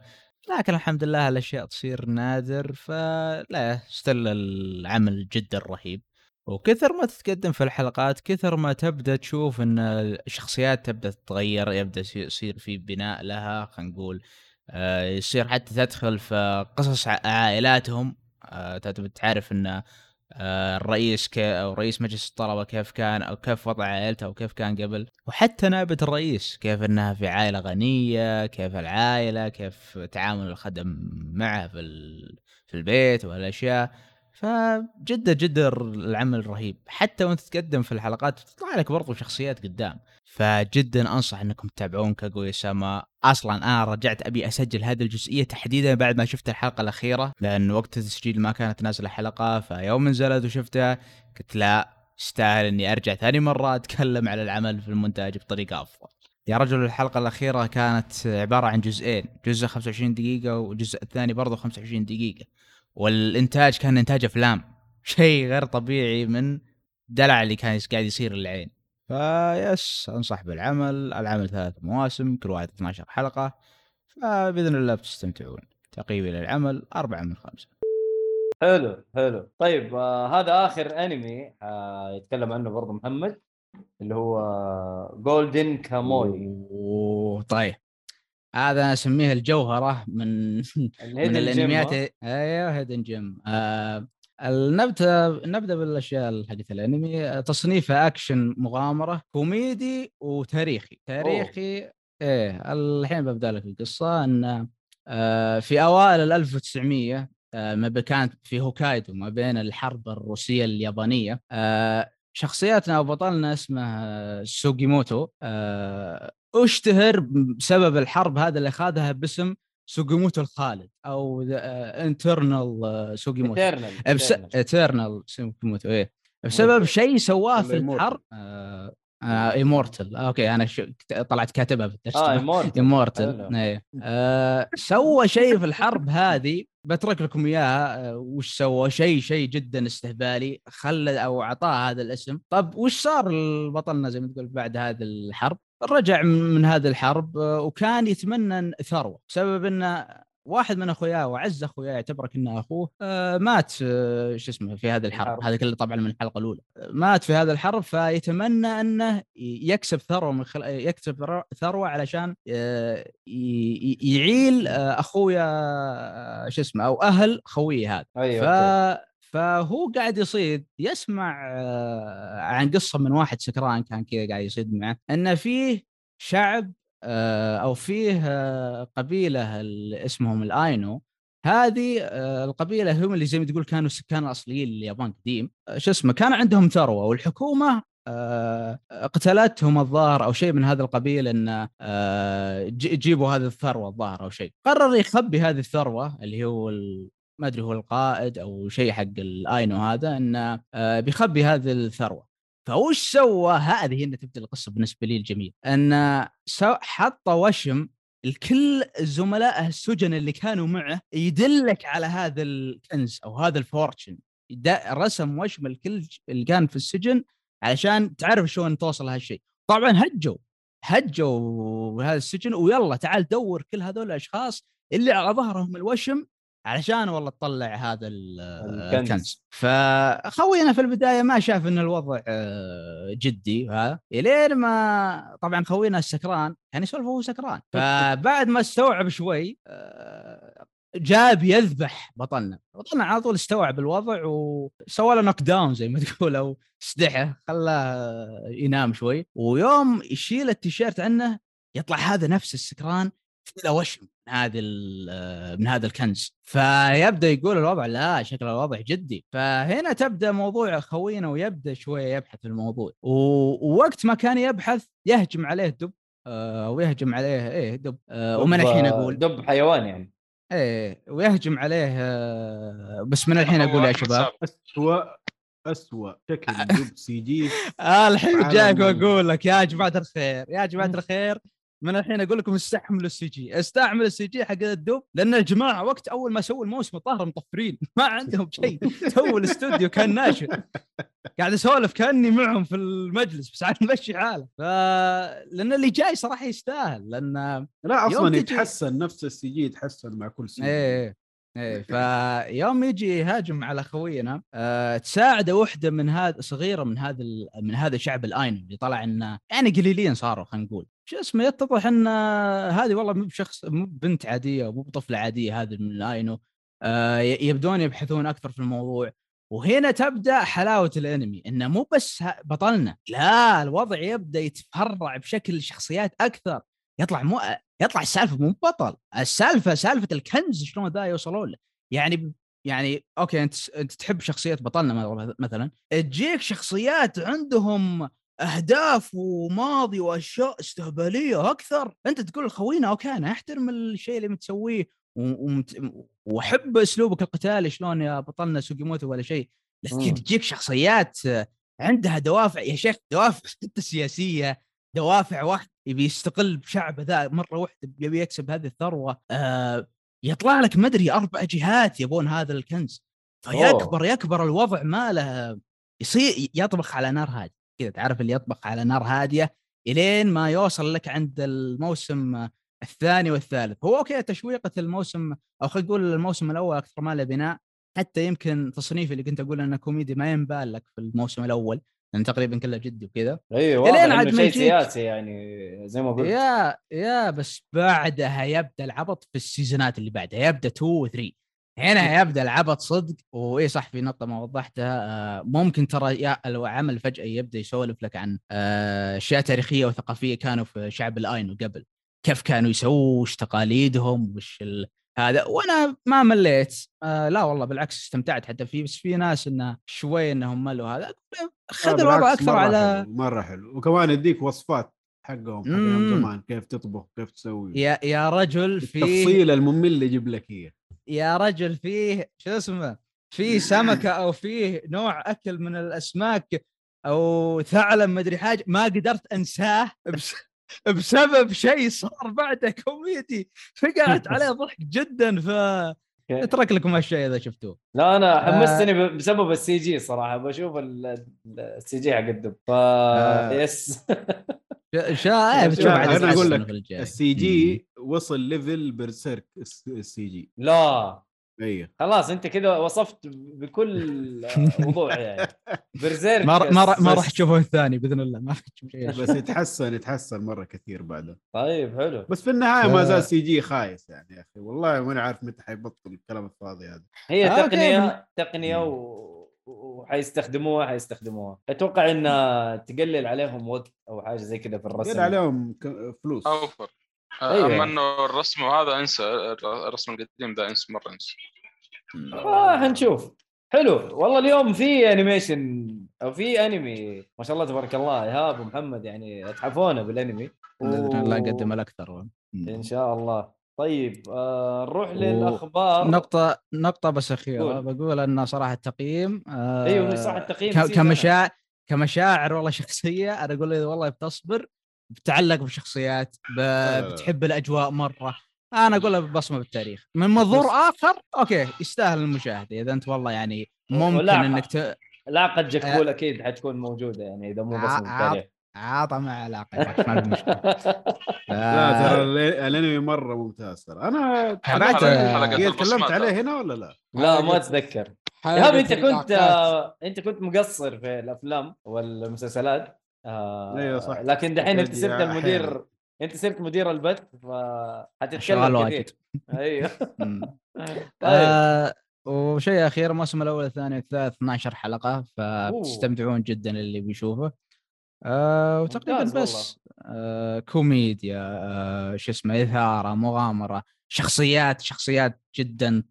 لكن الحمد لله الأشياء تصير نادر، فلا استل العمل جدا رهيب. وكثر ما تتقدم في الحلقات كثر ما تبدأ تشوف أن الشخصيات تبدأ تتغير، يبدأ يصير في بناء لها، خلينا نقول يصير حتى تدخل في قصص عائلاتهم. تبدأ تعرف أن الرئيس ك... أو رئيس مجلس الطلبة كيف كان، أو كيف وضع عائلته، أو كيف كان قبل، وحتى نائبة الرئيس كيف أنها في عائلة غنية، كيف العائلة، كيف تعامل الخدم معه في ال... في البيت والأشياء. فجدا جدا العمل رهيب، حتى وانت تتقدم في الحلقات تطلع لك برضو شخصيات قدام. فجدا أنصح أنكم تتابعون كاغويا ساما. أصلا أنا رجعت أبي أسجل هذه الجزئية تحديدا بعد ما شفت الحلقة الأخيرة، لأن وقت التسجيل ما كانت نازلة حلقة. فيوم نزلت وشفتها قلت لا، استاهل أني أرجع ثاني مرة أتكلم على العمل في المونتاج بطريقة أفضل. يا رجل الحلقة الأخيرة كانت عبارة عن جزئين، جزء خمسة وعشرين دقيقة والجزء الثاني برضو خمسة وعشرين دقيقة، والإنتاج كان إنتاج أفلام، شيء غير طبيعي من دلع اللي كان قاعد يصير للعين. فيس أنصح بالعمل. العمل ثلاث مواسم كل واحد اثناشر حلقة، فبإذن الله بتستمتعون. تقييمي للعمل أربعة من خمسة. حلو حلو. طيب آه هذا آخر أنمي آه يتكلم عنه برضو محمد، اللي هو جولدن كاموي. أوه طيب، هذا أنا أسميه الجوهرة من من الأنميات. أيوه هيدن جيم. آه النبدأ نبدأ بالأشياء حقت الأنمي. تصنيفه أكشن، مغامرة، كوميدي، وتاريخي. تاريخي أوه. إيه الحين ببدأ لك القصة. إن آه في أوائل الألف وتسعمية آه ما كانت في هوكايدو ما بين الحرب الروسية اليابانية. آه شخصياتنا وبطلنا اسمه سوغيموتو، آه اشتهر بسبب الحرب هذا اللي خاذها باسم سوغيموتو الخالد، او انترنال سوغيموتو انترنال سوغيموتو. ايه بسبب شيء سواه في الحرب. آه آه ايمورتال. اوكي انا شو طلعت كاتبها في الترجمه ايمورتال. ايه آه سوى شيء في الحرب هذه بترك لكم اياها. آه وش سوى؟ شيء شيء جدا استهبالي، خلى او اعطاه هذا الاسم. طب وش صار البطلنا زي ما تقول بعد هذه الحرب؟ رجع من هذه الحرب وكان يتمنى ثروة، بسبب أن واحد من أخوياه وعز أخوياه يعتبرك أنه أخوه مات شو اسمه في هذه الحرب. هذا كله طبعا من الحلقة الأولى. مات في هذه الحرب، فيتمنى أنه يكسب ثروة من خل... يكسب ثروة علشان ي... يعيل أخويا شو اسمه، أو أهل خويه هذا. أيوة. ف... فهو قاعد يصيد، يسمع عن قصة من واحد سكران كان كذا قاعد يصيد معه، أن فيه شعب أو فيه قبيلة اسمهم الآينو. هذه القبيلة هم اللي زي ما تقول كانوا السكان الأصليين لليابان قديم. شو اسمه كان عندهم ثروة، والحكومة اقتلتهم الظاهر أو شيء من هذا القبيل، أن جيبوا هذه الثروة الظاهر أو شيء. قرر يخبي هذه الثروة اللي هو ما أدري هو القائد أو شيء حق الآينو هذا، إنه بيخبي هذه الثروة. فوش سوى؟ هذه هنا تبدأ القصة بالنسبة لي الجميل، إنه حط وشم الكل زملائه السجن اللي كانوا معه يدلك على هذا الكنز أو هذا الفورتشن. رسم وشم الكل اللي كان في السجن علشان تعرف شلون توصل هالشيء. طبعا هجوا هجوا هذا السجن ويلا تعال دور كل هذول الأشخاص اللي على ظهرهم الوشم علشان والله تطلع هذا الكنز. فخوينا في البداية ما شاف إن الوضع جدي ها إلين ما طبعا خوينا السكران يعني سولفه هو سكران. فبعد ما استوعب شوي جاب يذبح بطلنا بطلنا على طول استوعب الوضع وسوى له نوك داون زي ما تقول أو سدحه خلاه ينام شوي. ويوم يشيل التيشيرت عنه يطلع هذا نفس السكران في وشم هذا من هذا الكنز. فيبدا يقول الوضع لا شكل الوضع جدي. فهنا تبدا موضوع خوينا ويبدا شويه يبحث في الموضوع. ووقت ما كان يبحث يهجم عليه دب ويهجم عليه ايه دب ومن الحين اقول دب حيوان يعني ايه ويهجم عليه بس من الحين اقول يا شباب اسوء اسوء شكل دب سي جي. اه الحين جاك واقول لك يا جماعه الخير يا جماعه الخير من الحين أقول لكم استحملوا السي جي استعملوا السي جي حق الدب لأن الجماعة وقت أول ما سووا الموسم الطاهر مطفرين ما عندهم شيء. سووا الاستوديو كان ناشئ قاعد أسولف كأني معهم في المجلس بس عاد مشي حاله. لأن اللي جاي صراحة يستاهل لأن لا أصلا يتحسن نفس السي جي يتحسن مع كل سي جي. إيه إيه فيوم يجي هاجم على خوينا أه تساعده وحدة من هذا صغيرة من هذا من هذا شعب الآينو اللي طلع إنه يعني قليلين صاروا خلينا نقول شو اسمه يتضح إن هذه والله مو بشخص مو بنت عادية مو بطفلة عادية هذه من الآينو. أه يبدون يبحثون أكثر في الموضوع وهنا تبدأ حلاوة الأنمي إنه مو بس بطلنا لا الوضع يبدأ يتفرع بشكل شخصيات أكثر. يطلع مو يطلع السالفة مو بطل السالفة سالفة الكنز شلون ذا يوصلون له. يعني يعني أوكي أنت أنت تحب شخصية بطلنا مثلا تجيك شخصيات عندهم أهداف وماضي وأشياء استهبالية أكثر. أنت تقول خوينا أوكي أنا أحترم الشيء اللي متسويه وأحب أسلوبك القتالي شلون يا بطلنا سوغيموتو ولا شيء. لكن تجيك شخصيات عندها دوافع يا شيخ دوافع سياسية دوافع واحد يبي يستقل بشعبه ذا مرة واحدة يبي يكسب هذه الثروة. آه يطلع لك مدري أربع جهات يبون هذا الكنز. فيكبر يكبر الوضع ماله يصير يطبخ على نار هادية كذا تعرف اللي يطبخ على نار هادية إلين ما يوصل لك عند الموسم الثاني والثالث. هو أوكي تشويقة الموسم أو خلينا نقول الموسم الأول أكثر ما له بناء حتى يمكن تصنيف اللي كنت أقول أنه كوميدي ما ينبال لك في الموسم الأول لأن تقريباً كله جدي وكذا. أيوة. لين عاد شيء سياسي يعني زي ما قلت. يا يا بس بعدها يبدأ العبط في السيزونات اللي بعدها يبدأ اثنين وثلاثة هنا يبدأ العبط صدق. وإيه صح في نقطة ما وضحتها ممكن ترى العمل فجأة يبدأ يسولف لك عن أشياء تاريخية وثقافية كانوا في شعب الآينو قبل كيف كانوا يسووا وش تقاليدهم وش ال... هذا. وانا ما مليت آه لا والله بالعكس استمتعت حتى فيه بس في ناس انه شوي انهم ملوا هذا خذ الوضع اكثر مرة على حلو. مره حلو وكمان يديك وصفات حقهم حقهم زمان كيف تطبخ كيف تسوي يا يا رجل في التفصيل الممل اللي يجيب لك اياه يا رجل فيه شو اسمه في سمكه او فيه نوع اكل من الاسماك او ثعلب ما ادري حاجه ما قدرت انساه بس بسبب شيء صار بعده كوميدي فقعت عليه ضحك جدا. فاترك لكم هالشيء إذا شفتوه. لا أنا حمستني بسبب السي جي صراحة بشوف السي جي حقدم ف يس شاء بتشوف أنا أقول لك السي جي وصل ليفل برسيرك السي جي لا أيه. خلاص أنت كده وصفت بكل موضوع يعني برزيرك ما ر... ما, ر... ما راح تشوفه الثاني بإذن الله ما راح تشوف شيء بس يتحسن يتحسن مرة كثير بعده. طيب حلو بس في النهاية ما زال سي جي خايس يعني يا أخي والله ما نعرف متى حيبطل الكلام الفاضي هذا. هي آه تقنية أوكي. تقنية و... وحيستخدموها حيستخدموها أتوقع إن تقلل عليهم وقت أو حاجة زي كده في الرسم تقلل عليهم فلوس أوفر. أيوة. أما أنه الرسم هذا أنسى الرسم القديم ذا أنسى مرة أنسى آه هنشوف. حلو والله اليوم في أنيميشن أو في أنمي ما شاء الله تبارك الله إيهاب ومحمد يعني أتحفونا بالأنمي لا أقدم الأكثر إن شاء الله. طيب آه نروح للأخبار نقطة نقطة بس أخيرة بقول أن صراحة التقييم آه أيوة صراحة التقييم كمشاعر كمشاعر والله شخصية أنا أقول والله بتصبر بتعلق بشخصيات، ب... بتحب الأجواء مرة. أنا أقولها ببصمة بالتاريخ من منظور آخر. أوكي يستاهل المشاهدة إذا أنت والله يعني ممكن إنك ت... علاقة جاكبول أكيد حتكون موجودة يعني إذا مو بصمة بالتاريخ. عاطمة مع علاقة ما في مشكلة. لا ترى الأنمي مرة ممتاز ترى. أنا تكلمت عليه هنا ولا لا؟ لا ما أتذكر. يا أنت كنت آه، أنت كنت مقصر في الأفلام والمسلسلات. آه، أيوة صح. لكن دحين أنت صرت المدير، أنت صرت مدير البث فحتتكلم كثير. أيوة. آه، وشيء أخير، موسم الأول الثاني والثالث اثنتي عشرة حلقة، فبتستمتعون جدا اللي بيشوفه. آه، وتقريبا بس آه، كوميديا، آه، شو اسمه، إثارة، مغامرة، شخصيات شخصيات جدا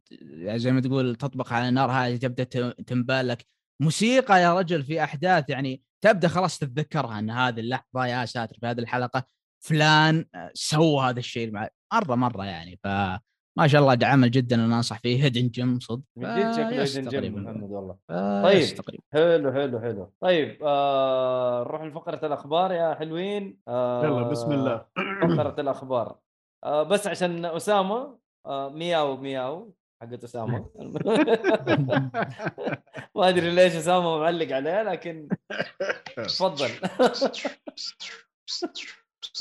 زي ما تقول تطبخ على نارها، تبدأ تنبالك موسيقى يا رجل في أحداث يعني تبدأ خلاص تتذكرها أن هذه اللحظة يا ساتر في هذه الحلقة فلان سوى هذا الشيء مع مرة مرة يعني. فما شاء الله دعم جدا أنا أنصح فيه هيدن جيم صدق. طيب حلو حلو حلو. طيب آه، نروح لفقرة الأخبار يا حلوين. آه، يلا بسم الله فقرة الأخبار. آه، بس عشان أسامة آه، مياو مياو حقت أسامة ما أدري ليش أسامة معلق عليها لكن تفضل.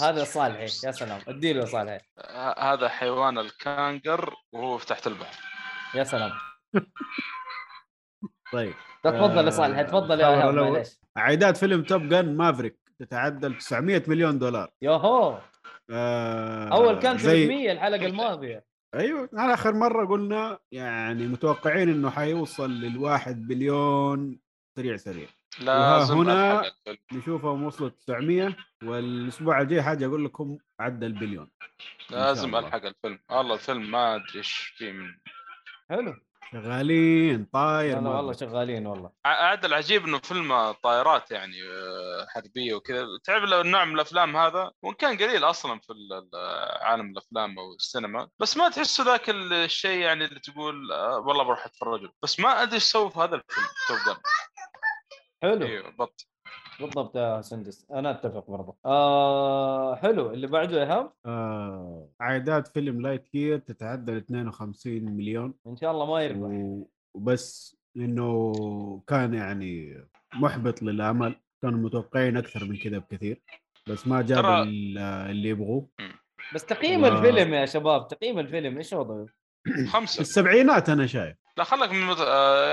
هذا صالحي يا سلام، اديله صالحي. هذا حيوان الكانجر وهو تحت البحر. يا سلام. طيب تفضل يا صالحي، تفضل يا عيال. معليش، عائدات فيلم توب غن مافريك تتعدى تسعمية مليون دولار. يوهو آه، أول كان ثلاثمية الحلقة الماضية. أيوة على آخر مرة قلنا يعني متوقعين إنه حيوصل للواحد بليون سريع سريع. لا هنا نشوفه وصلت تسعمية، والأسبوع الجاي حاجة أقول لكم عدى البليون. لازم ألحق الفيلم والله، الفيلم ما أدري إيش فيه من حلو. شغالين طاير والله، والله شغالين والله. عاد العجيب انه فيلم طائرات يعني حربيه وكذا، تعرف لو النوع من الافلام هذا وان كان قليل اصلا في عالم الافلام او السينما، بس ما تحسه ذاك الشيء يعني اللي تقول والله بروح اتفرج، بس ما ادري ايش سووا في هذا الفيلم توب غن. حلو ايوه بالضبط بالضبط يا سندس، انا اتفق برضه. آه حلو. اللي بعده ايهاب آه، عائدات فيلم لايت يير تتعدى اثنين وخمسين مليون. ان شاء الله ما يربح، وبس انه كان يعني محبط للامل، كانوا متوقعين اكثر من كذا بكثير، بس ما جاب اللي يبغوه. بس تقييم و... الفيلم يا شباب، تقييم الفيلم ايش وضعه؟ خمسة السبعينات انا شايف. لا خلك من مت...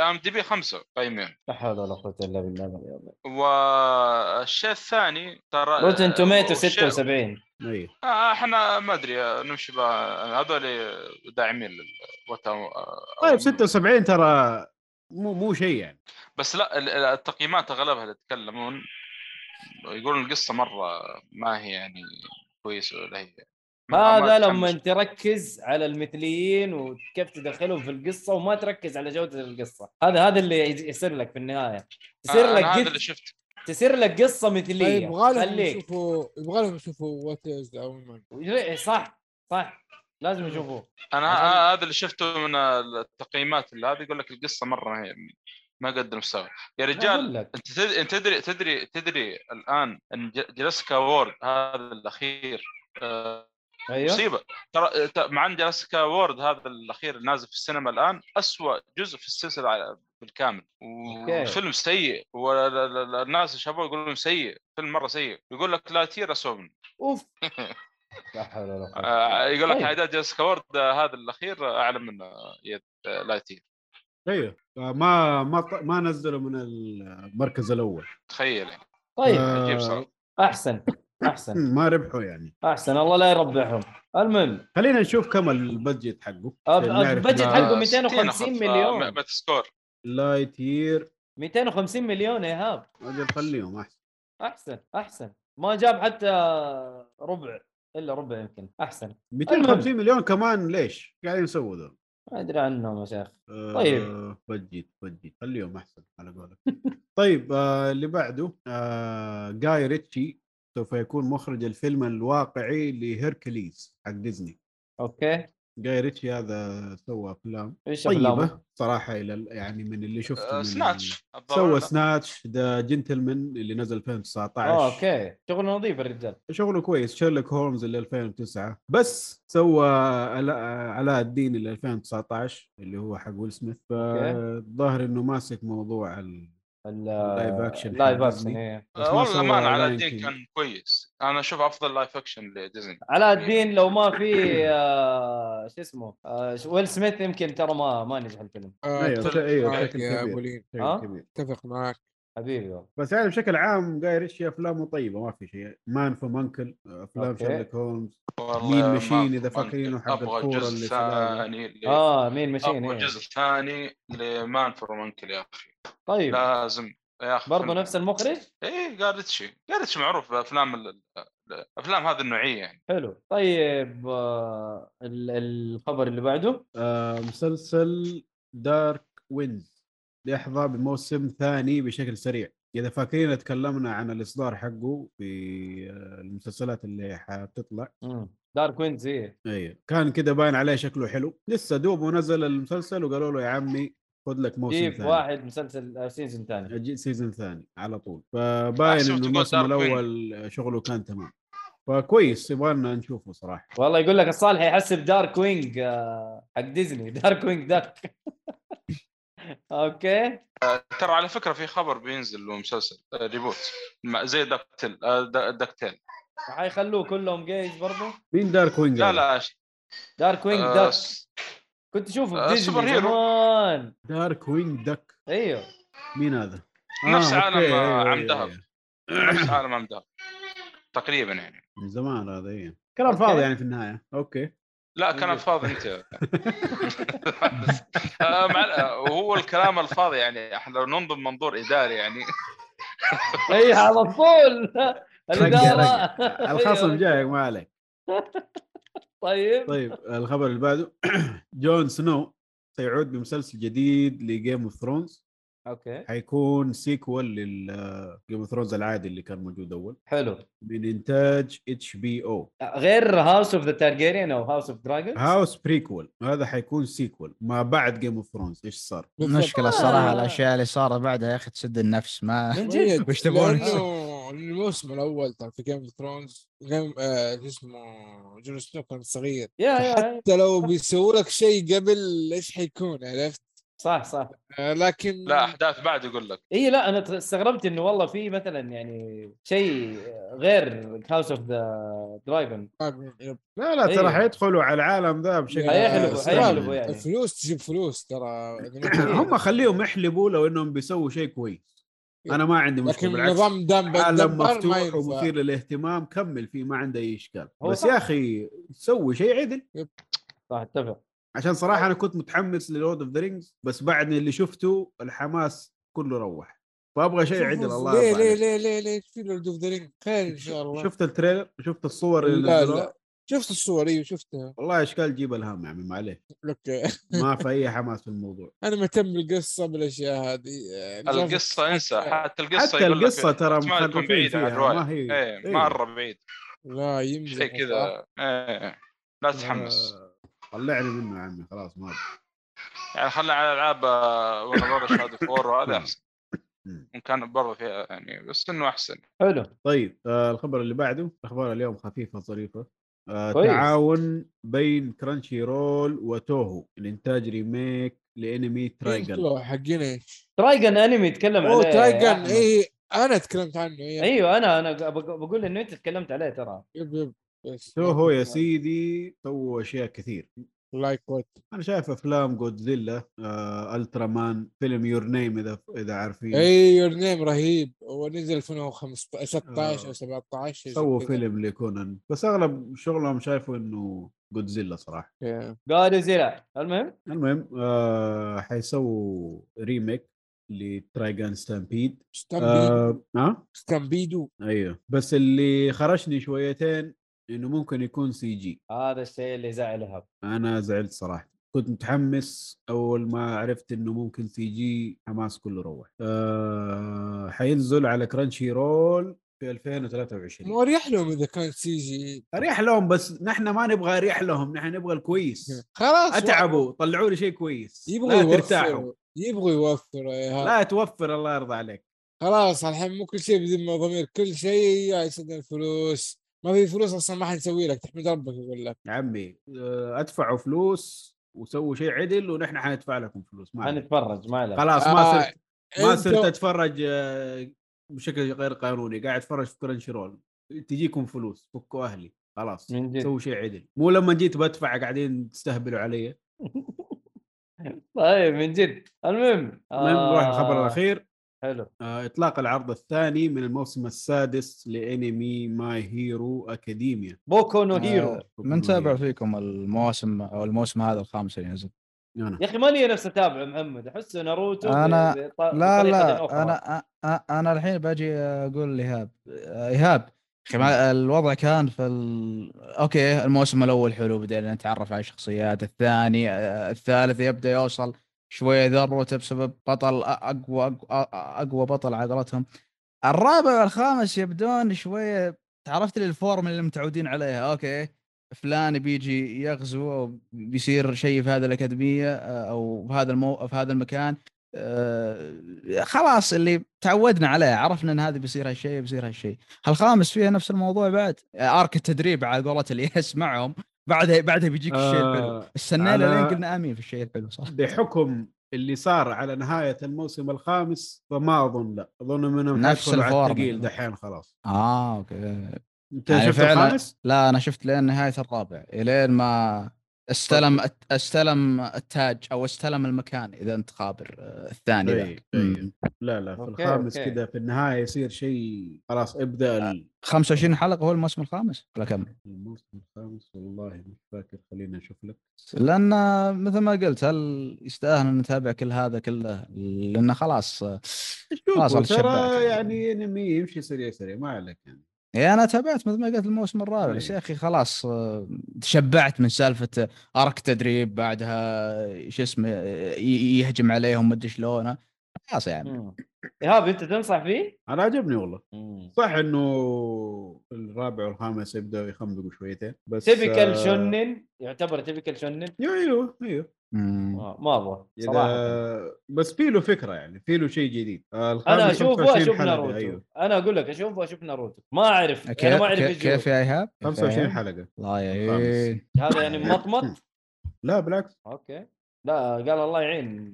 عم دي بي خمسة قيمين. لا حول ولا قوة إلا بالله. والشيء الثاني ترى روتن توميتو ستة وسبعين. إيه. آه إحنا ما أدري نمشي بقى هذول داعمين للوطن. طيب ستة وسبعين ترى مو مو شيء يعني. بس لا التقييمات أغلبها اللي يتكلمون يقولون القصة مرة ما هي يعني كويسة ولا هي. هذا لما تركز على المثليين وكيف تدخلهم في القصة وما تركز على جودة القصة، هذا هذا اللي يصير لك في النهاية. تصير آه لك هذا اللي شفت، تصير لك قصة مثلية. طيب يبغالهم يشوفوا، يبغالهم يشوفوا وات از اون مان. صح صح لازم يشوفوه. انا هذا آه اللي شفته من التقييمات اللي هذا يقول لك القصة مرة هي ما قدم سوا يا رجال. انت انت تدري تدري تدري الان ان جلسكا وورد هذا الاخير آه أيوة. مصيبة ترى مع عند جلسكا وورد هذا الأخير نازل في السينما الآن أسوأ جزء في السلسلة بالكامل. والفيلم سيء والناس الشباب يقولون سيء، فيلم مرة سيء. يقول لك لا تير أسوأ منه. أوف. يقول لك عائدات جلسكا وورد هذا الأخير أعلى من يد لا تير. أيوة ما ما ما نزلوا من المركز الأول تخيل. طيب عجيب صراحة. أحسن أحسن ما ربحوا يعني، أحسن الله لا يربحهم. المهم خلينا نشوف كم البادجت حقه. البادجت حقه مئتين وخمسين مليون. ما تسكور لايت يير مئتين وخمسين مليون إيهاب. أجل خليهم أحسن أحسن أحسن. ما جاب حتى ربع، إلا ربع يمكن. أحسن مئتين وخمسين مليون كمان ليش قاعدين يسووا ذا؟ ما أدري عنهم يا شيخ. طيب بجيت بجيت خليهم أحسن على قولك. طيب آه، اللي بعده آه، جاي ريتشي سوف يكون مخرج الفيلم الواقعي لهيركليز حق ديزني. أوكي جاي ريتشي هذا سوى أفلام طيبة صراحة إلى يعني من اللي شفته. أه سناتش سوى سناتش ذا جنتلمان اللي نزل ألفين وتسعة عشر. آه أوكي شغل نظيف الرجال شغله كويس. شيرلوك هولمز اللي ألفين وتسعة بس سوى علاء الدين اللي ألفين وتسعة عشر اللي هو حق ويل سميث. فظاهر إنه ماسك موضوع ال اللايف اكشن. لايف اكشن والله ما على الدين كان كويس. انا اشوف افضل لايف اكشن لديزني على الدين. لو ما في آه شو اسمه آه ويل سميث يمكن ترى ما ما نجح الفيلم. ايوه ايوه اتفق معك حبيبي. بس يعني بشكل عام جاي ريتشي افلامه طيبه ما في شيء. مان فور مانكل، افلام شيرلوك هولمز، مين مشين اذا فاكرينه حق الكوره اللي ثاني. اه مين مشين ايه الجزء الثاني لمان فور مانكل يا اخي. طيب لازم يا اخي برضه نفس المخرج. ايه جاي ريتشي جاي ريتشي معروف بافلام ال... افلام هذه النوعيه يعني. حلو طيب آه الخبر اللي بعده آه مسلسل دارك وينز يحظى بموسم ثاني بشكل سريع. إذا فاكرين تكلمنا عن الإصدار حقه في المسلسلات اللي حتطلع دارك وينز. ايه كان كده باين عليه شكله حلو. لسه دوبه نزل المسلسل وقالوا له يا عمي خد لك موسم ثاني. في واحد مسلسل سيزن ثاني سيزن ثاني على طول. فباين إنه الموسم الأول شغله كان تمام فكويس يبغانا نشوفه صراحة. والله يقول لك الصالح يحسب دارك وينج حق ديزني دارك وينج دارك. اوكي ترى على فكره في خبر بينزل له مسلسل ريبوت زي دكتل دكتل حيخلوه كلهم جايز برضه. مين دارك وينج؟ لا لا دارك وينج آه دك كنت اشوفه في ديزني زمان. دارك وينج دك ايوه مين هذا؟ نفس آه عالم عم ذهب. نفس عالم عم ذهب تقريبا يعني من زمان هذا ايه كلام فاضي يعني في النهايه. اوكي لا كان فاضي انت وهو الكلام الفاضي يعني احنا لو ننظم منظور اداري يعني اي على طول الاداره الخصم جايك ما عليك. طيب طيب الخبر اللي بعده جون سنو سيعود بمسلسل جديد لجيم اوف ثرونز. اوكي حيكون سيكوال للجيم اوف ثرونز العادي اللي كان موجود اول. حلو من انتاج اتش بي او غير هاوس اوف ذا تارجيريان او هاوس اوف دراجونز هاوس بريكول. هذا حيكون سيكوال ما بعد جيم اوف ثرونز. ايش صار المشكله الصراحه الاشياء اللي صارت بعدها يا اخي تسد النفس ما وش تبغون. الموسم الاول تاع في جيم اوف ثرونز جيم اسمه جون سنو كان صغير حتى لو بيسووا لك شيء قبل ايش حيكون عرفت صح صح لكن لا احداث بعد يقول لك اي لا انا استغربت انه والله في مثلا يعني شيء غير هاوس اوف ذا دراجون. لا لا ترى حيدخلوا على العالم ذا بشكل حيحلبوا يعني الفلوس تجيب فلوس ترى. هم خليهم يحلبوا لو انهم بيسووا شيء كويس انا ما عندي مشكله بالعكس. النظام دام عالم مفتوح ومثير للاهتمام كمل فيه ما عنده اي اشكال بس يا اخي سوي شيء عدل. صح اتفق عشان صراحة أنا كنت متحمس للورد أوف ذا رينجز بس بعد اللي شفته الحماس كله روح فأبغى شيء عدل. الله ليه ليه ليه ليه ليه في لورد أوف ذا رينجز خير إن شاء الله. شفت التريلر شفت الصور اللي لا لا شفت الصور إيه شفتها والله إشكال جيب الهام يعني ما عليه ما في أي حماس في الموضوع. أنا مهتم بالقصة بالأشياء هذه القصة انسى حتى القصة حتى القصة ترى مخلفين فيها ما هي ايه مرة بعيد لا يمزح كذا ايه لا تتحمس طلعني منه يا عمي خلاص ما يعني خلنا على العاب ونظاره شادي فور وهذا احسن ان كان برضه فيها يعني بس انه احسن. حلو طيب آه الخبر اللي بعده اخبار اليوم خفيفه ظريفه آه تعاون بين كرانشي رول وتوهو الانتاج ريميك لانمي ترايجن حقنا ترايجن انمي تكلم عليه ترايجن اي انا تكلمت عنه يعني. ايوه انا انا بقول انه انت تكلمت عليه ترى يب يب هو يا سيدي سووا أشياء كثير لايك وات أنا شايف أفلام غودزيلا ألترامان فيلم يور نيم إذا إذا عارفين أي يور نيم رهيب ونزل ألفين وستة عشر أو سبعة عشر سووا فيلم لكونان بس أغلب شغلهم شايفوا إنه غودزيلا صراحة غودزيلا. المهم المهم حيسووا ريميك لترايجان ستامبيد ستامبيدو آه؟ ستامبيدو أيوه بس اللي خرجني شويتين إنه ممكن يكون سي جي. هذا الشيء اللي زعلها أنا زعلت صراحة كنت متحمس أول ما عرفت إنه ممكن سي جي حماس كله روح. أه حينزل على كرانشي رول في ألفين وثلاثة وعشرين. مو اريح لهم اذا كانت سي جي، اريح لهم، بس نحن ما نبغى اريح لهم، نحن نبغى الكويس. خلاص اتعبوا، طلعوا لي شيء كويس، يبغوا يرتاحوا، يبغوا يوفروا. لا توفر الله يرضى عليك. خلاص الحين مو كل شيء بذمة ضمير، كل شيء يا يسدن فلوس. ما في فلوس اصلا ما حنسوي لك، تحمد ربك. يقول لك عمي ادفعوا فلوس وسووا شيء عدل ونحن حندفع لكم فلوس. ما نتفرج ما خلاص آه. ما صرت ما صرت اتفرج بشكل غير قانوني، قاعد اتفرج في كرنشي رول، تجيكم فلوس فكوا اهلي. خلاص سووا شيء عدل، مو لما جيت بدفع قاعدين تستهبلوا علي. طيب من جد. المهم المهم نروح الخبر الاخير. حلو. إطلاق العرض الثاني من الموسم السادس لأنمي ماي هيرو أكاديميا بوكو نو هيرو. من تابع فيكم المواسم أو الموسم هذا الخامس اللي نزل؟ يا أخي ماني نفسي أتابع محمد، أحس ناروتو. أنا بطريقة لا لا أنا أنا الحين باجي أقول لإيهاب. إيهاب الوضع كان في ال... أوكي الموسم الأول حلو، بدأنا نتعرف على الشخصيات، الثاني الثالث يبدأ يوصل شوية ذروته بسبب بطل أقوى أقوى, أقوى بطل عقلتهم. الرابع والخامس يبدون شوية، تعرفت للفورم اللي متعودين عليها. أوكي فلان بيجي يغزو أو بيصير شيء في هذا الأكاديمية أو في هذا المو في هذا المكان، أه خلاص اللي تعودنا عليه، عرفنا أن هذا بيصير هالشيء بيصير هالشيء. هالخامس فيها نفس الموضوع بعد، أرك التدريب على قولة اللي يسمعهم. بعدها بعدها بيجيك آه الشيء الحلو. السنه اللي قلنا امين في الشيء الحلو صح. بحكم اللي صار على نهايه الموسم الخامس فما اظن، لا اظن منهم حيدخلوا على الثقيل دحين خلاص. اه اوكي انت يعني شفت الخامس؟ لا انا شفت لين نهايه الرابع، لين ما استلم استلم التاج او استلم المكان. اذا انت خابر الثاني أي أي. لا لا في الخامس كذا في النهايه يصير شيء خلاص. ابدا خمسة وعشرين حلقه هو الموسم الخامس ولا كم؟ الموسم الخامس والله مش فاكر، خلينا نشوف لك. لان مثل ما قلت هل يستاهل نتابع كل هذا كله؟ لانه خلاص خلاص ترى يعني انمي يمشي سريع سريع ما عليك يعني. إيه أنا تابعت مثل ما قلت الموسم الرابع يا أخي، خلاص تشبعت من سالفة أرك تدريب، بعدها شو اسمه يهجم عليهم مدري شلونه. خلاص يعني إيهاب أنت تنصح فيه؟ أنا عجبني والله. صح إنه الرابع والخامس يبدأوا يخمقوا شويتين بس. تبيكال شونن، يعتبر تبيكال شونن. يو يو يو ما أبغى صراحة، بس فيه له فكرة يعني، فيه له شيء جديد. أنا أشوفه أشوف ناروتو. أيوه. أنا أقول لك أشوفه أشوف ناروتو. ما أعرف أكيد. أنا ما أعرف كيف, كيف يا إيهاب خمسة وعشرين حلقة. الله يعين هذا يعني مطمط. لا بالعكس. أوكي لا قال الله يعين.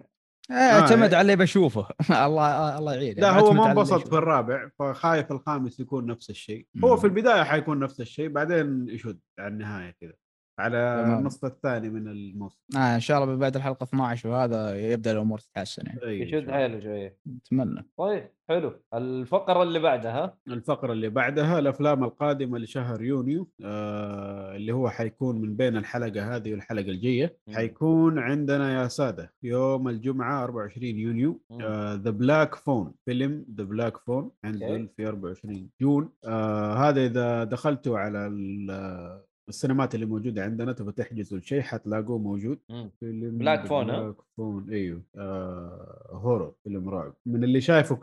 اعتمد عليه بشوفه. الله الله يعين. لا هو ما انبسط في الرابع فخايف الخامس يكون نفس الشيء. هو في البداية حيكون نفس الشيء بعدين يشد على النهاية كذا على النصف الثاني من الموسم. آه إن شاء الله بعد الحلقة اثناشر وهذا يبدأ الأمور تتحسن يعني. يشد حيله شوية. أتمنى. طيب حلو. الفقرة اللي بعدها. الفقرة اللي بعدها الأفلام القادمة لشهر يونيو، آه اللي هو حيكون من بين الحلقة هذه والحلقة الجاية. حيكون عندنا يا سادة يوم الجمعة أربعة وعشرين يونيو آه The Black Phone، فيلم The Black Phone عندنا okay. في أربعة وعشرين جون. آه هذا إذا دخلتوا على ال السينمات اللي موجودة عندنا تبغى تحجزوا الشيء حتلاقوه موجود. فيلم بلاك فون. بلاك فون أيوه آه هورو، فيلم رعب. من اللي شايفه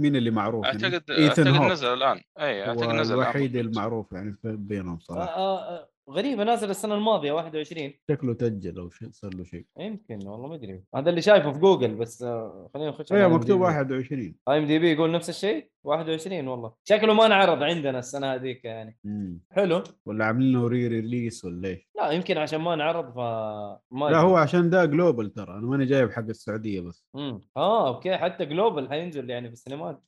مين اللي معروف؟ أعتقد إيثن هوك نزل الآن. أي أعتقد نزل. الوحيد المعروف يعني بينهم صراحة. آه آه غريبة نازل السنة الماضية واحد وعشرين. شكله تأجل أو شيء صار له شيء. يمكن والله ما أدري. هذا اللي شايفه في جوجل بس آه خلينا نخش. أيه مكتوب واحد وعشرين. أي مدي بي يقول نفس الشيء واحد وعشرين والله. شكله ما نعرض عندنا السنة هذيك يعني. مم. حلو. ولا عملنا ري ريليس ولا إيه؟ لا يمكن عشان ما نعرض فما. لا هو عشان ده جلوبال ترى، أنا ماني جايب حق السعودية بس. مم. آه أوكي حتى جلوبال هينزل يعني في السينمات.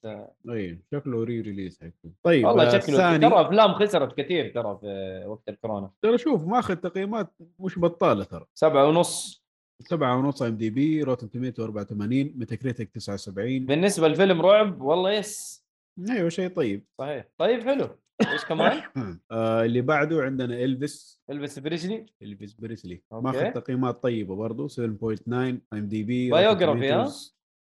أيه شكله ري ريليس هيكون. طيب. والله شكله ترى أفلام خسرت كثير ترى في وقت الكورونا. ترى شوف ماخذ تقييمات مش بطالة ترى. سبعة ونص. سبعة ونص ام دي بي، روتن توميتو أربعة وثمانين، ميتاكريتيك تسعة وسبعين. بالنسبة لفيلم رعب والله يس. ايوه شيء طيب. صحيح. طيب حلو. ايش كمان؟ آه اللي بعده عندنا إلفيس. إلفيس بريسلي. إلفيس بريسلي. ماخذ تقييمات طيبة برضو سبعة فاصلة تسعة ام دي بي. بايوغرافي ها؟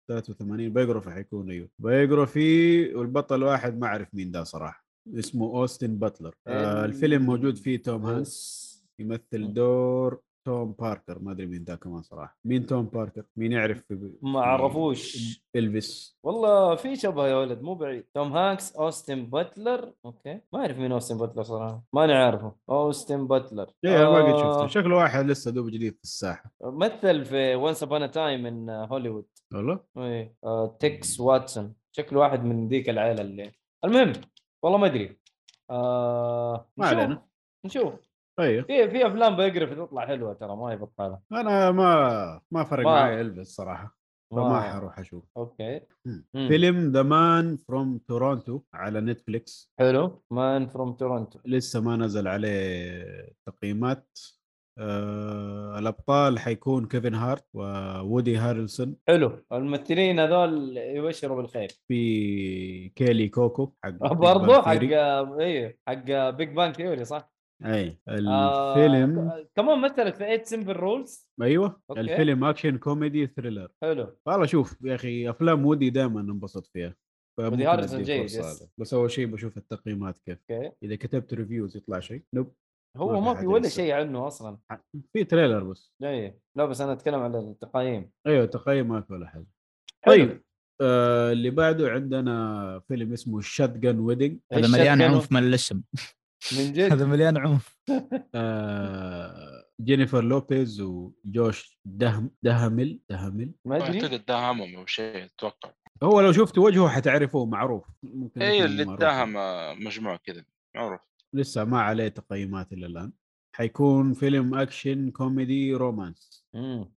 ثلاثة وثمانين بايوغرافي حيكون ايوه. بايوغرافي والبطل واحد ما اعرف مين ده صراحة. اسمه أوستن باتلر. آه الفيلم موجود فيه توم هانس يمثل دور توم باركر، ما ادري مين ذا كمان صراحه. مين توم باركر؟ مين يعرف؟ ما عرفوش. الفيس والله في شبه يا ولد، مو بعيد. توم هانكس، اوستن باتلر. اوكي ما اعرف مين اوستن باتلر صراحه، ما نعرفه. اوستن باتلر ايه آه... ما قد شفته، شكله واحد لسه دوب جديد في الساحه، مثل في وانس ابانا تايم من هوليوود والله. ايه آه... تيكس واتسون، شكله واحد من ذيك العائله اللي المهم والله ما ادري آه... ما علينا نشوف. طيب في في افلام بيقرف تطلع حلوه ترى، ما يبطلها. انا ما ما فرق ما. معي البس صراحه، فما حروح اشوف. اوكي مم. فيلم ذا مان فروم تورونتو على نتفليكس. حلو، مان فروم تورونتو لسه ما نزل عليه تقييمات. آه، الابطال حيكون كيفن هارت وودي هارلسون. حلو، الممثلين هذول يبشروا بالخير. في كيلي كوكو حق برضه حق ايوه حق بيج بانج ثيوري صح. اي الفيلم آه، كمان مثلت في ايت سمبل رولز. ايوه أوكي. الفيلم اكشن كوميدي ثريلر. حلو والله. شوف يا اخي افلام ودي دائما انبسط فيها، ودي هارلسون جيد، بس اول شيء بشوف التقييمات كيف. أوكي. اذا كتبت ريفيوز يطلع شيء نوب. هو ما في ولا شيء عنه اصلا، في تريلر بس. اي لا بس انا اتكلم على التقييم. ايوه التقييم ما في ولا حاجه. طيب آه، اللي بعده عندنا فيلم اسمه شاتجن ويدنج. هذا مليان عنف من الاسم من جد، هذا مليان عنف. آه، جينيفر لوبيز وجوش دهم دهمل دهمل ما ادري اعتقد دهمهم او شيء. اتوقع هو لو شفت وجهه حتعرفه، معروف. ممكن اي اللي دهم مجموعه كذا معروف. لسه ما عليه تقييمات إلا الآن. حيكون فيلم أكشن كوميدي رومانس.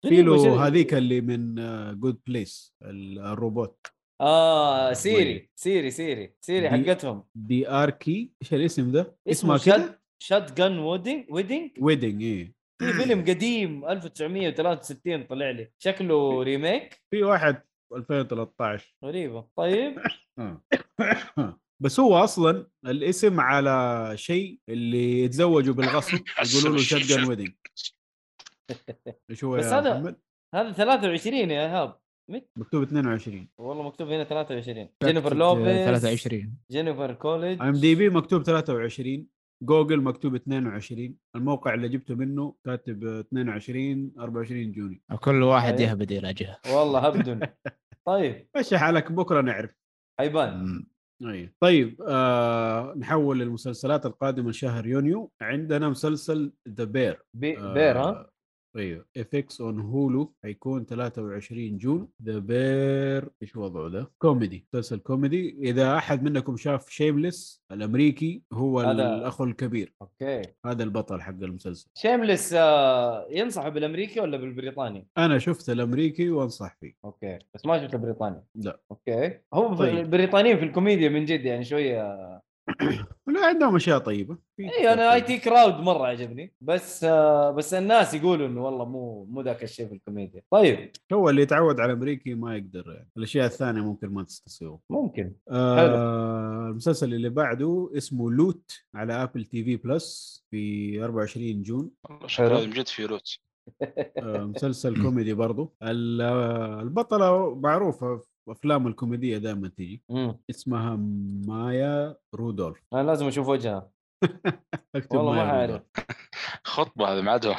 فيلو هذيك اللي من جود بليس الروبوت. آه سيري سيري سيري سيري حقتهم دي آركي. إيش الاسم ده؟ اسمه شات شات جن ويدنج ويدنج ويدنج. إيه في فيلم قديم ألف وتسعمية وثلاثة وستين طلع لي شكله ريميك، في واحد ألفين وثلاثة عشر غريبة. طيب بس هو أصلاً الاسم على شيء اللي يتزوجوا بالغصب يقولوا له شاتجن ويدنج. إيش هو يا محمد؟ هذا ثلاثة وعشرين يا إيهاب، مكتوب اثنين وعشرين والله، مكتوب هنا ثلاثة وعشرين. جينيفر لوبيز ثلاثة وعشرين، جينيفر كوليدج. ام دي بي مكتوب ثلاثة وعشرين، جوجل مكتوب اثنين وعشرين، الموقع اللي جبته منه كاتب اثنين وعشرين أربعة وعشرين جوني. كل واحد يهبد إلى جهة والله هبدون. طيب مشي حالك بكرة نعرف حيبان. أيه. طيب آه، نحول المسلسلات القادمة شهر يونيو. عندنا مسلسل The Bear آه، بير ها؟ أيه. إف إكس on Hulu هيكون ثلاثة وعشرين جون. The Bear إيش وضعه ده؟ كوميدي، مسلسل كوميدي. إذا أحد منكم شاف شيمليس الأمريكي، هو هذا الأخ الكبير. أوكي. هذا البطل حق المسلسل. شيمليس آه، ينصح بالأمريكي ولا بالبريطاني؟ أنا شفت الأمريكي وانصح فيه. أوكي بس ما شفت البريطاني. لا. أوكي هم طيب. البريطانيين في الكوميديا من جد يعني شوية لا عندهم أشياء طيبة. إيه أنا آي تي كراود مرة عجبني، بس آه بس الناس يقولوا إنه والله مو مو ذاك الشيء في الكوميديا. طيب هو اللي يتعود على أمريكي ما يقدر يعني. الأشياء الثانية ممكن ما تستصيغه. ممكن. آه المسلسل اللي بعده اسمه لوت على آبل تي في بلس في أربعة وعشرين جون. شكرا مجد في لوت. آه مسلسل كوميدي برضو، البطلة معروفة أفلام الكوميديا دائما تيجي. مم. اسمها مايا رودولف. أنا لازم أشوف وجهها. أكتب والله ما أعرف. خطبة هذا معده.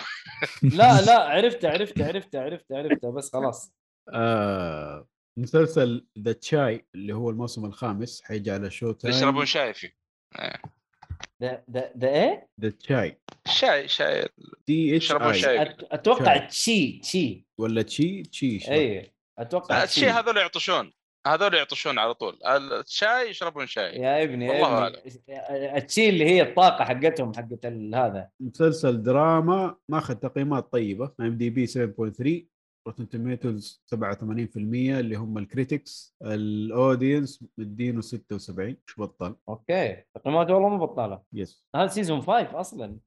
لا لا عرفت عرفت عرفت عرفت عرفت بس خلاص. آه، مسلسل ذا تشاي اللي هو الموسم الخامس حيجي على شو تايم. يشربون شاي فيه. ده ده ده إيه؟ ذا تشاي. شاي شاي. دي يشربون شاي. أتوقع تشي تشي. ولا تشي تشي. إيه. اتوقع الشيء هذول يعطشون، هذول يعطشون على طول. الشاي يشربون شاي يا ابني. والله الشيء اللي هي الطاقه حقتهم حقت هذا. مسلسل دراما ماخذ تقييمات طيبه، ام دي بي سبعة فاصلة ثلاثة، روتن توميتوز سبعة وثمانين بالمية اللي هم الكريتكس، الاودينس مدينه ستة وسبعين. مش بطل. اوكي تقييمات والله مو بطاله. يس هذا سيزون خمسة اصلا.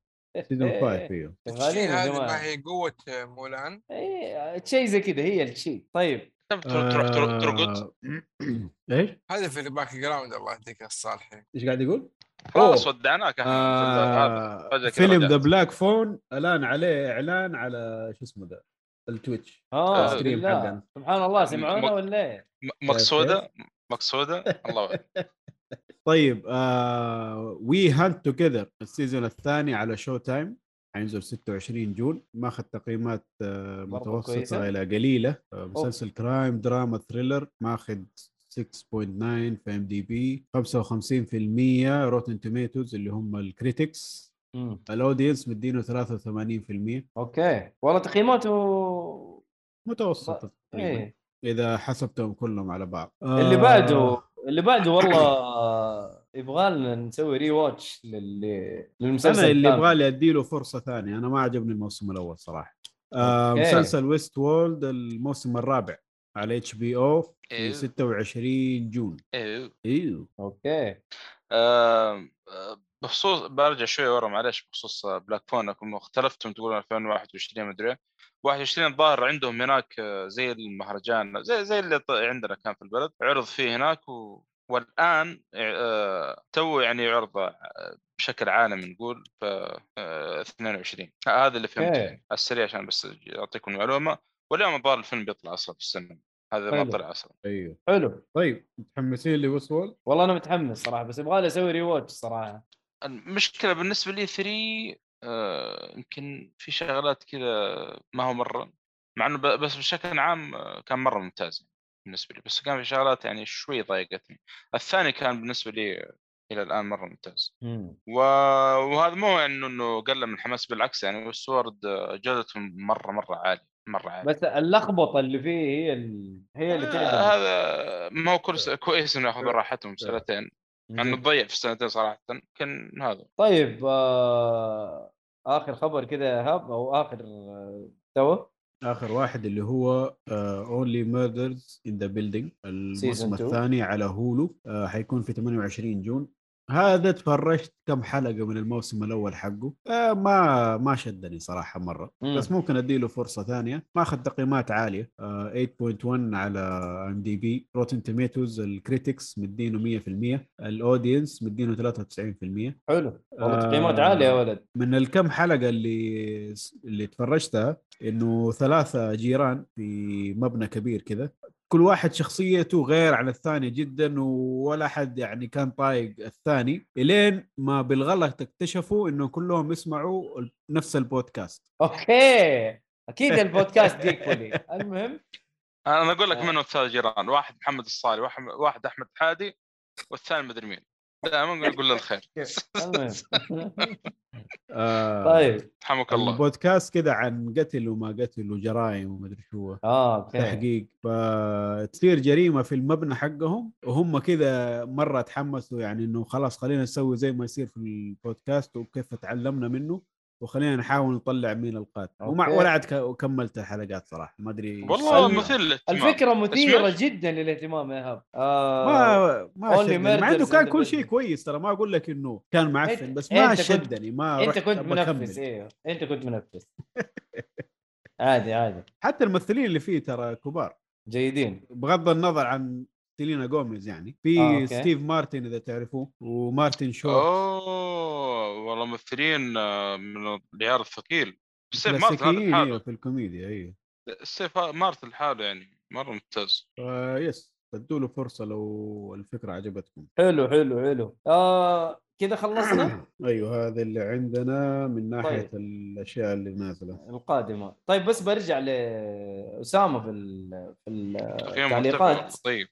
سيزون خمسة فيه شيء هذا ما هي قوة مولان. ايه شيء زي كده هي الشيء. طيب تروح ترقد ايش هذا في الباك جراوند. الله يهديك يا الصالحي ايش قاعد يقول؟ خلاص ودعناك. هذا فيلم ذا بلاك فون الان عليه اعلان على شو اسمه ده التويتش. اه سبحان الله سمعونا ولا مقصوده مقصوده الله. طيب آه، We Hunt Together السيزون الثاني على شو تايم حينزل ستة وعشرين جون. ماخذ تقييمات متوسطة إلى قليلة. مسلسل كرايم دراما ثريلر، ماخذ ستة فاصلة تسعة في ام دي بي، خمسة وخمسين بالمية روتن توميتوز اللي هم الكريتكس. الاودينس مدينه ثلاثة وثمانين بالمية. اوكي والله تقييماته متوسطة إيه. اذا حسبتهم كلهم على بعض. اللي بعده اللي بعده والله يبغالنا نسوي ري واتش لل للمسلسل. انا اللي يبغالي اديله فرصه ثانيه، انا ما عجبني الموسم الاول صراحه. آه مسلسل ويست وولد الموسم الرابع على اتش بي او، ستة وعشرين جون. ايوه ايوه اوكي. آه بخصوص برجع شوي ورا معلش، بخصوص بلاك فون انكم اختلفتم تقولون ألفين وواحد وعشرين مدري واحد وعشرين. الظاهر عندهم هناك زي المهرجان زي زي اللي عندنا كان في البلد، عرض فيه هناك و... والآن تو يعني عرضه بشكل عالمي نقول في اثنين وعشرين. هذا اللي فهمته السريع عشان بس أعطيكم المعلومة. واليوم الظاهر الفيلم بيطلع أصلا في السينما، هذا ما طلع أصلا. أيوه حلو. طيب متحمسين لي وصول؟ والله أنا متحمس صراحة، بس يبغالي أسوي ريواتش صراحة. المشكلة بالنسبة لي ثري يمكن في شغلات كذا ما هو مرة، مع إنه بس بشكل عام كان مرة ممتاز بالنسبة لي، بس كان في شغلات يعني شوي ضايقتني. الثاني كان بالنسبة لي إلى الآن مرة ممتاز. و... وهذا مو يعني إنه قل من الحماس، بالعكس يعني. والسورد جودته مرة مرة عالية مرة عالية، بس اللخبطة اللي فيه هي ال... هي اللي تعبني. هذا ما هو كل س... كويس إنه يأخذوا راحتهم سنتين، أنه تضيع في سنتين صراحة كان هذا. طيب آه... آخر خبر كده هاب أو آخر توه آخر واحد اللي هو uh, Only Murders in the Building الموسم الثاني على هولو. uh, حيكون في ثمانية وعشرين جون. هذا تفرجت كم حلقة من الموسم الأول حقه، آه ما ما شدني صراحة مرة. مم. بس ممكن أديله فرصة ثانية. ما أخذ تقييمات عالية، آه ثمانية فاصلة واحد على ام دي بي. روتن توميتوز الكريتكس مدينه مية بالمية، الأودينس مدينه ثلاثة وتسعين بالمية. حلو والله تقييمات آه عالية يا ولد. من الكم حلقة اللي اللي تفرجتها إنه ثلاثة جيران في مبنى كبير كذا، كل واحد شخصيته غير عن الثاني جدا، ولا حد يعني كان طايق الثاني، إلين ما بالغلط اكتشفوا إنه كلهم يسمعوا نفس البودكاست. أوكي أكيد البودكاست ديك فولي. المهم أنا أقول لك منهم ثلاث جيران، واحد محمد الصالي، واحد واحد أحمد حادي، والثاني مدري مين. دائما نقول له الخير. طيب حمك الله. البودكاست كده عن قتل وما قتل وجرائم وما ادري شو، اه تحقيق. فتصير جريمه في المبنى حقهم، وهم كده مره تحمسوا يعني انه خلاص خلينا نسوي زي ما يصير في البودكاست وكيف تعلمنا منه، وخلينا نحاول نطلع مين القاتل. ومع ولا عاد كملت الحلقات صراحه ما ادري. والله مثير، الفكره مثيره جدا للاهتمام يا هاب. آه ما ما عنده كان كل شيء كويس ترى، ما اقول لك انه كان معفن، بس ما شدني. ما انت كنت منفس. ايوه انت كنت منفس. عادي عادي، حتى الممثلين اللي فيه ترى كبار جيدين بغض النظر عن تيلينا غوميز يعني. في آه، ستيف مارتن اذا تعرفوه، ومارتن شورت. اوه والله ممثلين من العيار الثقيل. ستيف مارتن حاله في الكوميديا. ايوه ستيف مارتن حاله يعني مره ممتاز. آه يس ادوا له فرصه لو الفكره عجبتكم. حلو حلو حلو. آه كذا خلصنا. ايوه هذا اللي عندنا من ناحيه طيب. الاشياء اللي نازله القادمه. طيب بس برجع لاسامه في التعليقات. طيب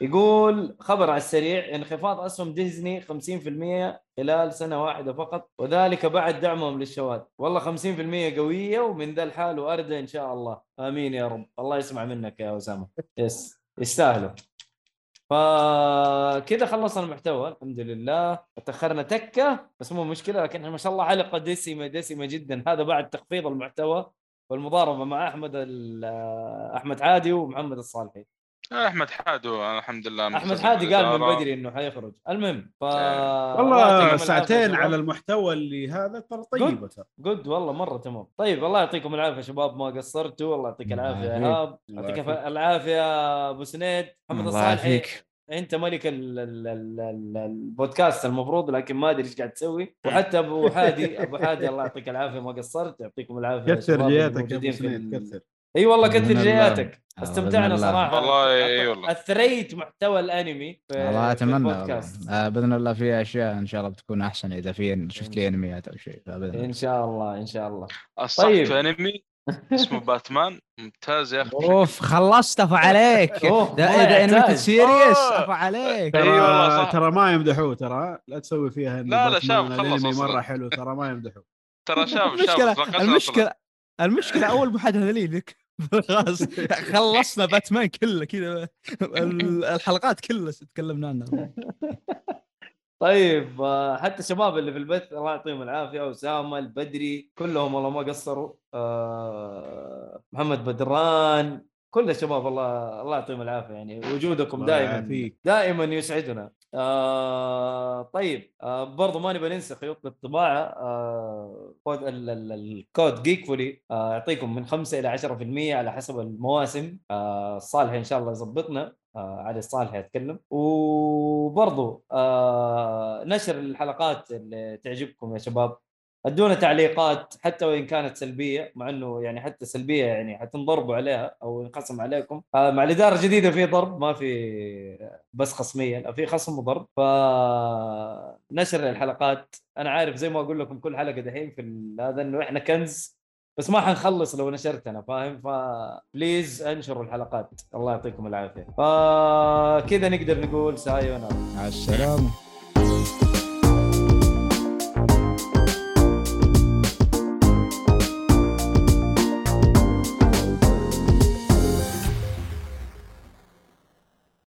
يقول خبر على السريع: انخفاض أسهم ديزني خمسين بالمية خلال سنة واحدة فقط، وذلك بعد دعمهم للشواذ. والله خمسين بالمية قوية، ومن ذا الحال وأرده إن شاء الله. آمين يا رب. الله يسمع منك يا أسامة. يس يستاهلوا. فكده خلصنا المحتوى الحمد لله. تأخرنا تكة بس مو مشكلة، لكن ما شاء الله حلقة دسمة دسمة جدا. هذا بعد تخفيض المحتوى والمضاربة مع أحمد أحمد عادي ومحمد الصالحي. احمد حادو الحمد لله. احمد حادي قال من بدري انه حيخرج. المهم ف والله ساعتين على المحتوى اللي هذا ترى طيبه جد والله مره تمام. طيب الله يعطيكم العافيه شباب، ما قصرتوا. والله يعطيك العافيه يا ايهاب، يعطيك العافيه ابو سنيد، محمد الصالحي. انت ملك البودكاست المفروض، لكن ما ادري ايش قاعد تسوي. وحتى ابو حادي ابو حادي الله يعطيك العافيه ما قصرت. يعطيكم العافيه كثر جياتك يا ابو سنيد كثر. اي والله كثر جياتك، استمتعنا صراحه والله. اي والله اثريت محتوى الانمي والله، اتمنى والله. باذن الله في اشياء ان شاء الله بتكون احسن اذا في شفت لي انميات او شيء ان شاء الله. ان شاء الله الصح طيب. في انمي اسمه باتمان ممتاز يا اخي. اوف خلصت افو عليك. اذا انك سيريس افو عليك. اي والله ترى ما يمدحوه، ترى لا تسوي فيها. لا لا شاب خلص مره حلو ترى ما يمدحوه ترى شاب شاب. المشكله المشكله اول محادثه لي لك خلاص خلصنا باتمان كله كذا، الحلقات كلها تكلمنا عنها. طيب حتى الشباب اللي في البث الله يعطيهم العافيه، وسامة البدري كلهم والله ما قصروا، محمد بدران، كل الشباب الله الله يعطيهم العافيه، يعني وجودكم دائما دائما يسعدنا. آه طيب آه برضو ما نبي ننسى خيوط الطباعة. آه كود ال ال الكود جيكفولي يعطيكم آه من خمسة إلى عشرة في المية على حسب المواسم. آه الصالح إن شاء الله يضبطنا، آه على الصالح يتكلم. وبرضو آه نشر الحلقات اللي تعجبكم يا شباب، ادونا تعليقات حتى وإن كانت سلبية، مع إنه يعني حتى سلبية يعني حتنضربوا عليها أو ينقسم عليكم. مع الإدارة الجديدة في ضرب، ما في بس خصمية، في خصم وضرب. فنشر الحلقات، أنا عارف زي ما أقول لكم كل حلقة دحين في هذا إنه إحنا كنز، بس ما حنخلص لو نشرتنا فاهم، فبليز انشروا الحلقات. الله يعطيكم العافية. فكذا نقدر نقول سايونا، مع السلامة.